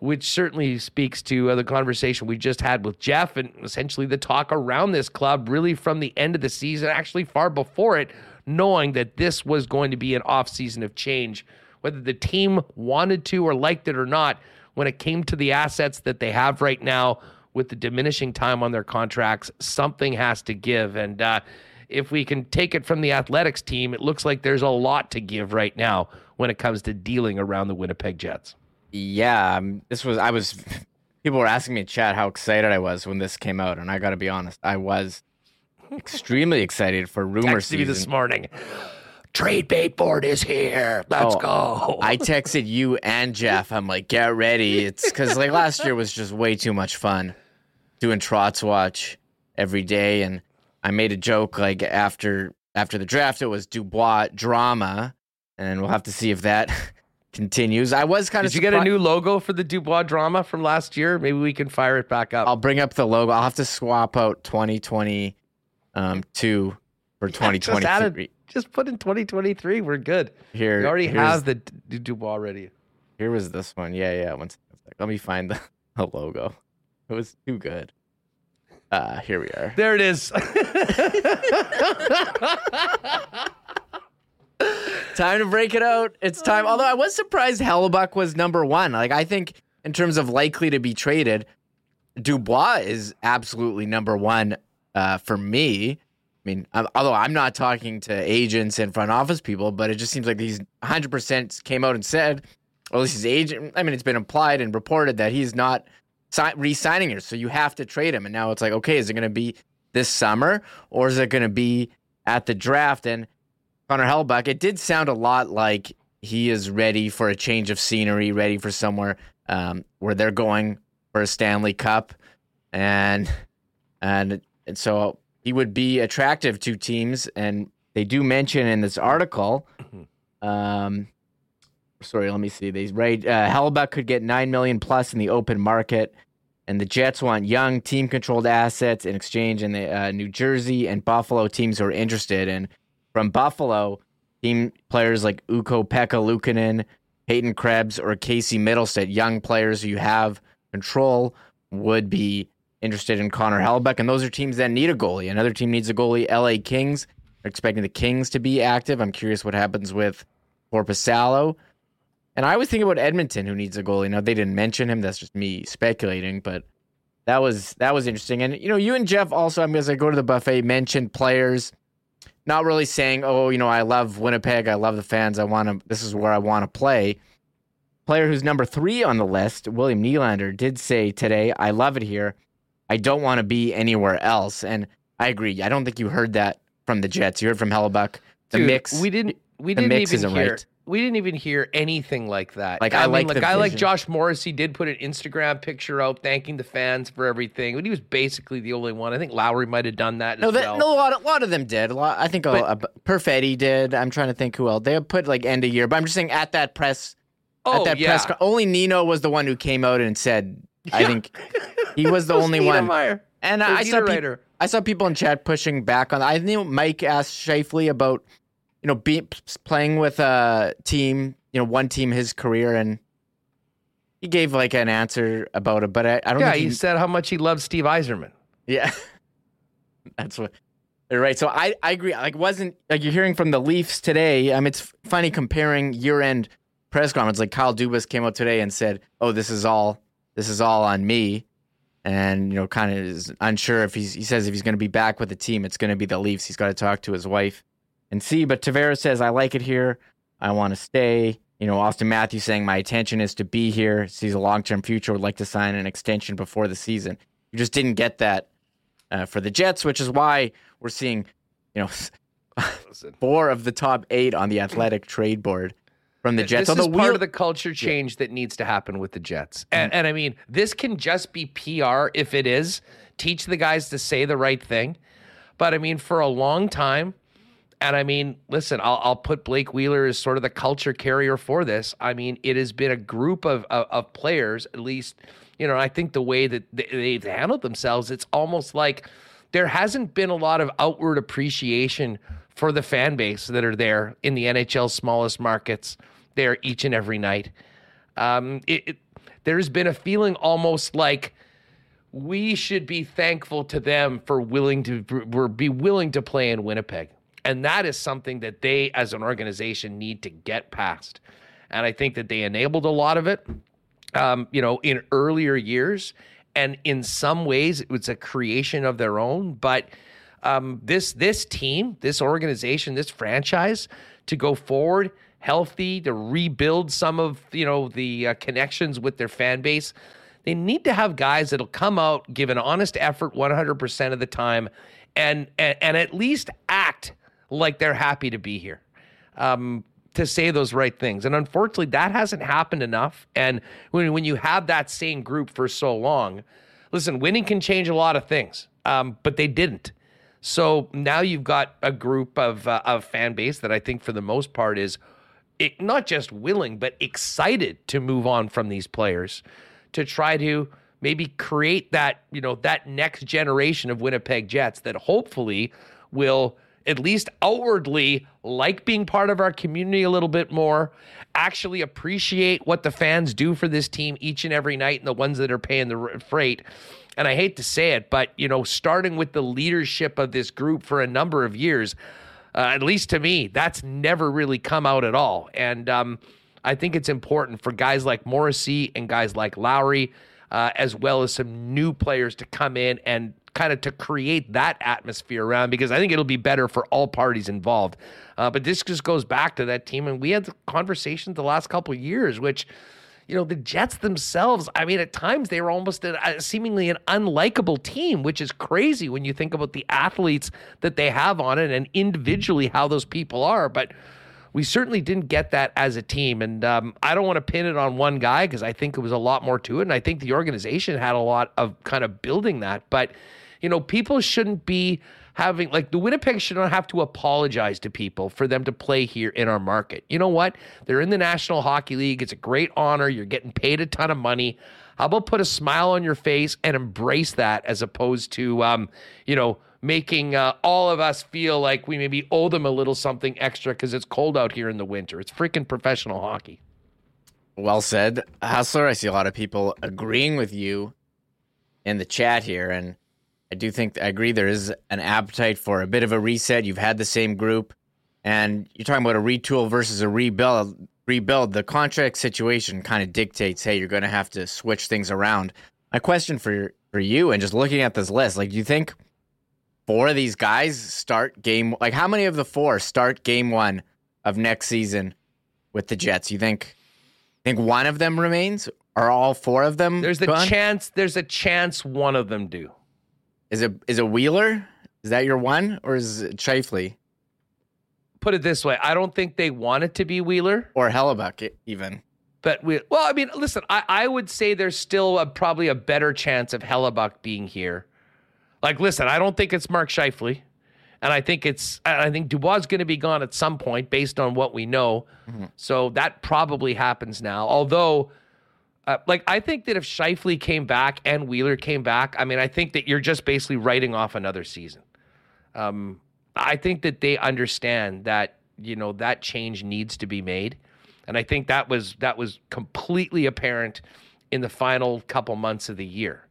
which certainly speaks to uh, the conversation we just had with Jeff and essentially the talk around this club really from the end of the season, actually far before it, knowing that this was going to be an offseason of change, whether the team wanted to or liked it or not, when it came to the assets that they have right now with the diminishing time on their contracts, something has to give. And uh, if we can take it from the Athletics team, it looks like there's a lot to give right now when it comes to dealing around the Winnipeg Jets. Yeah, um, this was, I was, people were asking me in chat how excited I was when this came out. And I got to be honest, I was extremely excited for rumor season. Texted me this morning. Trade bait board is here. Let's oh, go. I texted you and Jeff. I'm like, get ready. It's because like last year was just way too much fun doing Trot's Watch every day. And I made a joke like after after the draft, it was Dubois drama. And we'll have to see if that continues. I was kind of. Did surprised. You get a new logo for the Dubois drama from last year? Maybe we can fire it back up. I'll bring up the logo. I'll have to swap out twenty twenty-two um, for twenty twenty-three. Just, added, just put in twenty twenty-three. We're good. Here, we already have the D- Dubois ready. Here was this one. Yeah, yeah. One second. Let me find the, the logo. It was too good. Uh, here we are. There it is. Time to break it out. It's time. Although I was surprised Hellebuyck was number one. Like, I think in terms of likely to be traded, Dubois is absolutely number one uh, for me. I mean, I'm, although I'm not talking to agents and front office people, but it just seems like he's one hundred percent came out and said, or at least his agent, I mean, it's been implied and reported that he's not si- re-signing her. So you have to trade him. And now it's like, okay, is it going to be this summer or is it going to be at the draft? And Connor Hellebuyck, it did sound a lot like he is ready for a change of scenery, ready for somewhere um, where they're going for a Stanley Cup, and and and so he would be attractive to teams. And they do mention in this article, um, sorry, let me see. They right, uh, Hellebuyck could get nine million plus in the open market, and the Jets want young, team-controlled assets in exchange. And the uh, New Jersey and Buffalo teams who are interested in. From Buffalo, team players like Ukko-Pekka Luukkonen, Peyton Krebs, or Casey Middlestead, young players who you have control, would be interested in Connor Hellebuyck. And those are teams that need a goalie. Another team needs a goalie, L A Kings. They're expecting the Kings to be active. I'm curious what happens with Korpisalo. And I was thinking about Edmonton, who needs a goalie. Now, they didn't mention him. That's just me speculating, but that was that was interesting. And, you know, you and Jeff also, I mean, as I go to the buffet, mentioned players. Not really saying, oh, you know, I love Winnipeg. I love the fans. I want to, this is where I want to play. Player who's number three on the list, William Nylander, did say today, I love it here. I don't want to be anywhere else. And I agree. I don't think you heard that from the Jets. You heard from Hellebuyck. The Dude, mix. We didn't, we didn't mix even hear. Right. We didn't even hear anything like that. Like I, I mean, like the guy vision. Like Josh Morrissey did put an Instagram picture out thanking the fans for everything, but he was basically the only one. I think Lowry might have done that. No, as that, well. no, a lot, of, a lot of them did. A lot, I think but, a, a, Perfetti did. I'm trying to think who else. They put like end of year, but I'm just saying at that press, oh, at that yeah. press, only Nino was the one who came out and said. Yeah. I think he was the was only Nina one. Meyer. And I, I saw pe- I saw people in chat pushing back on. I think Mike asked Scheifele about. You know, be, playing with a team, you know, one team his career, and he gave like an answer about it, but I, I don't know. Yeah, think he, he said how much he loves Steve Yzerman. Yeah. That's what, right. So I, I agree. Like, wasn't, like, you're hearing from the Leafs today. I mean, it's funny comparing year end press conference. Like, Kyle Dubas came out today and said, oh, this is all, this is all on me. And, you know, kind of is unsure if he's, he says if he's going to be back with the team, it's going to be the Leafs. He's got to talk to his wife. And see, but Tavares says, I like it here. I want to stay. You know, Auston Matthews saying, my intention is to be here. Sees a long-term future. Would like to sign an extension before the season. You just didn't get that uh, for the Jets, which is why we're seeing, you know, four of the top eight on the Athletic trade board from the Jets. This is part of the culture change yeah. that needs to happen with the Jets. Mm-hmm. And, and I mean, this can just be P R if it is. Teach the guys to say the right thing. But I mean, for a long time, and I mean, listen, I'll, I'll put Blake Wheeler as sort of the culture carrier for this. I mean, it has been a group of, of, of players, at least, you know, I think the way that they, they've handled themselves, it's almost like there hasn't been a lot of outward appreciation for the fan base that are there in the N H L's smallest markets there each and every night. Um, it, it, there's been a feeling almost like, we should be thankful to them for willing to for, be willing to play in Winnipeg. And that is something that they, as an organization, need to get past. And I think that they enabled a lot of it, um, you know, in earlier years. And in some ways, it was a creation of their own. But um, this this team, this organization, this franchise, to go forward healthy, to rebuild some of, you know, the uh, connections with their fan base, they need to have guys that'll come out, give an honest effort one hundred percent of the time, and and, and at least act like they're happy to be here, um, to say those right things. And unfortunately, that hasn't happened enough. And when, when you have that same group for so long, listen, winning can change a lot of things, um, but they didn't. So now you've got a group of, uh, of fan base that I think for the most part is it, not just willing, but excited to move on from these players to try to maybe create that, you know, that next generation of Winnipeg Jets that hopefully will at least outwardly like being part of our community a little bit more, actually appreciate what the fans do for this team each and every night and the ones that are paying the freight. And I hate to say it, but, you know, starting with the leadership of this group for a number of years, uh, at least to me, that's never really come out at all. And um, I think it's important for guys like Morrissey and guys like Lowry, uh, as well as some new players to come in and kind of to create that atmosphere around, because I think it'll be better for all parties involved. Uh, but this just goes back to that team. And we had the conversation the last couple of years, which, you know, the Jets themselves, I mean, at times they were almost a, a seemingly an unlikable team, which is crazy when you think about the athletes that they have on it and individually how those people are. But we certainly didn't get that as a team. And um, I don't want to pin it on one guy, because I think it was a lot more to it. And I think the organization had a lot of kind of building that. But, you know, people shouldn't be having, like, the Winnipeg should not have to apologize to people for them to play here in our market. You know what? They're in the National Hockey League. It's a great honor. You're getting paid a ton of money. How about put a smile on your face and embrace that, as opposed to, um, you know, making uh, all of us feel like we maybe owe them a little something extra because it's cold out here in the winter. It's freaking professional hockey. Well said, Hustler. I see a lot of people agreeing with you in the chat here, and I do think, I agree, there is an appetite for a bit of a reset. You've had the same group, and you're talking about a retool versus a rebuild. Rebuild. The contract situation kind of dictates, hey, you're going to have to switch things around. My question for for you, and just looking at this list, like, do you think four of these guys start game, like, how many of the four start game one of next season with the Jets? You think, think one of them remains? Are all four of them There's a gone? chance. There's a chance one of them do. Is it is a Wheeler? Is that your one, or is it Scheifele? Put it this way: I don't think they want it to be Wheeler or Hellebuyck, even. But we, well, I mean, listen, I, I would say there's still a, probably a better chance of Hellebuyck being here. Like, listen, I don't think it's Mark Scheifele, and I think it's I think Dubois is going to be gone at some point based on what we know. Mm-hmm. So that probably happens now, although. Uh, like, I think that if Scheifele came back and Wheeler came back, I mean, I think that you're just basically writing off another season. Um, I think that they understand that, you know, that change needs to be made. And I think that was that was completely apparent in the final couple months of the year.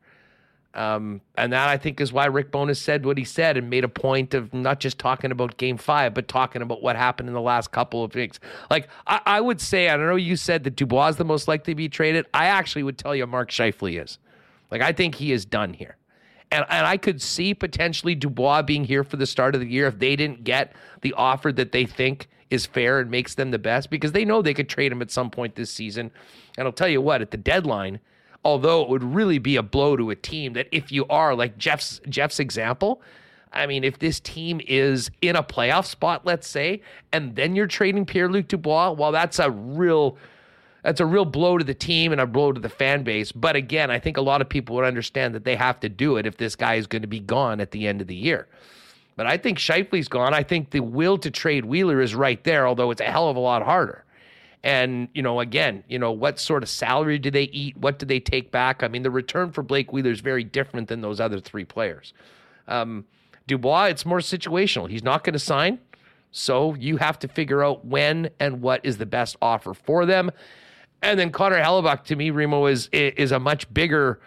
Um, and that, I think, is why Rick Bowness said what he said and made a point of not just talking about game five, but talking about what happened in the last couple of weeks. Like, I, I would say, I don't know, you said that Dubois is the most likely to be traded. I actually would tell you Mark Scheifele is. Like, I think he is done here. And, and I could see potentially Dubois being here for the start of the year if they didn't get the offer that they think is fair and makes them the best, because they know they could trade him at some point this season. And I'll tell you what, at the deadline, although it would really be a blow to a team that, if you are like Jeff's Jeff's example, I mean, if this team is in a playoff spot, let's say, and then you're trading Pierre-Luc Dubois, well, that's a real that's a real blow to the team and a blow to the fan base. But again, I think a lot of people would understand that they have to do it if this guy is going to be gone at the end of the year. But I think Scheifele's gone. I think the will to trade Wheeler is right there, although it's a hell of a lot harder. And, you know, again, you know, what sort of salary do they eat? What do they take back? I mean, the return for Blake Wheeler is very different than those other three players. Um, Dubois, it's more situational. He's not going to sign. So you have to figure out when and what is the best offer for them. And then Connor Hellebuyck, to me, Remo, is is a much bigger,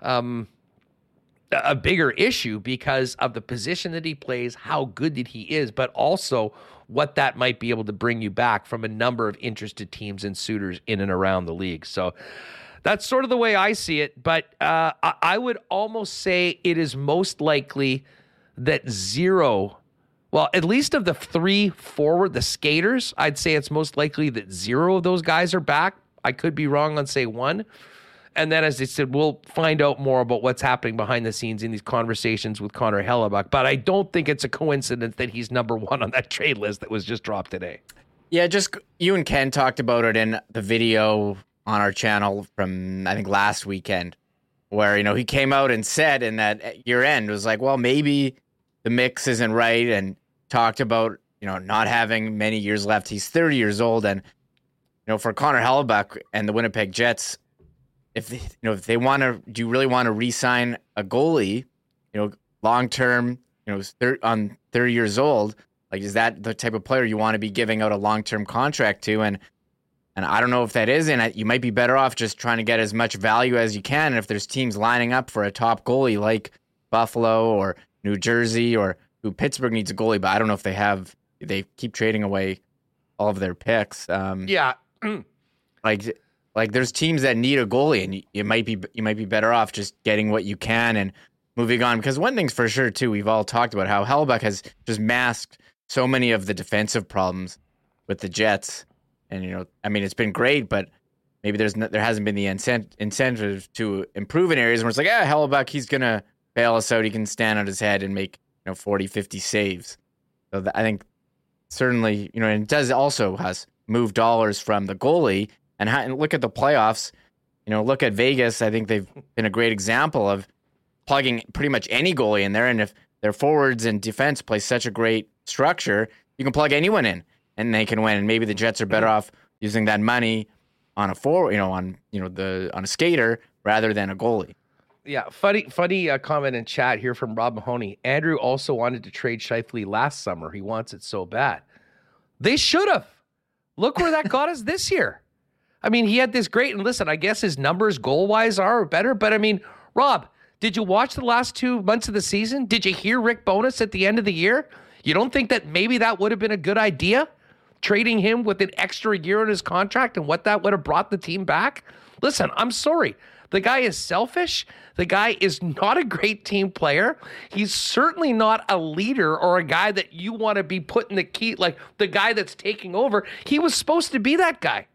um, a bigger issue because of the position that he plays, how good that he is, but also what that might be able to bring you back from a number of interested teams and suitors in and around the league. So that's sort of the way I see it. But uh, I, I would almost say it is most likely that zero, well, at least of the three forward, the skaters, I'd say it's most likely that zero of those guys are back. I could be wrong on, say, one. And then, as I said, we'll find out more about what's happening behind the scenes in these conversations with Connor Hellebuyck. But I don't think it's a coincidence that he's number one on that trade list that was just dropped today. Yeah, just you and Ken talked about it in the video on our channel from, I think, last weekend, where, you know, he came out and said in that year end was like, well, maybe the mix isn't right, and talked about, you know, not having many years left. He's thirty years old, and know, for Connor Hellebuyck and the Winnipeg Jets, if they, you know, if they want to, do you really want to re-sign a goalie, you know, long term, you know, thir- on thirty years old? Like, is that the type of player you want to be giving out a long term contract to? And and I don't know if that is, and you might be better off just trying to get as much value as you can. And if there's teams lining up for a top goalie like Buffalo or New Jersey, or who Pittsburgh needs a goalie, but I don't know if they have. They keep trading away all of their picks. Um, yeah, like like there's teams that need a goalie, and you, you might be you might be better off just getting what you can and moving on. Because one thing's for sure too, we've all talked about how Hellebuyck has just masked so many of the defensive problems with the Jets. And, you know, I mean, it's been great, but maybe there's no, there hasn't been the incent, incentive to improve in areas where it's like, ah, Hellebuyck, he's going to bail us out. He can stand on his head and make, you know, forty, fifty saves. So that, I think certainly, you know, and it does also has move dollars from the goalie. And, how, and look at the playoffs. You know, look at Vegas. I think they've been a great example of plugging pretty much any goalie in there. And if their forwards and defense play such a great structure, you can plug anyone in and they can win. And maybe the Jets are better off using that money on a forward, you know, on you know the on a skater rather than a goalie. Yeah, funny, funny uh, comment in chat here from Rob Mahoney. Andrew also wanted to trade Scheifele last summer. He wants it so bad. They should have. Look where that got us this year. I mean, he had this great, and listen, I guess his numbers goal wise are better. But I mean, Rob, did you watch the last two months of the season? Did you hear Rick Bowness at the end of the year? You don't think that maybe that would have been a good idea? Trading him with an extra year on his contract and what that would have brought the team back? Listen, I'm sorry. The guy is selfish. The guy is not a great team player. He's certainly not a leader or a guy that you want to be put in the key, like the guy that's taking over. He was supposed to be that guy.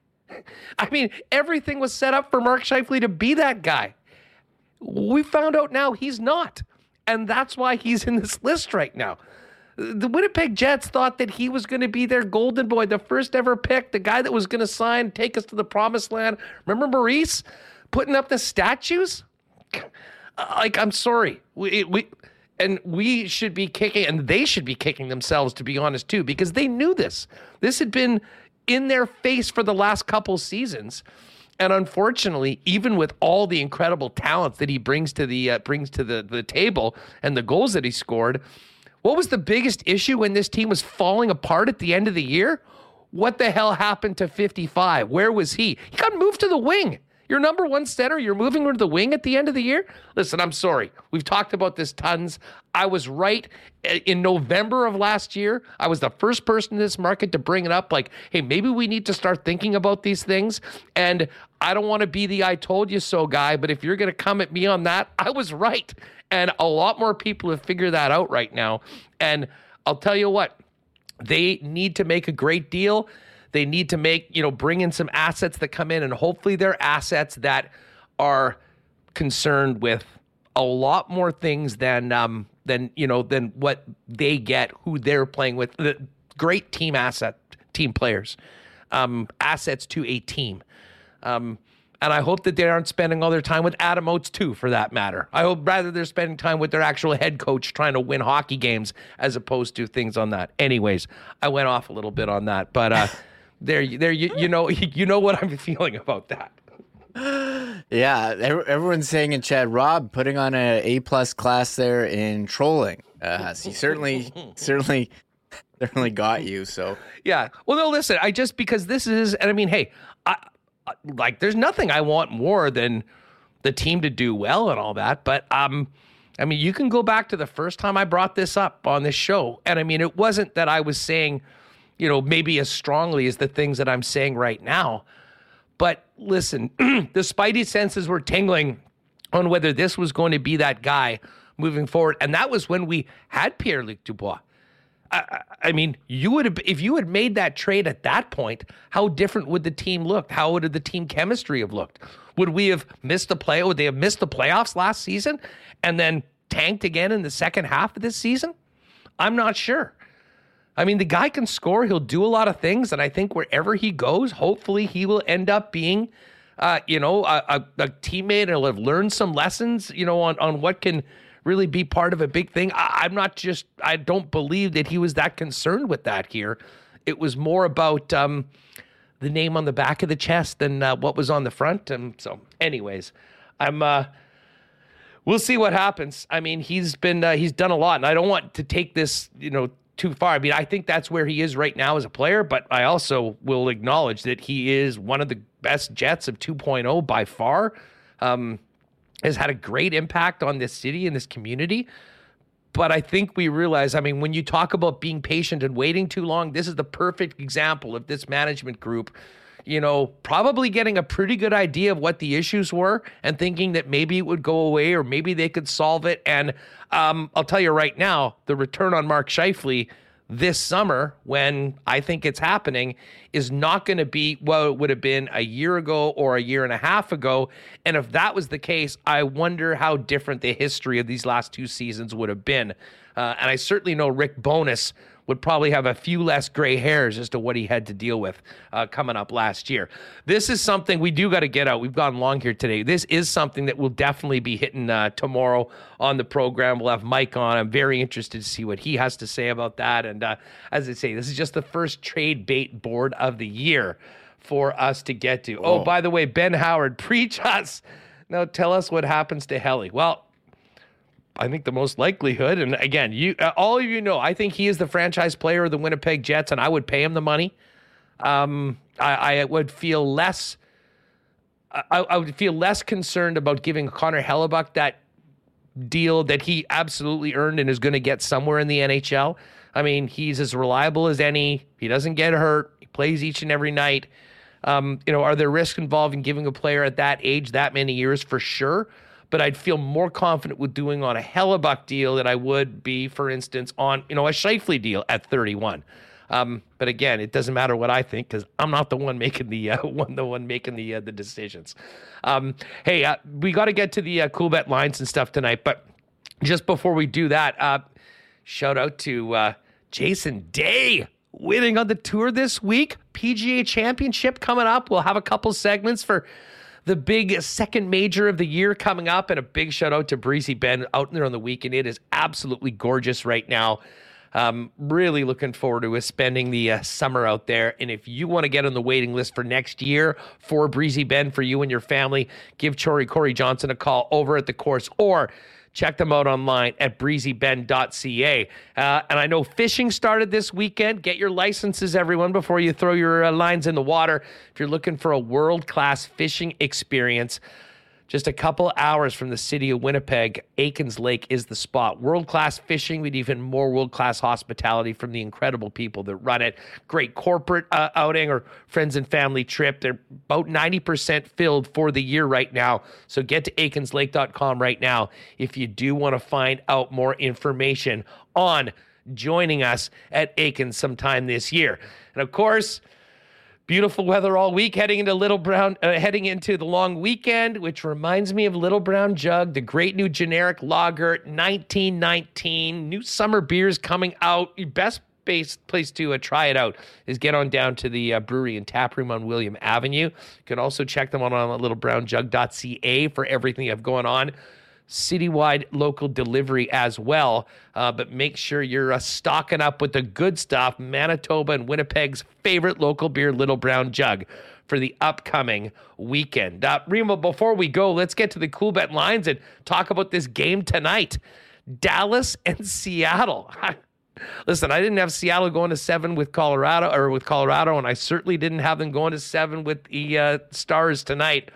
I mean, everything was set up for Mark Scheifele to be that guy. We found out now he's not. And that's why he's in this list right now. The Winnipeg Jets thought that he was going to be their golden boy, the first ever pick, the guy that was going to sign, take us to the promised land. Remember Maurice putting up the statues? Like, I'm sorry. We, we and we should be kicking, and they should be kicking themselves, to be honest, too, because they knew this. This had been in their face for the last couple seasons. And unfortunately, even with all the incredible talents that he brings to the uh, brings to the, the table and the goals that he scored, what was the biggest issue when this team was falling apart at the end of the year? What the hell happened to fifty-five? Where was he? He got moved to the wing. Your number one center, you're moving him to the wing at the end of the year? Listen, I'm sorry. We've talked about this tons. I was right in November of last year. I was the first person in this market to bring it up. Like, hey, maybe we need to start thinking about these things. And I don't want to be the I told you so guy, but if you're going to come at me on that, I was right. And a lot more people have figured that out right now. And I'll tell you what, they need to make a great deal. They need to make, you know, bring in some assets that come in, and hopefully they're assets that are concerned with a lot more things than, um, than you know, than what they get, who they're playing with. The great team asset, team players, um, assets to a team. Um, And I hope that they aren't spending all their time with Adam Oates, too, for that matter. I hope rather they're spending time with their actual head coach trying to win hockey games as opposed to things on that. Anyways, I went off a little bit on that. But uh, there, there, you, you know you know what I'm feeling about that. Yeah, everyone's saying in chat, Rob putting on an A-plus class there in trolling. Uh, he certainly, certainly... certainly got you, so. Yeah, well, no, listen, I just, because this is, and I mean, hey, I... like there's nothing I want more than the team to do well and all that. But, um, I mean, you can go back to the first time I brought this up on this show. And I mean, it wasn't that I was saying, you know, maybe as strongly as the things that I'm saying right now, but listen, the Spidey senses were tingling on whether this was going to be that guy moving forward. And that was when we had Pierre-Luc Dubois. I, I mean, you would have, if you had made that trade at that point, how different would the team look? How would the team chemistry have looked? Would we have missed the play? Would they have missed the playoffs last season and then tanked again in the second half of this season? I'm not sure. I mean, the guy can score. He'll do a lot of things. And I think wherever he goes, hopefully he will end up being, uh, you know, a, a, a teammate. He'll have learned some lessons, you know, on, on what can really be part of a big thing. I, I'm not just, I don't believe that he was that concerned with that here. It was more about, um, the name on the back of the chest than uh, what was on the front. Um, so anyways, I'm, uh, we'll see what happens. I mean, he's been, uh, he's done a lot, and I don't want to take this, you know, too far. I mean, I think that's where he is right now as a player, but I also will acknowledge that he is one of the best Jets of two point oh by far. Um, has had a great impact on this city and this community. But I think we realize, I mean, when you talk about being patient and waiting too long, this is the perfect example of this management group, you know, probably getting a pretty good idea of what the issues were and thinking that maybe it would go away or maybe they could solve it. And um, I'll tell you right now, the return on Mark Scheifele this summer, when I think it's happening, is not going to be what it would have been a year ago or a year and a half ago. And if that was the case, I wonder how different the history of these last two seasons would have been. Uh, and I certainly know Rick Bowness would probably have a few less gray hairs as to what he had to deal with uh, coming up last year. This is something we do got to get out. We've gone long here today. This is something that will definitely be hitting uh, tomorrow on the program. We'll have Mike on. I'm very interested to see what he has to say about that. And uh, as I say, this is just the first trade bait board of the year for us to get to. Oh, oh by the way, Ben Howard, preach us. Now tell us what happens to Helly. Well, I think the most likelihood, and again, you uh, all of you know, I think he is the franchise player of the Winnipeg Jets, and I would pay him the money. Um, I, I would feel less, I, I would feel less concerned about giving Connor Hellebuyck that deal that he absolutely earned and is going to get somewhere in the N H L. I mean, he's as reliable as any. He doesn't get hurt. He plays each and every night. Um, you know, are there risks involved in giving a player at that age that many years? For sure. But I'd feel more confident with doing on a Hellebuyck deal than I would be, for instance, on, you know, a Scheifele deal at thirty-one. Um, but again, it doesn't matter what I think because I'm not the one making the uh, one the one making the uh, the decisions. Um, hey, uh, we got to get to the uh, cool bet lines and stuff tonight. But just before we do that, uh, shout out to uh, Jason Day winning on the tour this week. P G A Championship coming up. We'll have a couple segments for the big second major of the year coming up, and a big shout out to Breezy Ben out there on the weekend. It is absolutely gorgeous right now. Um, really looking forward to spending the uh, summer out there. And if you want to get on the waiting list for next year for Breezy Ben, for you and your family, give Chori Corey Johnson a call over at the course or check them out online at breezy ben dot c a. Uh, and I know fishing started this weekend. Get your licenses, everyone, before you throw your uh, lines in the water. If you're looking for a world-class fishing experience, just a couple hours from the city of Winnipeg, Aikens Lake is the spot. World-class fishing with even more world-class hospitality from the incredible people that run it. Great corporate uh, outing or friends and family trip. They're about ninety percent filled for the year right now. So get to aikens lake dot com right now if you do want to find out more information on joining us at Aikens sometime this year. And of course, beautiful weather all week, heading into Little Brown, uh, heading into the long weekend, which reminds me of Little Brown Jug, the great new generic lager, nineteen nineteen. New summer beers coming out. Your best base, place to uh, try it out is get on down to the uh, brewery and taproom on William Avenue. You can also check them out on little brown jug dot c a for everything you have going on. Citywide local delivery as well, uh, but make sure you're uh, stocking up with the good stuff. Manitoba and Winnipeg's favorite local beer, Little Brown Jug, for the upcoming weekend. Uh, Remo, before we go, let's get to the cool bet lines and talk about this game tonight. Dallas and Seattle. Listen, I didn't have Seattle going to seven with Colorado, or with Colorado, and I certainly didn't have them going to seven with the uh, Stars tonight.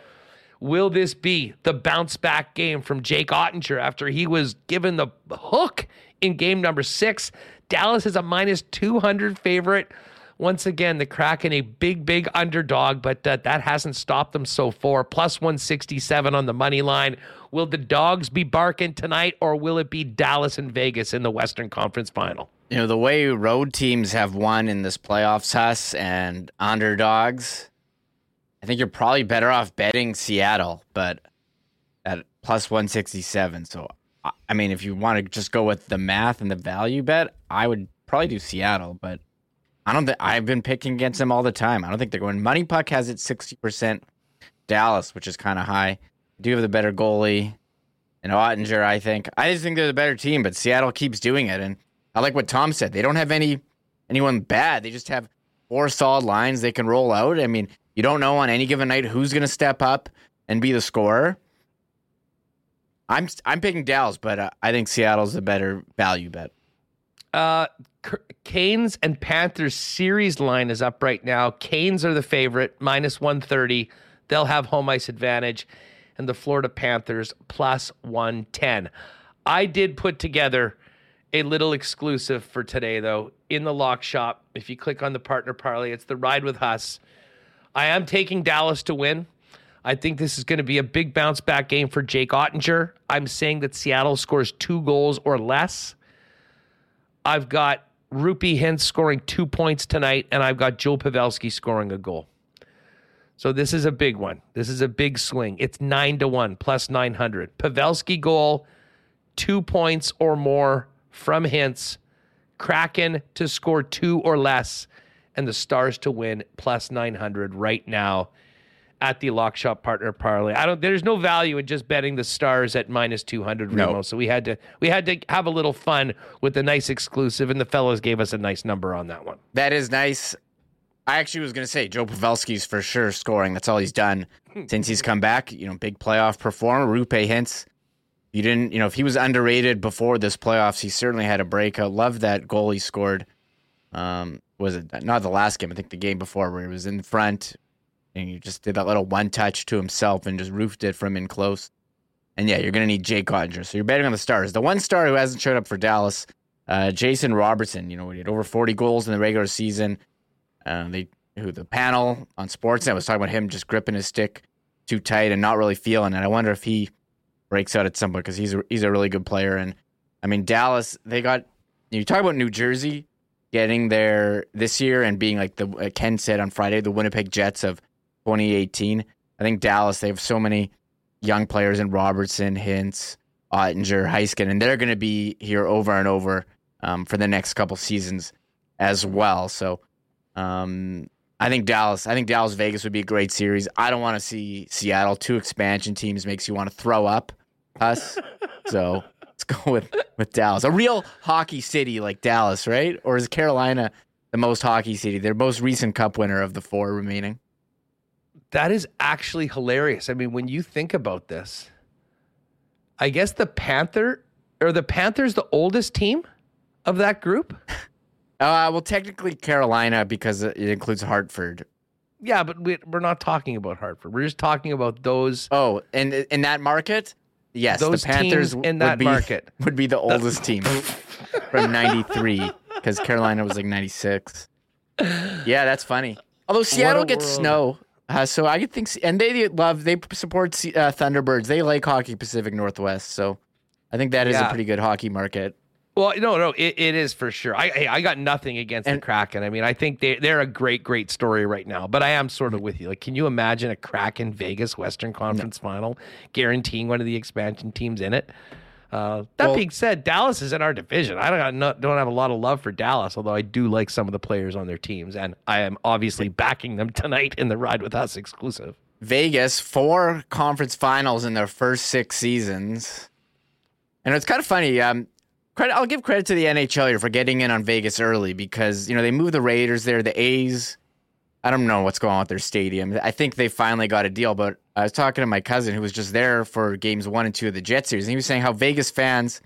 Will this be the bounce-back game from Jake Ottinger after he was given the hook in game number six? Dallas is a minus two hundred favorite. Once again, the Kraken, a big, big underdog, but uh, that hasn't stopped them so far. plus one sixty-seven on the money line. Will the dogs be barking tonight, or will it be Dallas and Vegas in the Western Conference Final? You know, the way road teams have won in this playoffs, Huss, and underdogs, I think you're probably better off betting Seattle, but at plus one sixty-seven. So, I mean, if you want to just go with the math and the value bet, I would probably do Seattle, but I don't think I've been picking against them all the time. I don't think they're going. Money Puck has it sixty percent Dallas, which is kind of high. I do have the better goalie and Ottinger, I think. I just think they're the better team, but Seattle keeps doing it. And I like what Tom said. They don't have any anyone bad. They just have four solid lines they can roll out. I mean, you don't know on any given night who's going to step up and be the scorer. I'm I'm picking Dallas, but uh, I think Seattle's the better value bet. Uh, C- Canes and Panthers series line is up right now. Canes are the favorite, minus one thirty. They'll have home ice advantage. And the Florida Panthers, plus one ten. I did put together a little exclusive for today, though, in the lock shop. If you click on the partner parlay, it's the Ride with Huss. I am taking Dallas to win. I think this is going to be a big bounce-back game for Jake Ottinger. I'm saying that Seattle scores two goals or less. I've got Rupi Hintz scoring two points tonight, and I've got Joel Pavelski scoring a goal. So this is a big one. This is a big swing. It's nine to one, plus nine hundred. Pavelski goal, two points or more from Hintz. Kraken to score two or less, and the Stars to win, plus nine hundred right now at the Lock Shop Partner Parlay. I don't. There's no value in just betting the Stars at minus two hundred, Remo. No. So we had to we had to have a little fun with the nice exclusive, and the fellas gave us a nice number on that one. That is nice. I actually was going to say Joe Pavelski's for sure scoring. That's all he's done since he's come back. You know, big playoff performer. Rupe Hintz. You didn't. You know, if he was underrated before this playoffs, he certainly had a breakout. Love that goal he scored. Um, was it not the last game? I think the game before where he was in front. And you just did that little one touch to himself and just roofed it from in close. And yeah, you're going to need Jake Ottinger. So you're betting on the Stars. The one star who hasn't showed up for Dallas, uh, Jason Robertson, you know, he had over forty goals in the regular season. Uh, they, who the panel on Sportsnet was talking about him just gripping his stick too tight and not really feeling it. I wonder if he breaks out at some point because he's a, he's a really good player. And I mean, Dallas, they got, you talk about New Jersey getting there this year and being like the uh, Ken said on Friday, the Winnipeg Jets of twenty eighteen. I think Dallas, they have so many young players in Robertson, Hintz, Ottinger, Heiskanen, and they're going to be here over and over um, for the next couple seasons as well. So um, I think Dallas, I think Dallas Vegas would be a great series. I don't want to see Seattle. Two expansion teams makes you want to throw up us. So let's go with, with Dallas. A real hockey city like Dallas, right? Or is Carolina the most hockey city? Their most recent cup winner of the four remaining. That is actually hilarious. I mean, when you think about this, I guess the Panther or the Panthers, the oldest team of that group. Uh, well, technically Carolina because it includes Hartford. Yeah, but we, we're not talking about Hartford. We're just talking about those. Oh, and in that market, yes, those the Panthers in that would be, market would be the oldest That's... team from ninety-three because Carolina was like ninety-six. Yeah, that's funny. Although Seattle gets world. snow. Uh, so I could think, and they love, they support uh, Thunderbirds. They like hockey Pacific Northwest. So I think that is yeah. a pretty good hockey market. Well, no, no, it, it is for sure. I I got nothing against and, the Kraken. I mean, I think they, they're a great, great story right now, but I am sort of with you. Like, can you imagine a Kraken Vegas Western Conference no. final guaranteeing one of the expansion teams in it? Uh, that well, being said, Dallas is in our division. I don't not, don't have a lot of love for Dallas, although I do like some of the players on their teams, and I am obviously backing them tonight in the Ride With Us exclusive. Vegas, four conference finals in their first six seasons. And it's kind of funny. Um, credit, I'll give credit to the N H L here for getting in on Vegas early because, you know, they moved the Raiders there, the A's. I don't know what's going on with their stadium. I think they finally got a deal, but I was talking to my cousin who was just there for games one and two of the Jet series, and he was saying how Vegas fans,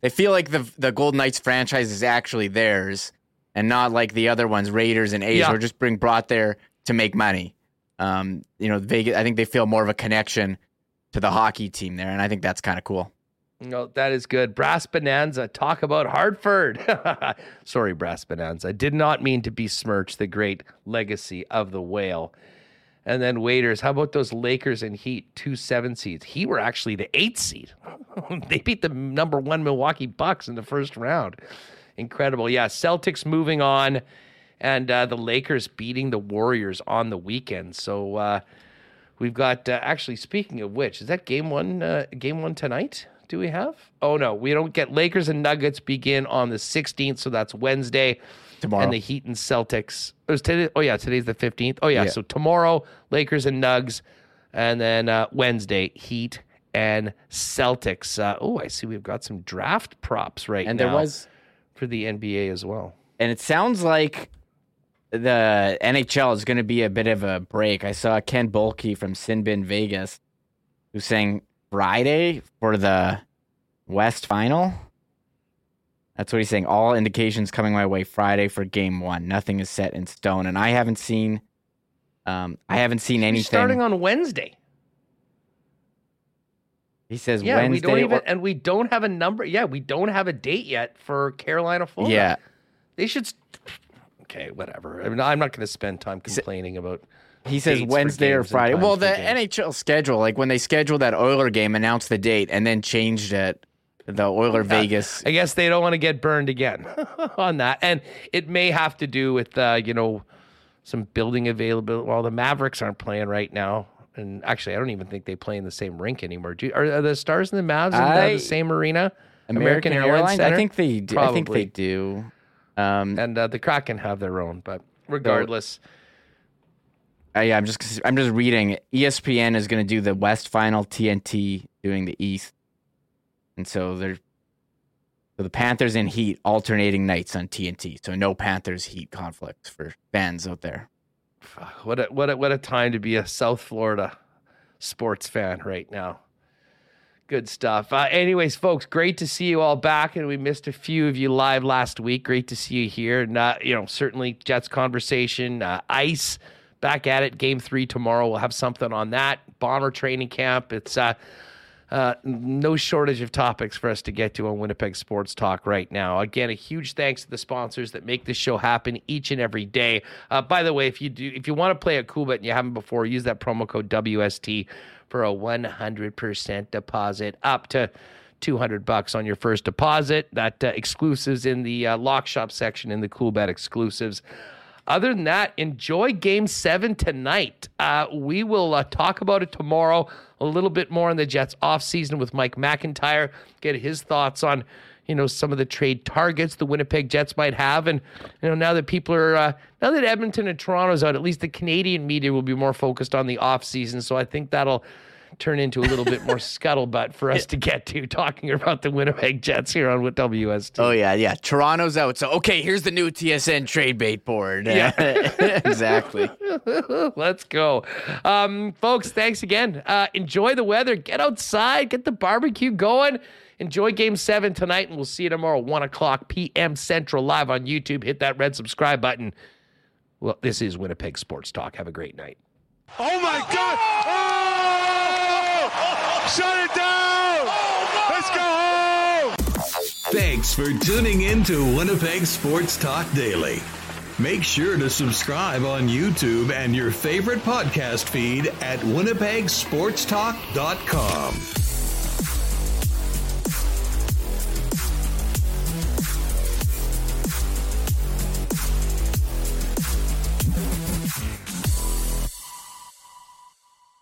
they feel like the the Golden Knights franchise is actually theirs and not like the other ones, Raiders and A's, yeah. were just being brought there to make money. Um, you know, Vegas, I think they feel more of a connection to the hockey team there, and I think that's kind of cool. No, that is good. Brass Bonanza, talk about Hartford. Sorry, Brass Bonanza. I did not mean to besmirch the great legacy of the Whale. And then Waiters, how about those Lakers and Heat, two seven seeds? Heat were actually the eighth seed. They beat the number one Milwaukee Bucks in the first round. Incredible. Yeah, Celtics moving on, and uh, the Lakers beating the Warriors on the weekend. So uh, we've got, uh, actually, speaking of which, is that game one, uh, game one tonight? Do we have? Oh, no, we don't get. Lakers and Nuggets begin on the sixteenth, so that's Wednesday. Tomorrow. And the Heat and Celtics. It was today. Oh, yeah, today's the fifteenth. Oh, yeah, yeah. So tomorrow, Lakers and Nugs, and then uh, Wednesday, Heat and Celtics. Uh, oh, I see we've got some draft props right and now. And there was. For the N B A as well. And it sounds like the N H L is going to be a bit of a break. I saw Ken Bolke from Sin Bin Vegas who's saying Friday for the West Final. That's what he's saying. All indications coming my way Friday for game one. Nothing is set in stone. And I haven't seen um, I haven't seen anything. He's starting on Wednesday. He says yeah, Wednesday. We don't even, or, and we don't have a number. Yeah, we don't have a date yet for Carolina Florida. Yeah. They should... Okay, whatever. I mean, I'm not going to spend time complaining about... He says Wednesday or Friday. Well, the N H L schedule, like when they scheduled that Oiler game, announced the date, and then changed it, the Oiler Vegas. I guess they don't want to get burned again on that. And it may have to do with, uh, you know, some building availability. Well, the Mavericks aren't playing right now. And actually, I don't even think they play in the same rink anymore. Do you, are, are the Stars and the Mavs in I, the same arena? American, American Airlines? Airlines I think they do. Probably. I think they do. Um, and uh, the Kraken have their own, but regardless... Uh, yeah, I'm just I'm just reading. E S P N is going to do the West Final, T N T doing the East, and so they're so the Panthers and Heat alternating nights on T N T. So no Panthers Heat conflicts for fans out there. What a what a, what a time to be a South Florida sports fan right now. Good stuff. Uh, anyways, folks, great to see you all back, and we missed a few of you live last week. Great to see you here, and uh, you know certainly Jets conversation, uh, ice. Back at it, game three tomorrow. We'll have something on that. Bomber training camp. It's uh, uh, no shortage of topics for us to get to on Winnipeg Sports Talk right now. Again, a huge thanks to the sponsors that make this show happen each and every day. Uh, by the way, if you do, if you want to play at Kubit and you haven't before, use that promo code W S T for a one hundred percent deposit up to two hundred bucks on your first deposit. That uh, exclusives in the uh, lock shop section in the Kubit exclusives. Other than that, enjoy Game seven tonight. Uh, we will uh, talk about it tomorrow, a little bit more on the Jets offseason with Mike McIntyre, get his thoughts on, you know, some of the trade targets the Winnipeg Jets might have. And, you know, now that people are, uh, now that Edmonton and Toronto's out, at least the Canadian media will be more focused on the offseason. So I think that'll turn into a little bit more scuttlebutt for us to get to talking about the Winnipeg Jets here on W S T. Oh, yeah, yeah. Toronto's out. So, okay, here's the new T S N trade bait board. Yeah, exactly. Let's go. Um, folks, thanks again. Uh, enjoy the weather. Get outside. Get the barbecue going. Enjoy Game seven tonight, and we'll see you tomorrow, one o'clock p.m. Central, live on YouTube. Hit that red subscribe button. Well, this is Winnipeg Sports Talk. Have a great night. Oh, my God. Oh! Shut it down! Oh, no! Let's go home! Thanks for tuning in to Winnipeg Sports Talk Daily. Make sure to subscribe on YouTube and your favorite podcast feed at winnipeg sports talk dot com.